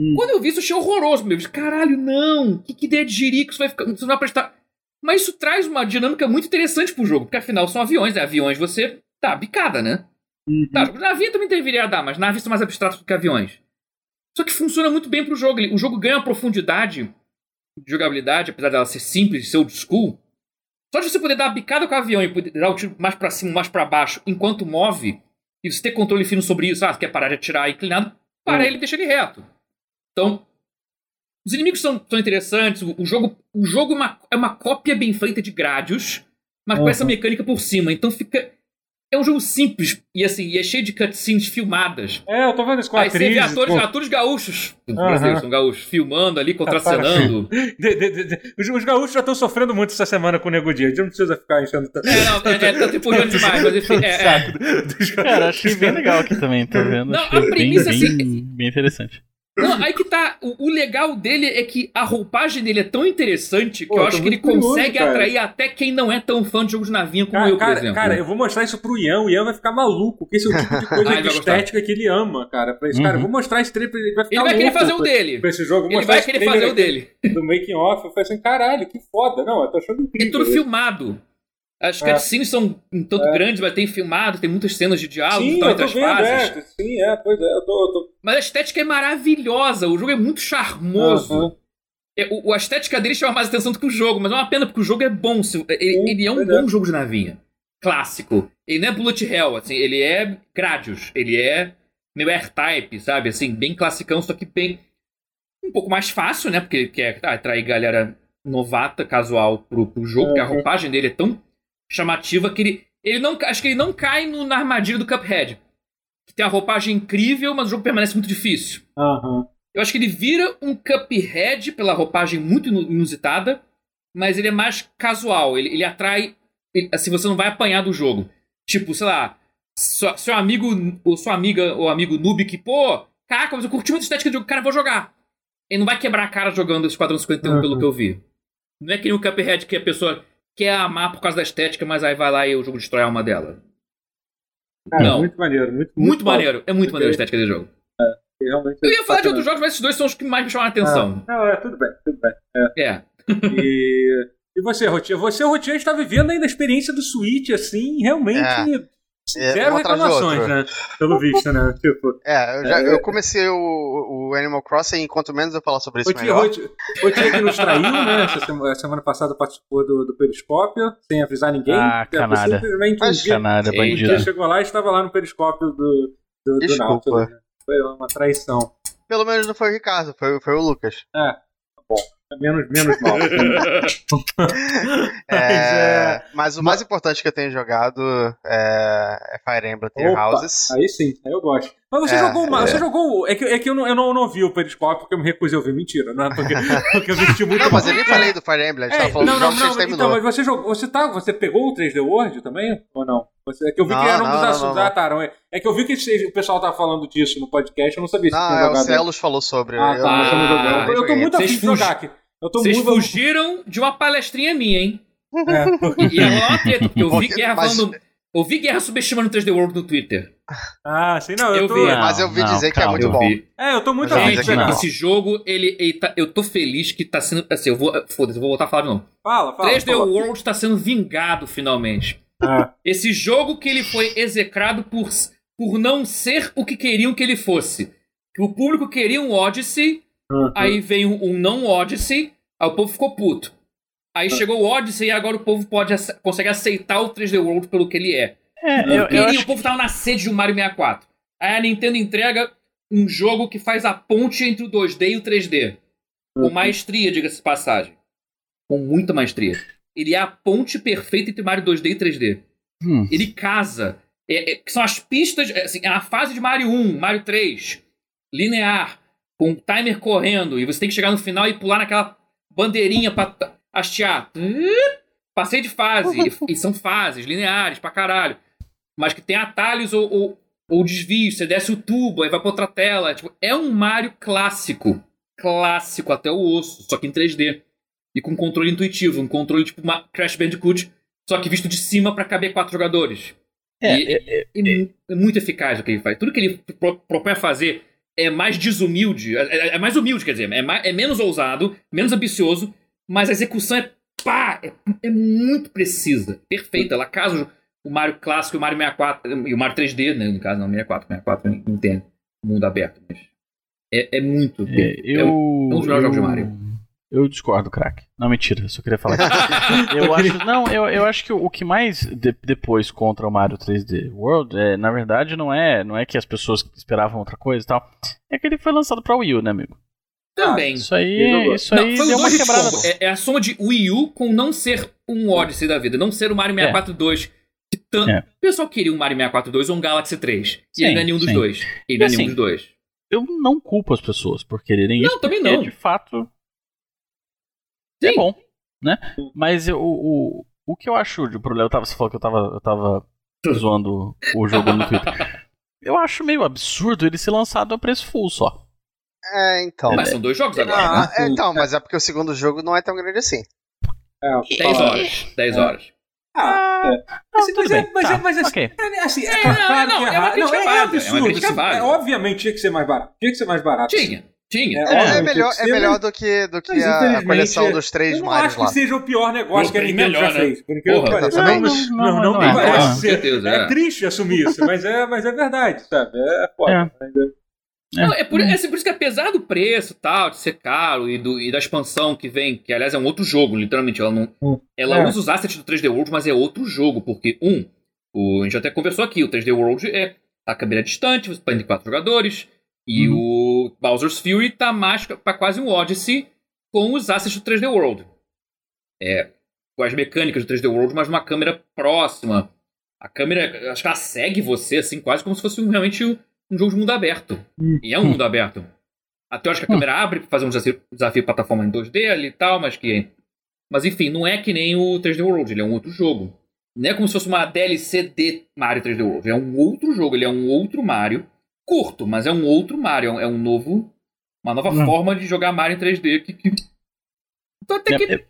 Hum. Quando eu vi isso, eu achei horroroso. Meu. Eu disse, caralho, não. Que, que ideia de jirico. Isso vai ficar, isso não vai prestar. Mas isso traz uma dinâmica muito interessante pro jogo. Porque afinal são aviões, né? Aviões você tá bicada, né? Uhum. Tá, navio também deveria dar, mas navios são mais abstratos do que aviões. Só que funciona muito bem pro jogo. O jogo ganha uma profundidade de jogabilidade, apesar dela ser simples, ser old school. Só de você poder dar a bicada com o avião e poder dar o tiro mais pra cima, mais pra baixo, enquanto move, e você ter controle fino sobre isso, ah, quer parar de atirar inclinado, para uhum. ele e deixa ele reto. Então, os inimigos são, são interessantes, o, o jogo, o jogo é, uma, é uma cópia bem feita de Gradius, mas uhum. com essa mecânica por cima, então fica... É um jogo simples, e assim, e é cheio de cutscenes filmadas. É, eu tô vendo isso com a atriz. Aí você vê atores, atores gaúchos, uhum. brasileiros, são gaúchos, filmando ali, contracenando. de, de, de. Os, os gaúchos já estão sofrendo muito essa semana com o Nego Dia, a gente não precisa ficar enchendo... T- é, não, é, é, tá te empurrando demais, mas enfim... É, é. Cara, achei bem legal aqui também, tô vendo. Não, a premissa bem, assim... Bem, bem interessante. Não, aí que tá, o, o legal dele é que a roupagem dele é tão interessante que Pô, eu acho que ele consegue curioso, atrair até quem não é tão fã de jogos de navinha como cara, eu, por cara, exemplo. Cara, eu vou mostrar isso pro Ian, o Ian vai ficar maluco, porque esse é o tipo de coisa ah, de estética que ele ama, cara. Pra isso, uhum. cara, eu vou mostrar esse trailer, ele vai ficar maluco. Ele vai querer fazer o dele. Pra esse jogo, ele vai querer fazer o dele. Do making off, eu falei assim, caralho, que foda, não, eu tô achando incrível. É tudo filmado. As cutscenes é. são um tanto é. grandes, mas tem filmado, tem muitas cenas de diálogo, sim, estão entre as fases. É. Sim, é, pois é, eu tô, eu tô... Mas a estética é maravilhosa, o jogo é muito charmoso. Uhum. É, o, a estética dele chama mais atenção do que o jogo, mas é uma pena, porque o jogo é bom, ele, sim, ele é um bom é. jogo de navinha. clássico. Ele não é Bullet Hell, assim, ele é Gradius, ele é meio R-Type, sabe? Assim, bem classicão, só que bem... um pouco mais fácil, né? Porque ele quer atrair galera novata, casual, pro, pro jogo, uhum. Porque a roupagem dele é tão chamativa que ele... ele não, acho que ele não cai no, na armadilha do Cuphead. Que tem uma roupagem incrível, mas o jogo permanece muito difícil. Uhum. Eu acho que ele vira um Cuphead pela roupagem muito inusitada, mas ele é mais casual. Ele, ele atrai... Ele, assim, você não vai apanhar do jogo. Tipo, sei lá, sua, seu amigo ou sua amiga ou amigo noob que, pô, caraca, mas eu curti muito a estética do jogo, cara, vou jogar. Ele não vai quebrar a cara jogando Esquadrão cinquenta e um, uhum. Pelo que eu vi. Não é que nem o Cuphead que a pessoa quer amar por causa da estética, mas aí vai lá e o jogo destrói a alma dela. Ah, não. Muito maneiro. Muito, muito, muito maneiro. É muito maneiro a estética desse jogo. É, realmente eu ia falar de outros jogos, mas esses dois são os que mais me chamaram a atenção. Ah, não, é tudo bem, tudo bem. É. é. E, e você, Rotier? Você, Rotier, está vivendo ainda a experiência do Switch, assim, realmente... É. Zero é, reclamações, né? Pelo visto, né? Tipo, é, eu, já, é, eu comecei o, o Animal Crossing, e quanto menos eu falar sobre isso, melhor. O Tia que nos traiu, né? Essa semana, semana passada participou do, do Periscópio, sem avisar ninguém. Ah, canada. Mas, um canada, bandido. Ele chegou lá e estava lá no Periscópio do, do, do Nautilus. Né? Foi uma traição. Pelo menos não foi o Ricardo, foi, foi o Lucas. É, tá bom. Menos, menos mal. é, mas o mais importante que eu tenho jogado é, é Fire Emblem Three Houses. Aí sim, aí eu gosto. Mas você é, jogou uma, é. Você jogou. É que, é que eu, não, eu não, não vi o Periscope porque eu me recusei a ouvir. Mentira, não é porque, porque eu vi muito. Não, mas eu nem falei do Fire Emblem, a gente é, tava falando não, não, do jogo que terminou. Então, mas você jogou. Você, tá, você pegou o três D World também? Ou não? Você, é que eu vi não, que era um dos assuntos. Ah, tá. Não, é, é que eu vi que o pessoal tava falando disso no podcast, eu não sabia se tinha jogado. Não, é, o Celos falou sobre. Ah, eu, tá, eu, não jogando. eu, eu tô muito afim de jogar aqui. Vocês muito... fugiram de uma palestrinha minha, hein? É, porque... E é uma treta, porque eu vi Guerra mas... falando... Eu vi Guerra subestimando o três D World no Twitter. Ah, sei não, eu, eu tô... vi. Não, mas eu vi não, dizer calma, que é muito bom. Vi. É, eu tô muito afim. Esse jogo, ele, ele tá... eu tô feliz que tá sendo... Assim, eu vou... Foda-se, eu vou voltar a falar de novo. Fala, fala. três D fala. World tá sendo vingado, finalmente. Ah. Esse jogo que ele foi execrado por, por não ser o que queriam que ele fosse. Que o público queria um Odyssey... Uhum. Aí veio um, um não Odyssey, aí o povo ficou puto. Aí uhum. Chegou o Odyssey e agora o povo pode ace- consegue aceitar o três D World pelo que ele é. é eu, eu queria, eu o povo que... tava na sede de um Mario sessenta e quatro. Aí a Nintendo entrega um jogo que faz a ponte entre o dois D e o três D. Uhum. Com maestria, diga-se de passagem. Com muita maestria. Ele é a ponte perfeita entre Mario dois D e três D. Hum. Ele casa. É, é, são as pistas, é, assim, é a fase de Mario um, Mario três, linear. Com o timer correndo, e você tem que chegar no final e pular naquela bandeirinha pra hastear. Passei de fase, e são fases lineares pra caralho, mas que tem atalhos ou, ou, ou desvios. Você desce o tubo, aí vai pra outra tela. Tipo, é um Mario clássico, clássico até o osso, só que em três D. E com controle intuitivo, um controle tipo uma Crash Bandicoot, só que visto de cima pra caber quatro jogadores. É, e, é, é, é, é muito eficaz o que ele faz. Tudo que ele pro, propõe a fazer... É mais desumilde, é, é mais humilde, quer dizer, é, mais, é menos ousado, menos ambicioso, mas a execução é pá, é, é muito precisa, perfeita. Ela casa o Mario clássico e o Mario sessenta e quatro, e o Mario três D, né, no caso, não, sessenta e quatro, sessenta e quatro, não entendo, mundo aberto, mas é, é muito, é, eu, é um dos melhores jogos de Mario. Eu discordo, craque. Não, mentira, eu só queria falar isso. eu acho, não, eu, eu acho que o, o que mais de, depois contra o Mario três D World, é, na verdade, não é, não é que as pessoas esperavam outra coisa e tal. É que ele foi lançado pra Wii U, né, amigo? Também. Ah, isso aí, isso aí não, deu uma quebrada. É, é a soma de Wii U com não ser um Odyssey da vida, não ser o Mario sessenta e quatro dois. É. Tan... É. O pessoal queria um Mario sessenta e quatro dois ou um Galaxy três. E sim, ele não é nenhum dos sim. dois. Ele não é assim, nenhum dos dois. Eu não culpo as pessoas por quererem não, isso. Não, também não. De fato... É bom, né? Mas eu, o, o que eu acho de problema... Eu tava, você falou que eu tava, eu tava zoando o jogo no Twitter. Eu acho meio absurdo ele ser lançado a preço full só. É, então... Mas são dois jogos agora, ah, né? É, então, mas é porque o segundo jogo não é tão grande assim. É, dez horas. dez horas. Ah, é. Não, mas, tudo mas, bem. É, mas, tá. é, mas okay. é, assim... É, claro não, não, é, é uma crítica não, é, é absurdo. É, é, obviamente tinha que ser mais barato. Tinha que ser mais barato. Tinha. Tinha. É, é, é, melhor, é melhor do que, do que a coleção dos três Marios lá. Eu não acho que seja o pior negócio que a Nintendo já fez. Porque eu também não me parece. É triste assumir isso, mas é, mas é verdade, sabe? É foda. É. Não, é, por, é, é por isso que apesar do preço tal, de ser caro e, do, e da expansão que vem, que aliás é um outro jogo, literalmente, ela, não, uh, ela é. usa os assets do três D World, mas é outro jogo, porque um, o, a gente até conversou aqui, o três D World é a câmera distante, você põe de quatro jogadores, e uhum. o Bowser's Fury tá mais para quase um Odyssey com os assets do três D World. É, com as mecânicas do três D World, mas uma câmera próxima. A câmera, acho que ela segue você, assim, quase como se fosse realmente um, um jogo de mundo aberto. E é um mundo aberto. Até eu acho que a câmera abre pra fazer um desafio, desafio de plataforma em dois D ali e tal, mas que... Mas enfim, não é que nem o três D World, ele é um outro jogo. Não é como se fosse uma D L C de Mario três D World, é um outro jogo, ele é um outro Mario. Curto, mas é um outro Mario, é um novo... Uma nova não. forma de jogar Mario em três D que... que... Então até que...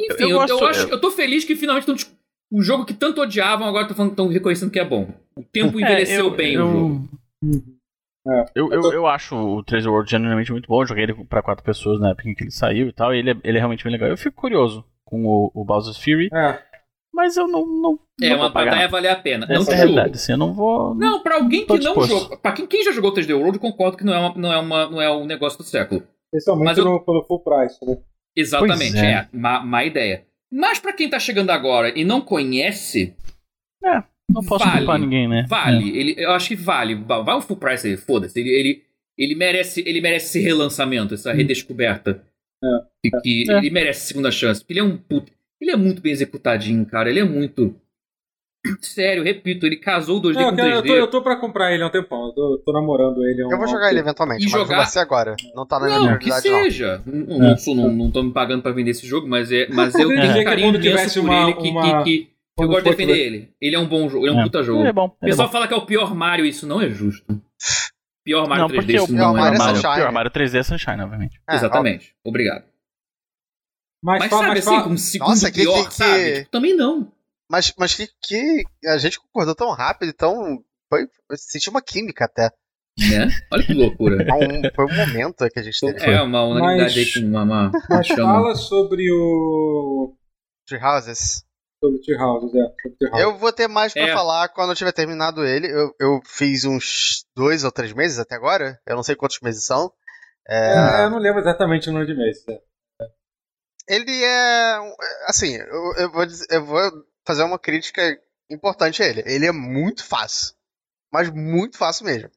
Enfim, eu, eu, gosto, eu, acho, eu... eu tô feliz que finalmente estão... Disc... Um jogo que tanto odiavam, agora estão reconhecendo que é bom. O tempo envelheceu é, eu, bem eu, o jogo. Eu, eu, eu, eu acho o três D World genuinamente muito bom. Eu joguei ele pra quatro pessoas na época em que ele saiu e tal. E ele é, ele é realmente bem legal. Eu fico curioso com o, o Bowser's Fury. É. Mas eu não... não é, não uma batalha valer a pena. Essa não é a verdade, assim, eu não vou... Não, pra alguém não que não jogou... Pra quem, quem já jogou o três D World, concordo que não é, uma, não, é uma, não é um negócio do século. Especialmente eu... pelo full price, né? Exatamente, pois é. é má, má ideia. Mas pra quem tá chegando agora e não conhece... É, não posso vale, culpar ninguém, né? Vale, é. ele, eu acho que vale. Vai o full price aí, foda-se. Ele, ele, ele, merece, ele merece esse relançamento, essa redescoberta. É. Que, é. Ele merece segunda chance. Porque ele é um puto... Ele é muito bem executadinho, cara. Ele é muito... Sério, repito, ele casou o dois D não, com cara, três D. Eu tô, eu tô pra comprar ele há um tempão. Eu tô, tô namorando ele há um tempão. Eu vou jogar ele eventualmente, e mas jogar... não vai ser agora. Não tá na minha prioridade, não. Não, que seja. Não, não, sou, não, não tô me pagando pra vender esse jogo, mas, é, mas eu tenho um carinho imenso por uma, ele que, uma... que, que eu gosto de defender tiver... ele. Ele é um bom jogo, ele é um é. puta jogo. É bom, é o pessoal bom. Fala que é o pior Mario, isso não é justo. Pior Mario não, três D, isso não é Mario. Mario. O pior Mario três D é Sunshine, obviamente. É, exatamente. Ó. Obrigado. Mas, mas fala, sabe mas assim, fala. Como segundo pior, sabe? Também não. Mas, mas que, que a gente concordou tão rápido, tão... Foi, senti uma química até. É? Olha que loucura. Um, foi um momento que a gente teve. É, uma unanimidade aí com uma... uma mas chama. Fala sobre o... Tree Houses. Sobre Tree Houses, é. Tree Houses. Eu vou ter mais pra é. falar quando eu tiver terminado ele. Eu, eu fiz uns dois ou três meses até agora. Eu não sei quantos meses são. É... É, eu não lembro exatamente o número de meses. É. Ele é... Assim, eu, eu vou dizer... Eu vou... fazer uma crítica importante a ele. Ele é muito fácil. Mas muito fácil mesmo.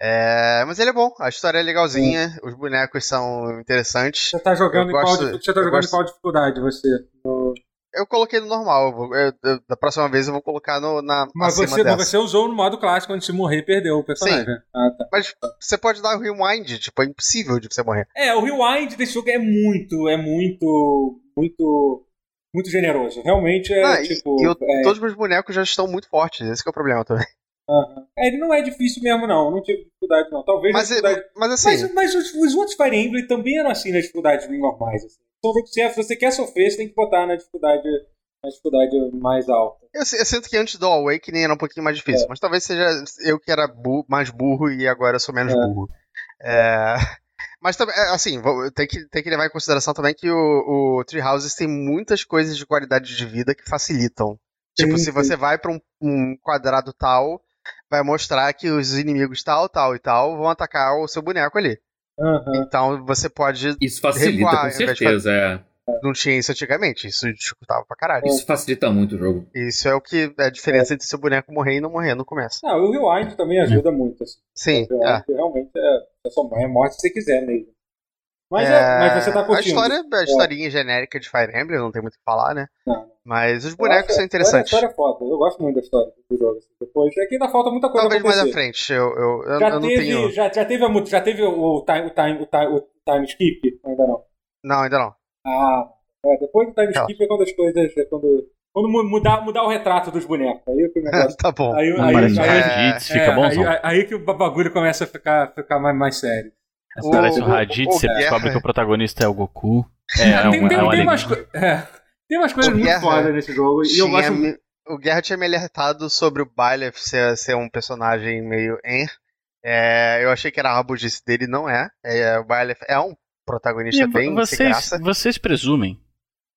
É... Mas ele é bom. A história é legalzinha. Sim. Os bonecos são interessantes. Você tá jogando, em, gosto... qual... Você tá jogando gosto... em qual dificuldade você? No... Eu coloquei no normal. Eu, eu, da próxima vez eu vou colocar no, na Mas você, você usou no modo clássico, onde se morrer e perdeu o personagem. Sim. Ah, tá. Mas você pode dar o rewind. Tipo, é impossível de você morrer. É, o rewind desse jogo é muito, é muito, muito... Muito generoso. Realmente é, ah, tipo... E eu, é... Todos os meus bonecos já estão muito fortes. Esse que é o problema também. Uhum. É, ele não é difícil mesmo, não. Não tive dificuldade, não. Talvez mas, dificuldade... É, mas, assim... mas, mas os, os outros Fire Emblem também eram assim nas dificuldades normais. Assim. Então, se você quer sofrer, você tem que botar na dificuldade, na dificuldade mais alta. Eu, eu sinto que antes do Awakening era um pouquinho mais difícil. É. Mas talvez seja eu que era bu- mais burro e agora eu sou menos é. burro. É... Mas também, assim, tem que, tem que levar em consideração também que o, o Tree Houses tem muitas coisas de qualidade de vida que facilitam. Sim, tipo, sim. Se você vai pra um, um quadrado tal, vai mostrar que os inimigos tal, tal e tal vão atacar o seu boneco ali. Uhum. Então você pode... Isso facilita, recuar, com certeza. Fazer... É. Não tinha isso antigamente, isso dificultava pra caralho. Isso facilita muito o jogo. Isso é o que é a diferença é. entre seu boneco morrer e não morrer no começo. Não, o rewind também ajuda é. muito. Assim. Sim. O rewind é. realmente é... É só morre morte se você quiser mesmo. Mas, é, é, mas você tá curtindo. A história, a historinha é. genérica de Fire Emblem, não tem muito o que falar, né? Não. Mas os bonecos acho, são interessantes. A história é foda, eu gosto muito da história do jogo. Assim. Depois, aqui ainda falta muita coisa. Talvez mais à frente, eu, eu, eu, já eu teve, não tenho... Já, já teve, a, já teve o, time, o, time, o, time, o time skip? Ainda não? Não, ainda não. Ah, é, depois do time skip é quando as coisas... É quando... Quando mudar, mudar o retrato dos bonecos. Aí que o negócio... Tá bom. Aí, aí, aí, é, Raditz, fica é, bonzão. Aí, aí que o bagulho começa a ficar, ficar mais, mais sério. O, parece o Raditz, você descobre que o protagonista é o Goku. É, é, tem, um, tem, é, um tem, umas co- é tem umas coisas o muito fodas nesse jogo. Tinha, e eu gosto... me, o Guerra tinha me alertado sobre o Byleth ser, ser um personagem meio... Hein? É, eu achei que era a rabugice dele, não é. é o Byleth é um protagonista e bem vocês, sem graça. Vocês presumem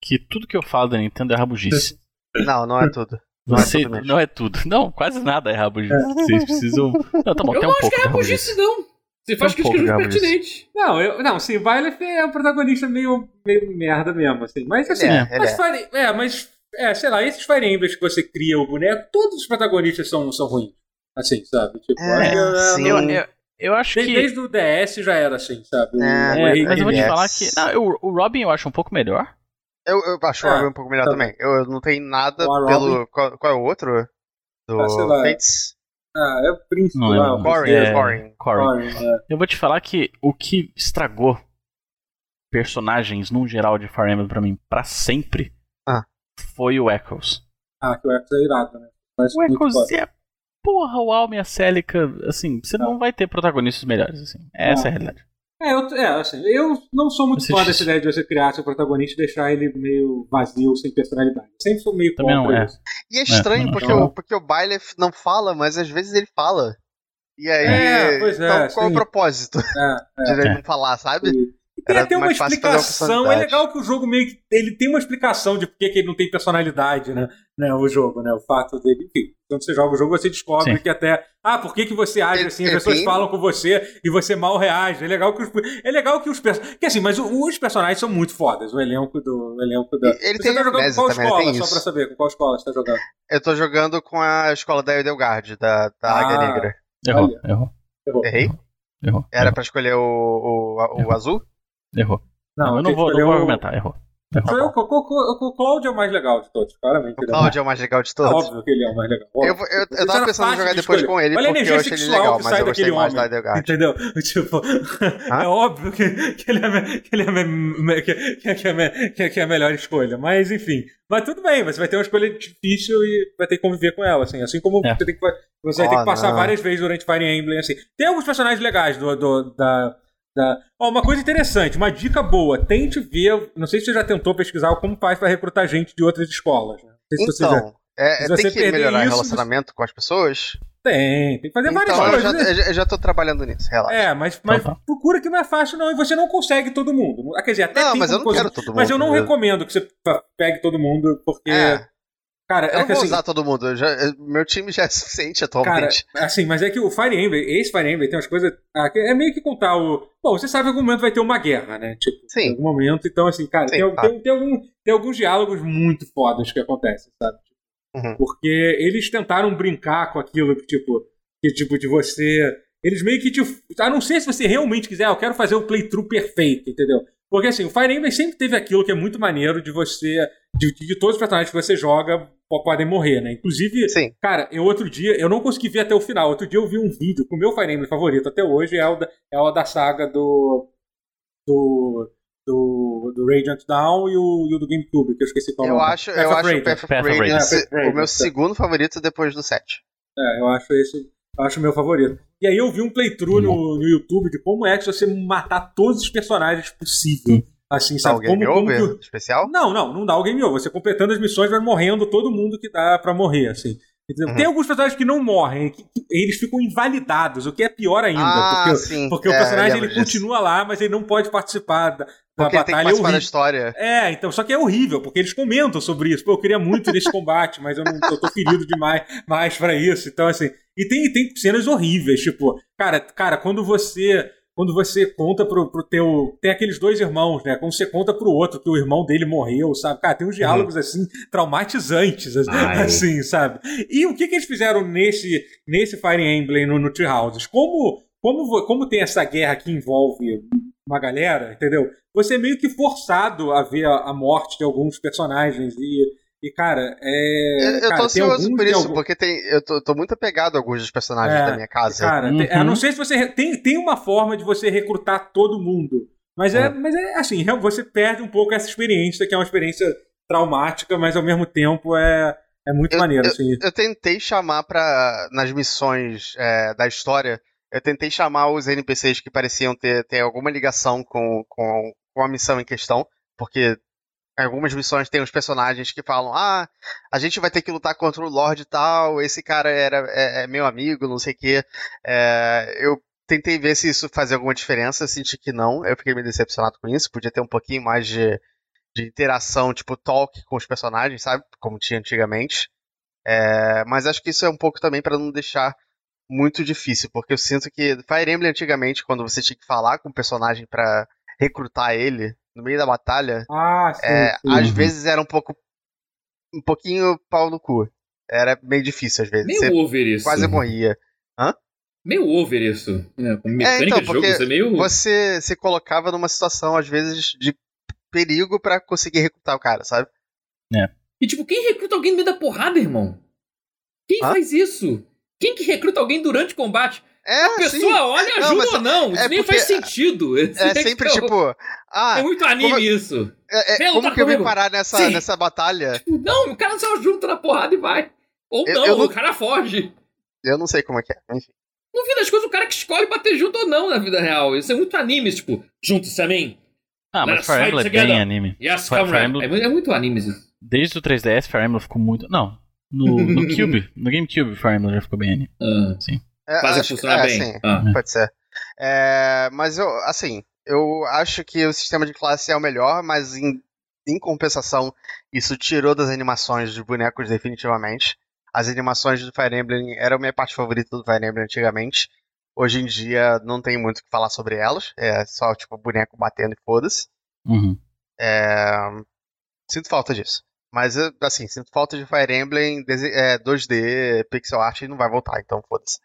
que tudo que eu falo da Nintendo é rabugice. Não, não é tudo. Não, Você, é, tudo não é tudo. Não, quase nada é rabugice. Vocês precisam. Não, tá bom, eu tem não um acho pouco que é rabugice, não. Você faz um críticas muito pertinentes. Não, eu, não, sim, o Violet é um protagonista meio, meio merda mesmo, assim. Mas assim, é, mas, é. Fire, é, mas é, sei lá, esses Fire Emblems que você cria o boneco, todos os protagonistas são, são ruins. Assim, sabe? Tipo, é, eu, sim. Eu, eu, eu acho desde, que... desde o D S já era assim, sabe? É, é, mas eu vou te falar que... Não, o, o Robin eu acho um pouco melhor. Eu, eu acho o Robin é, um pouco melhor tá também. Bem. Eu não tenho nada pelo... Qual, qual é o outro? Do ah, Fates? Ah, é o príncipe lá. Corin, Corin. Eu vou te falar que o que estragou personagens, num geral, de Fire Emblem pra mim, pra sempre, ah. foi o Echoes. Ah, que o Echoes é irado, né? Parece o Echoes é, porra, o Alma e a Célica, assim, você ah. não vai ter protagonistas melhores, assim. Essa ah. é a realidade. É, eu, é, assim, eu não sou muito fã dessa ideia de você criar seu protagonista e deixar ele meio vazio, sem personalidade. Eu sempre sou meio também contra é. isso. E é estranho, é, porque, o, porque o Byleth não fala, mas às vezes ele fala. E aí, é, pois é, então, qual é o propósito é, é, de ele é. não falar, sabe? E tem Era até uma explicação, é legal que o jogo meio que... Ele tem uma explicação de por que ele não tem personalidade, né? Né, o jogo, né? O fato dele, enfim. Quando você joga o jogo, você descobre Sim. que até... Ah, por que, que você age assim? As é, pessoas é, falam com você e você mal reage. É legal que os... É legal que os... Que assim, mas os personagens são muito fodas. O elenco do... O elenco da... Ele você tá jogando com qual escola? Só pra saber, com qual escola você tá jogando? Eu tô jogando com a escola da Edelgard, da, da ah, Águia Negra. Errou, errou. errou. Errei? Errou. Era errou. pra escolher o, o, o azul? Errou. Não, não eu não vou, não vou argumentar, o... errou. Foi o, o, o Cláudio é o mais legal de todos, claramente. O Cláudio é o mais legal de todos. Óbvio que ele é o mais legal. Eu, eu, eu tava pensando em jogar de depois com ele, olha, porque eu achei ele legal, mas eu gostei mais da Edelgard. Entendeu? Tipo, Hã? é óbvio que, que ele é, que ele é, que, que é, que, que é a melhor escolha, mas enfim. Mas tudo bem, você vai ter uma escolha difícil e vai ter que conviver com ela, assim. Assim como é. você, tem que, você oh, vai ter que passar não. várias vezes durante Fire Emblem, assim. Tem alguns personagens legais do, do, da... Da... Oh, uma coisa interessante, uma dica boa, tente ver, não sei se você já tentou pesquisar como faz para recrutar gente de outras escolas, né? Não sei se então, você já... é, se tem você que melhorar isso, o relacionamento com as pessoas? Tem, tem que fazer então, várias eu coisas. Já, eu já tô trabalhando nisso, relaxa. É, mas, mas então, tá. procura que não é fácil não, e você não consegue todo mundo. Quer dizer, até não, tem mas eu não coisa... quero todo mundo. Mas eu não mesmo. recomendo que você pegue todo mundo, porque... É. Cara, eu é não que, vou assim, usar todo mundo, eu já, meu time já é suficiente atualmente. Cara, assim, mas é que o Fire Emblem, esse Fire Emblem tem umas coisas... Ah, é meio que contar o... Bom, você sabe que em algum momento vai ter uma guerra, né? Tipo, Sim. em algum momento, então assim, cara, Sim, tem, tá. tem, tem, algum, tem alguns diálogos muito fodas que acontecem, sabe? Uhum. Porque eles tentaram brincar com aquilo que tipo, que, tipo de você... Eles meio que te... A não ser se você realmente quiser, ah, eu quero fazer o playthrough perfeito, entendeu? Porque assim, o Fire Emblem sempre teve aquilo que é muito maneiro de você... De, de todos os personagens que você joga... podem morrer, né? Inclusive, Sim. cara, eu outro dia, eu não consegui ver até o final. Outro dia eu vi um vídeo com o meu Fire Emblem favorito até hoje, é o da, é o da saga do do do, do Radiant Dawn e o, e o do GameCube, que eu esqueci qual é o nome. Eu acho, eu acho o Path of Radiance o meu segundo favorito depois do sete. É, eu acho esse, eu acho o meu favorito. E aí eu vi um playthrough hum. no, no YouTube de como é que você matar todos os personagens possíveis. Hum. Assim, sabe? Dá o game como, over? Como que... Especial? Não, não, não dá o game over. Você completando as missões vai morrendo todo mundo que dá pra morrer, assim. Uhum. Tem alguns personagens que não morrem, que eles ficam invalidados, o que é pior ainda. Ah, porque sim. porque é, o personagem ele continua lá, mas ele não pode participar da, da batalha. Ele tem que participar é da história. É, então, só que é horrível, porque eles comentam sobre isso. Pô, eu queria muito nesse combate, mas eu, não, eu tô ferido demais mais pra isso. Então, assim. E tem, tem cenas horríveis, tipo, cara, cara, quando você. Quando você conta pro, pro teu... Tem aqueles dois irmãos, né? Quando você conta pro outro que o irmão dele morreu, sabe? Cara, tem uns diálogos, uhum. assim, traumatizantes, Ai. assim, sabe? E o que, que eles fizeram nesse, nesse Fire Emblem no, no Tree Houses? Como, como, como tem essa guerra que envolve uma galera, entendeu? Você é meio que forçado a ver a, a morte de alguns personagens e... E, cara, é... Eu, eu cara, tô ansioso por isso, algum... porque tem, eu tô, tô muito apegado a alguns dos personagens é, da minha casa. Cara, uhum. tem, eu não sei se você... Tem, tem uma forma de você recrutar todo mundo. Mas é, é. mas é assim, você perde um pouco essa experiência, que é uma experiência traumática, mas ao mesmo tempo é, é muito eu, maneiro. Eu, assim. eu tentei chamar pra... Nas missões é, da história, eu tentei chamar os N P Cs que pareciam ter, ter alguma ligação com, com, com a missão em questão, porque... Algumas missões tem uns personagens que falam: ah, a gente vai ter que lutar contra o Lorde tal, esse cara era, é, é meu amigo, não sei o quê. É, eu tentei ver se isso fazia alguma diferença, senti que não, eu fiquei meio decepcionado com isso. Podia ter um pouquinho mais de, de interação, tipo talk com os personagens, sabe? Como tinha antigamente. É, mas acho que isso é um pouco também para não deixar muito difícil, porque eu sinto que Fire Emblem antigamente, quando você tinha que falar com o personagem pra recrutar ele no meio da batalha, ah, sim, é, sim. às vezes era um pouco um pouquinho pau no cu. Era meio difícil às vezes. Meio você over isso. Quase morria. Hã? Meio over isso. É, com mecânica é, então, de jogo, você é meio... Você se colocava numa situação, às vezes, de perigo pra conseguir recrutar o cara, sabe? É. E tipo, quem recruta alguém no meio da porrada, irmão? Quem Hã? faz isso? Quem que recruta alguém durante o combate? É, a pessoa sim. olha e ajuda não, ou não. Isso é nem faz sentido. Isso é sempre que... tipo... Ah, é muito anime como... isso. É, é, Vem, como que comigo? eu vou parar nessa, nessa batalha? Não, o cara só junta na porrada e vai. Ou eu, não, eu não, o cara foge. Eu não sei como é que é. Enfim. No fim das coisas, o cara que escolhe bater junto ou não na vida real. Isso é muito anime, tipo... Juntos a mim. Ah, mas Fire Emblem é bem anime. Yes, Emblem... É muito anime isso. Desde o três D S, Fire Emblem ficou muito... Não. No, no Cube, no GameCube, Fire Emblem já ficou bem anime. Ah. Sim. É, Fazem funcionar é, bem. Sim, ah. Pode ser. É, mas, eu, assim, eu acho que o sistema de classe é o melhor, mas em, em compensação, isso tirou das animações de bonecos definitivamente. As animações do Fire Emblem eram a minha parte favorita do Fire Emblem antigamente. Hoje em dia, não tem muito o que falar sobre elas. É só, tipo, boneco batendo e foda-se. Uhum. É, sinto falta disso. Mas, assim, sinto falta de Fire Emblem é, dois D, pixel art, e não vai voltar, então foda-se.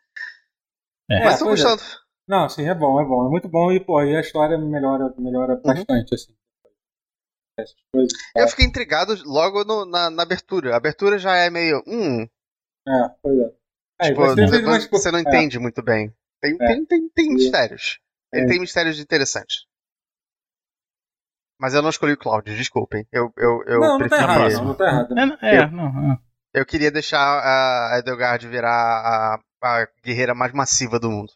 É. Mas tô gostando. É. Não, sim, é bom, é bom. É muito bom e, pô, e a história melhora, melhora uhum. bastante, assim. Essas coisas. Eu fiquei intrigado logo no, na, na abertura. A abertura já é meio... Hum... É, pois é. é tipo, você, não, mais, tipo, você não entende é. muito bem. Tem, é. tem, tem, tem mistérios. É. Ele tem mistérios interessantes. Mas eu não escolhi o Cláudio, desculpem. Eu, eu, eu não, não tá errado, mesmo. não tá errado. É, é, eu, não, é. eu queria deixar a Edelgard virar a, a guerreira mais massiva do mundo.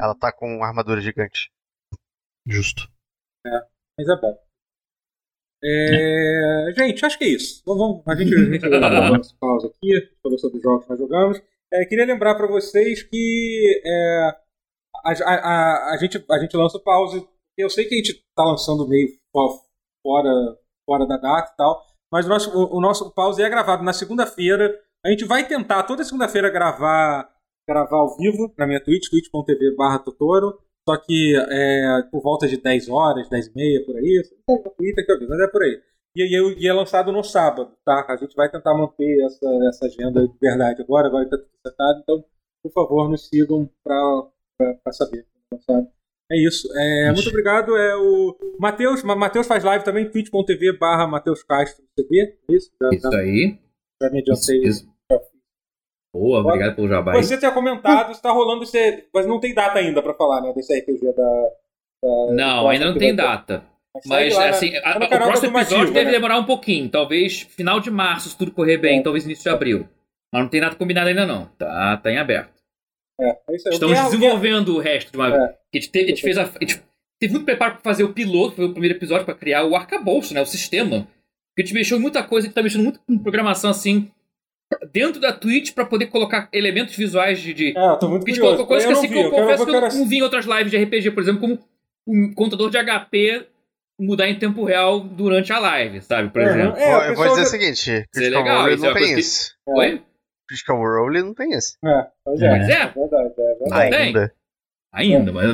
Ela tá com uma armadura gigante. Justo. É, mas é bom. É, é. Gente, acho que é isso. Vamos, vamos, a gente vai dar uma pausa aqui. Falou sobre os jogos que nós jogamos. É, queria lembrar pra vocês que é, a, a, a, a, gente, a gente lança o pause. Eu sei que a gente tá lançando meio Fora, fora da data e tal, mas o nosso, o, o nosso pause é gravado na segunda-feira. A gente vai tentar toda segunda-feira gravar, gravar ao vivo na minha Twitch, twitch ponto tv barra Totoro, só que é, por volta de dez horas, dez e meia, por aí, Twitter que eu vi, mas é por aí. E, e, e é lançado no sábado, tá? A gente vai tentar manter essa, essa agenda de verdade agora, agora tá tudo tratado, então por favor nos sigam para saber. Sabe? É isso. É, muito obrigado. É o Matheus. Matheus faz live também, twitch ponto tv barra Matheus Castro T V. Isso, já, isso já, aí. Já me adiantei isso. isso. Boa, obrigado pelo jabá. Você tinha comentado, está rolando esse... Mas não tem data ainda para falar, né? Desse R P G da... da não, da ainda não tem data. Mas, mas assim, na, a, o próximo episódio deve né? demorar um pouquinho. Talvez final de março, se tudo correr bem. É. Talvez início de abril. Mas não tem nada combinado ainda, não. Tá, tá em aberto. É, é isso aí. Estamos Guerra, desenvolvendo Guerra. o resto de uma vez. É. A gente, teve, a gente fez a, a gente teve muito preparo para fazer o piloto, foi o primeiro episódio, para criar o arcabouço, né, o sistema. Porque a gente mexeu muita coisa, a gente tá mexendo muito com programação assim, dentro da Twitch, para poder colocar elementos visuais de. de... Ah, tô muito Porque a gente curioso. colocou coisas eu que assim, vi, que eu confesso que eu não vi em outras lives de R P G, por exemplo, como um contador de H P mudar em tempo real durante a live, sabe? Por é, exemplo. É, eu vou dizer o seguinte: Critical Role não tem isso. Oi? Critical Role não tem isso. É, pois é. Mas é. é verdade, é verdade. Ainda. Ainda, mas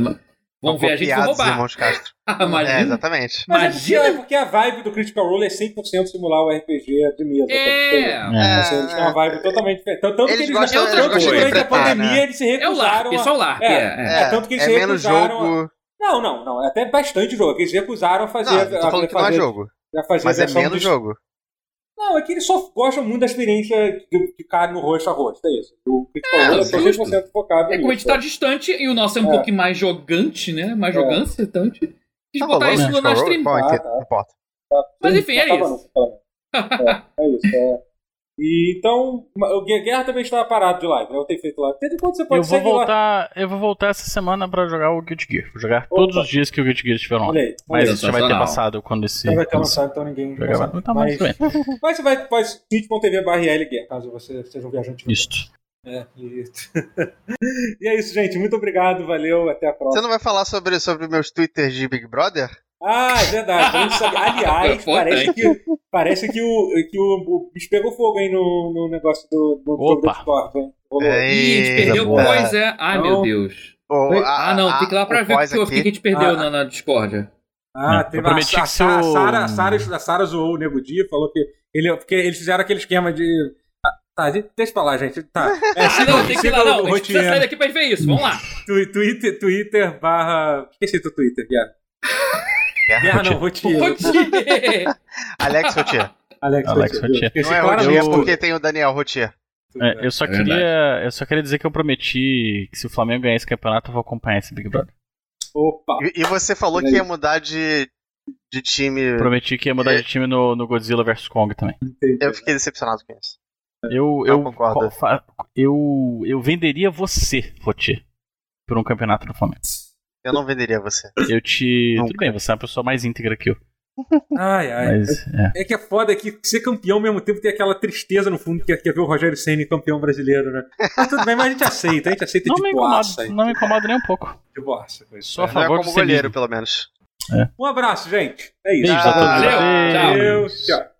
vamos ver, a gente vai roubar. É, exatamente. Mas é porque a vibe do Critical Role é cem por cento simular o R P G de mesa. É, é. Assim, eles têm uma vibe totalmente diferente. Tanto eles que eles gostam, tanto eles que durante a pandemia né? eles se recusaram. É o pessoal lá. É, é, é. é tanto que eles é se recusaram. Jogo... A... Não, não, não. É até bastante jogo. Eles recusaram a fazer. Não, a, a, a, a, que não é jogo. A fazer mas é menos de... jogo. Não, é que eles só gostam muito da experiência de ficar no rosto a rosto, é isso. O Critical é, Role é cem por cento focado é nisso. É como a gente tá distante e o nosso é um é. pouquinho mais jogante, né? Mais é. jogante, então a gente quis tá botar isso no nosso stream. Ah, tá. Mas enfim, é, é isso. É, é isso, é. E, então, o Guerra também está parado de live, né? Eu tenho feito live. Desde quando você pode eu vou voltar, eu vou voltar essa semana pra jogar o Guilty Gear. Vou jogar Opa. todos os dias que o Guilty Gear estiver online. Mas isso já vai ter passado quando esse... Já vai ter lançado, então ninguém... Jogar não tá mais bem. Mas você vai para twitch ponto tv barra L Guerra, caso você seja um viajante. Isso. É, e... e é isso, gente. Muito obrigado, valeu, até a próxima. Você não vai falar sobre, sobre meus twitters de Big Brother? Ah, é verdade. Aliás, parece que, parece que, o, que o, o bicho pegou fogo aí no, no negócio do, do jogo do esporte. Ih, a gente perdeu o pós, é? Ah, meu Deus. Ah, não, tem que ir lá pra ver o que a gente perdeu na Discord. Ah, teve uma... A Sara zoou o Nego Di, falou que ele, porque eles fizeram aquele esquema de... Tá, deixa eu falar, gente. Tá. É, siga, não, tem que ir lá, não. A gente precisa sair daqui pra ver isso. Vamos lá. Twitter, Twitter barra... Esqueci teu Twitter, Guerra. Guerra não, Rotier. Rotier. Alex Rotier. Alex, Alex Rotier. Não é Rotier porque tem o Daniel Rotier. É, eu, só é queria, eu só queria dizer que eu prometi que se o Flamengo ganhar esse campeonato, eu vou acompanhar esse Big Brother. Opa. E, e você falou e que ia mudar de... de time... Prometi que ia mudar é. de time no, no Godzilla versus. Kong também. Eu fiquei decepcionado com isso. Eu, eu, concordo. Eu, eu venderia você, Rotier, por um campeonato do Flamengo. Eu não venderia você. Eu te... Nunca. Tudo bem, você é uma pessoa mais íntegra que eu. Ai, ai. Mas, é. é que é foda que ser campeão ao mesmo tempo tem aquela tristeza no fundo que é, que é ver o Rogério Ceni campeão brasileiro, né? Mas tudo bem, mas a gente aceita, a gente aceita não de boaça. Não me incomoda nem um pouco. De boaça. Só a favor do goleiro, pelo menos. É. Um abraço, gente. É isso. Beijo, ah, valeu. Tchau. Tchau.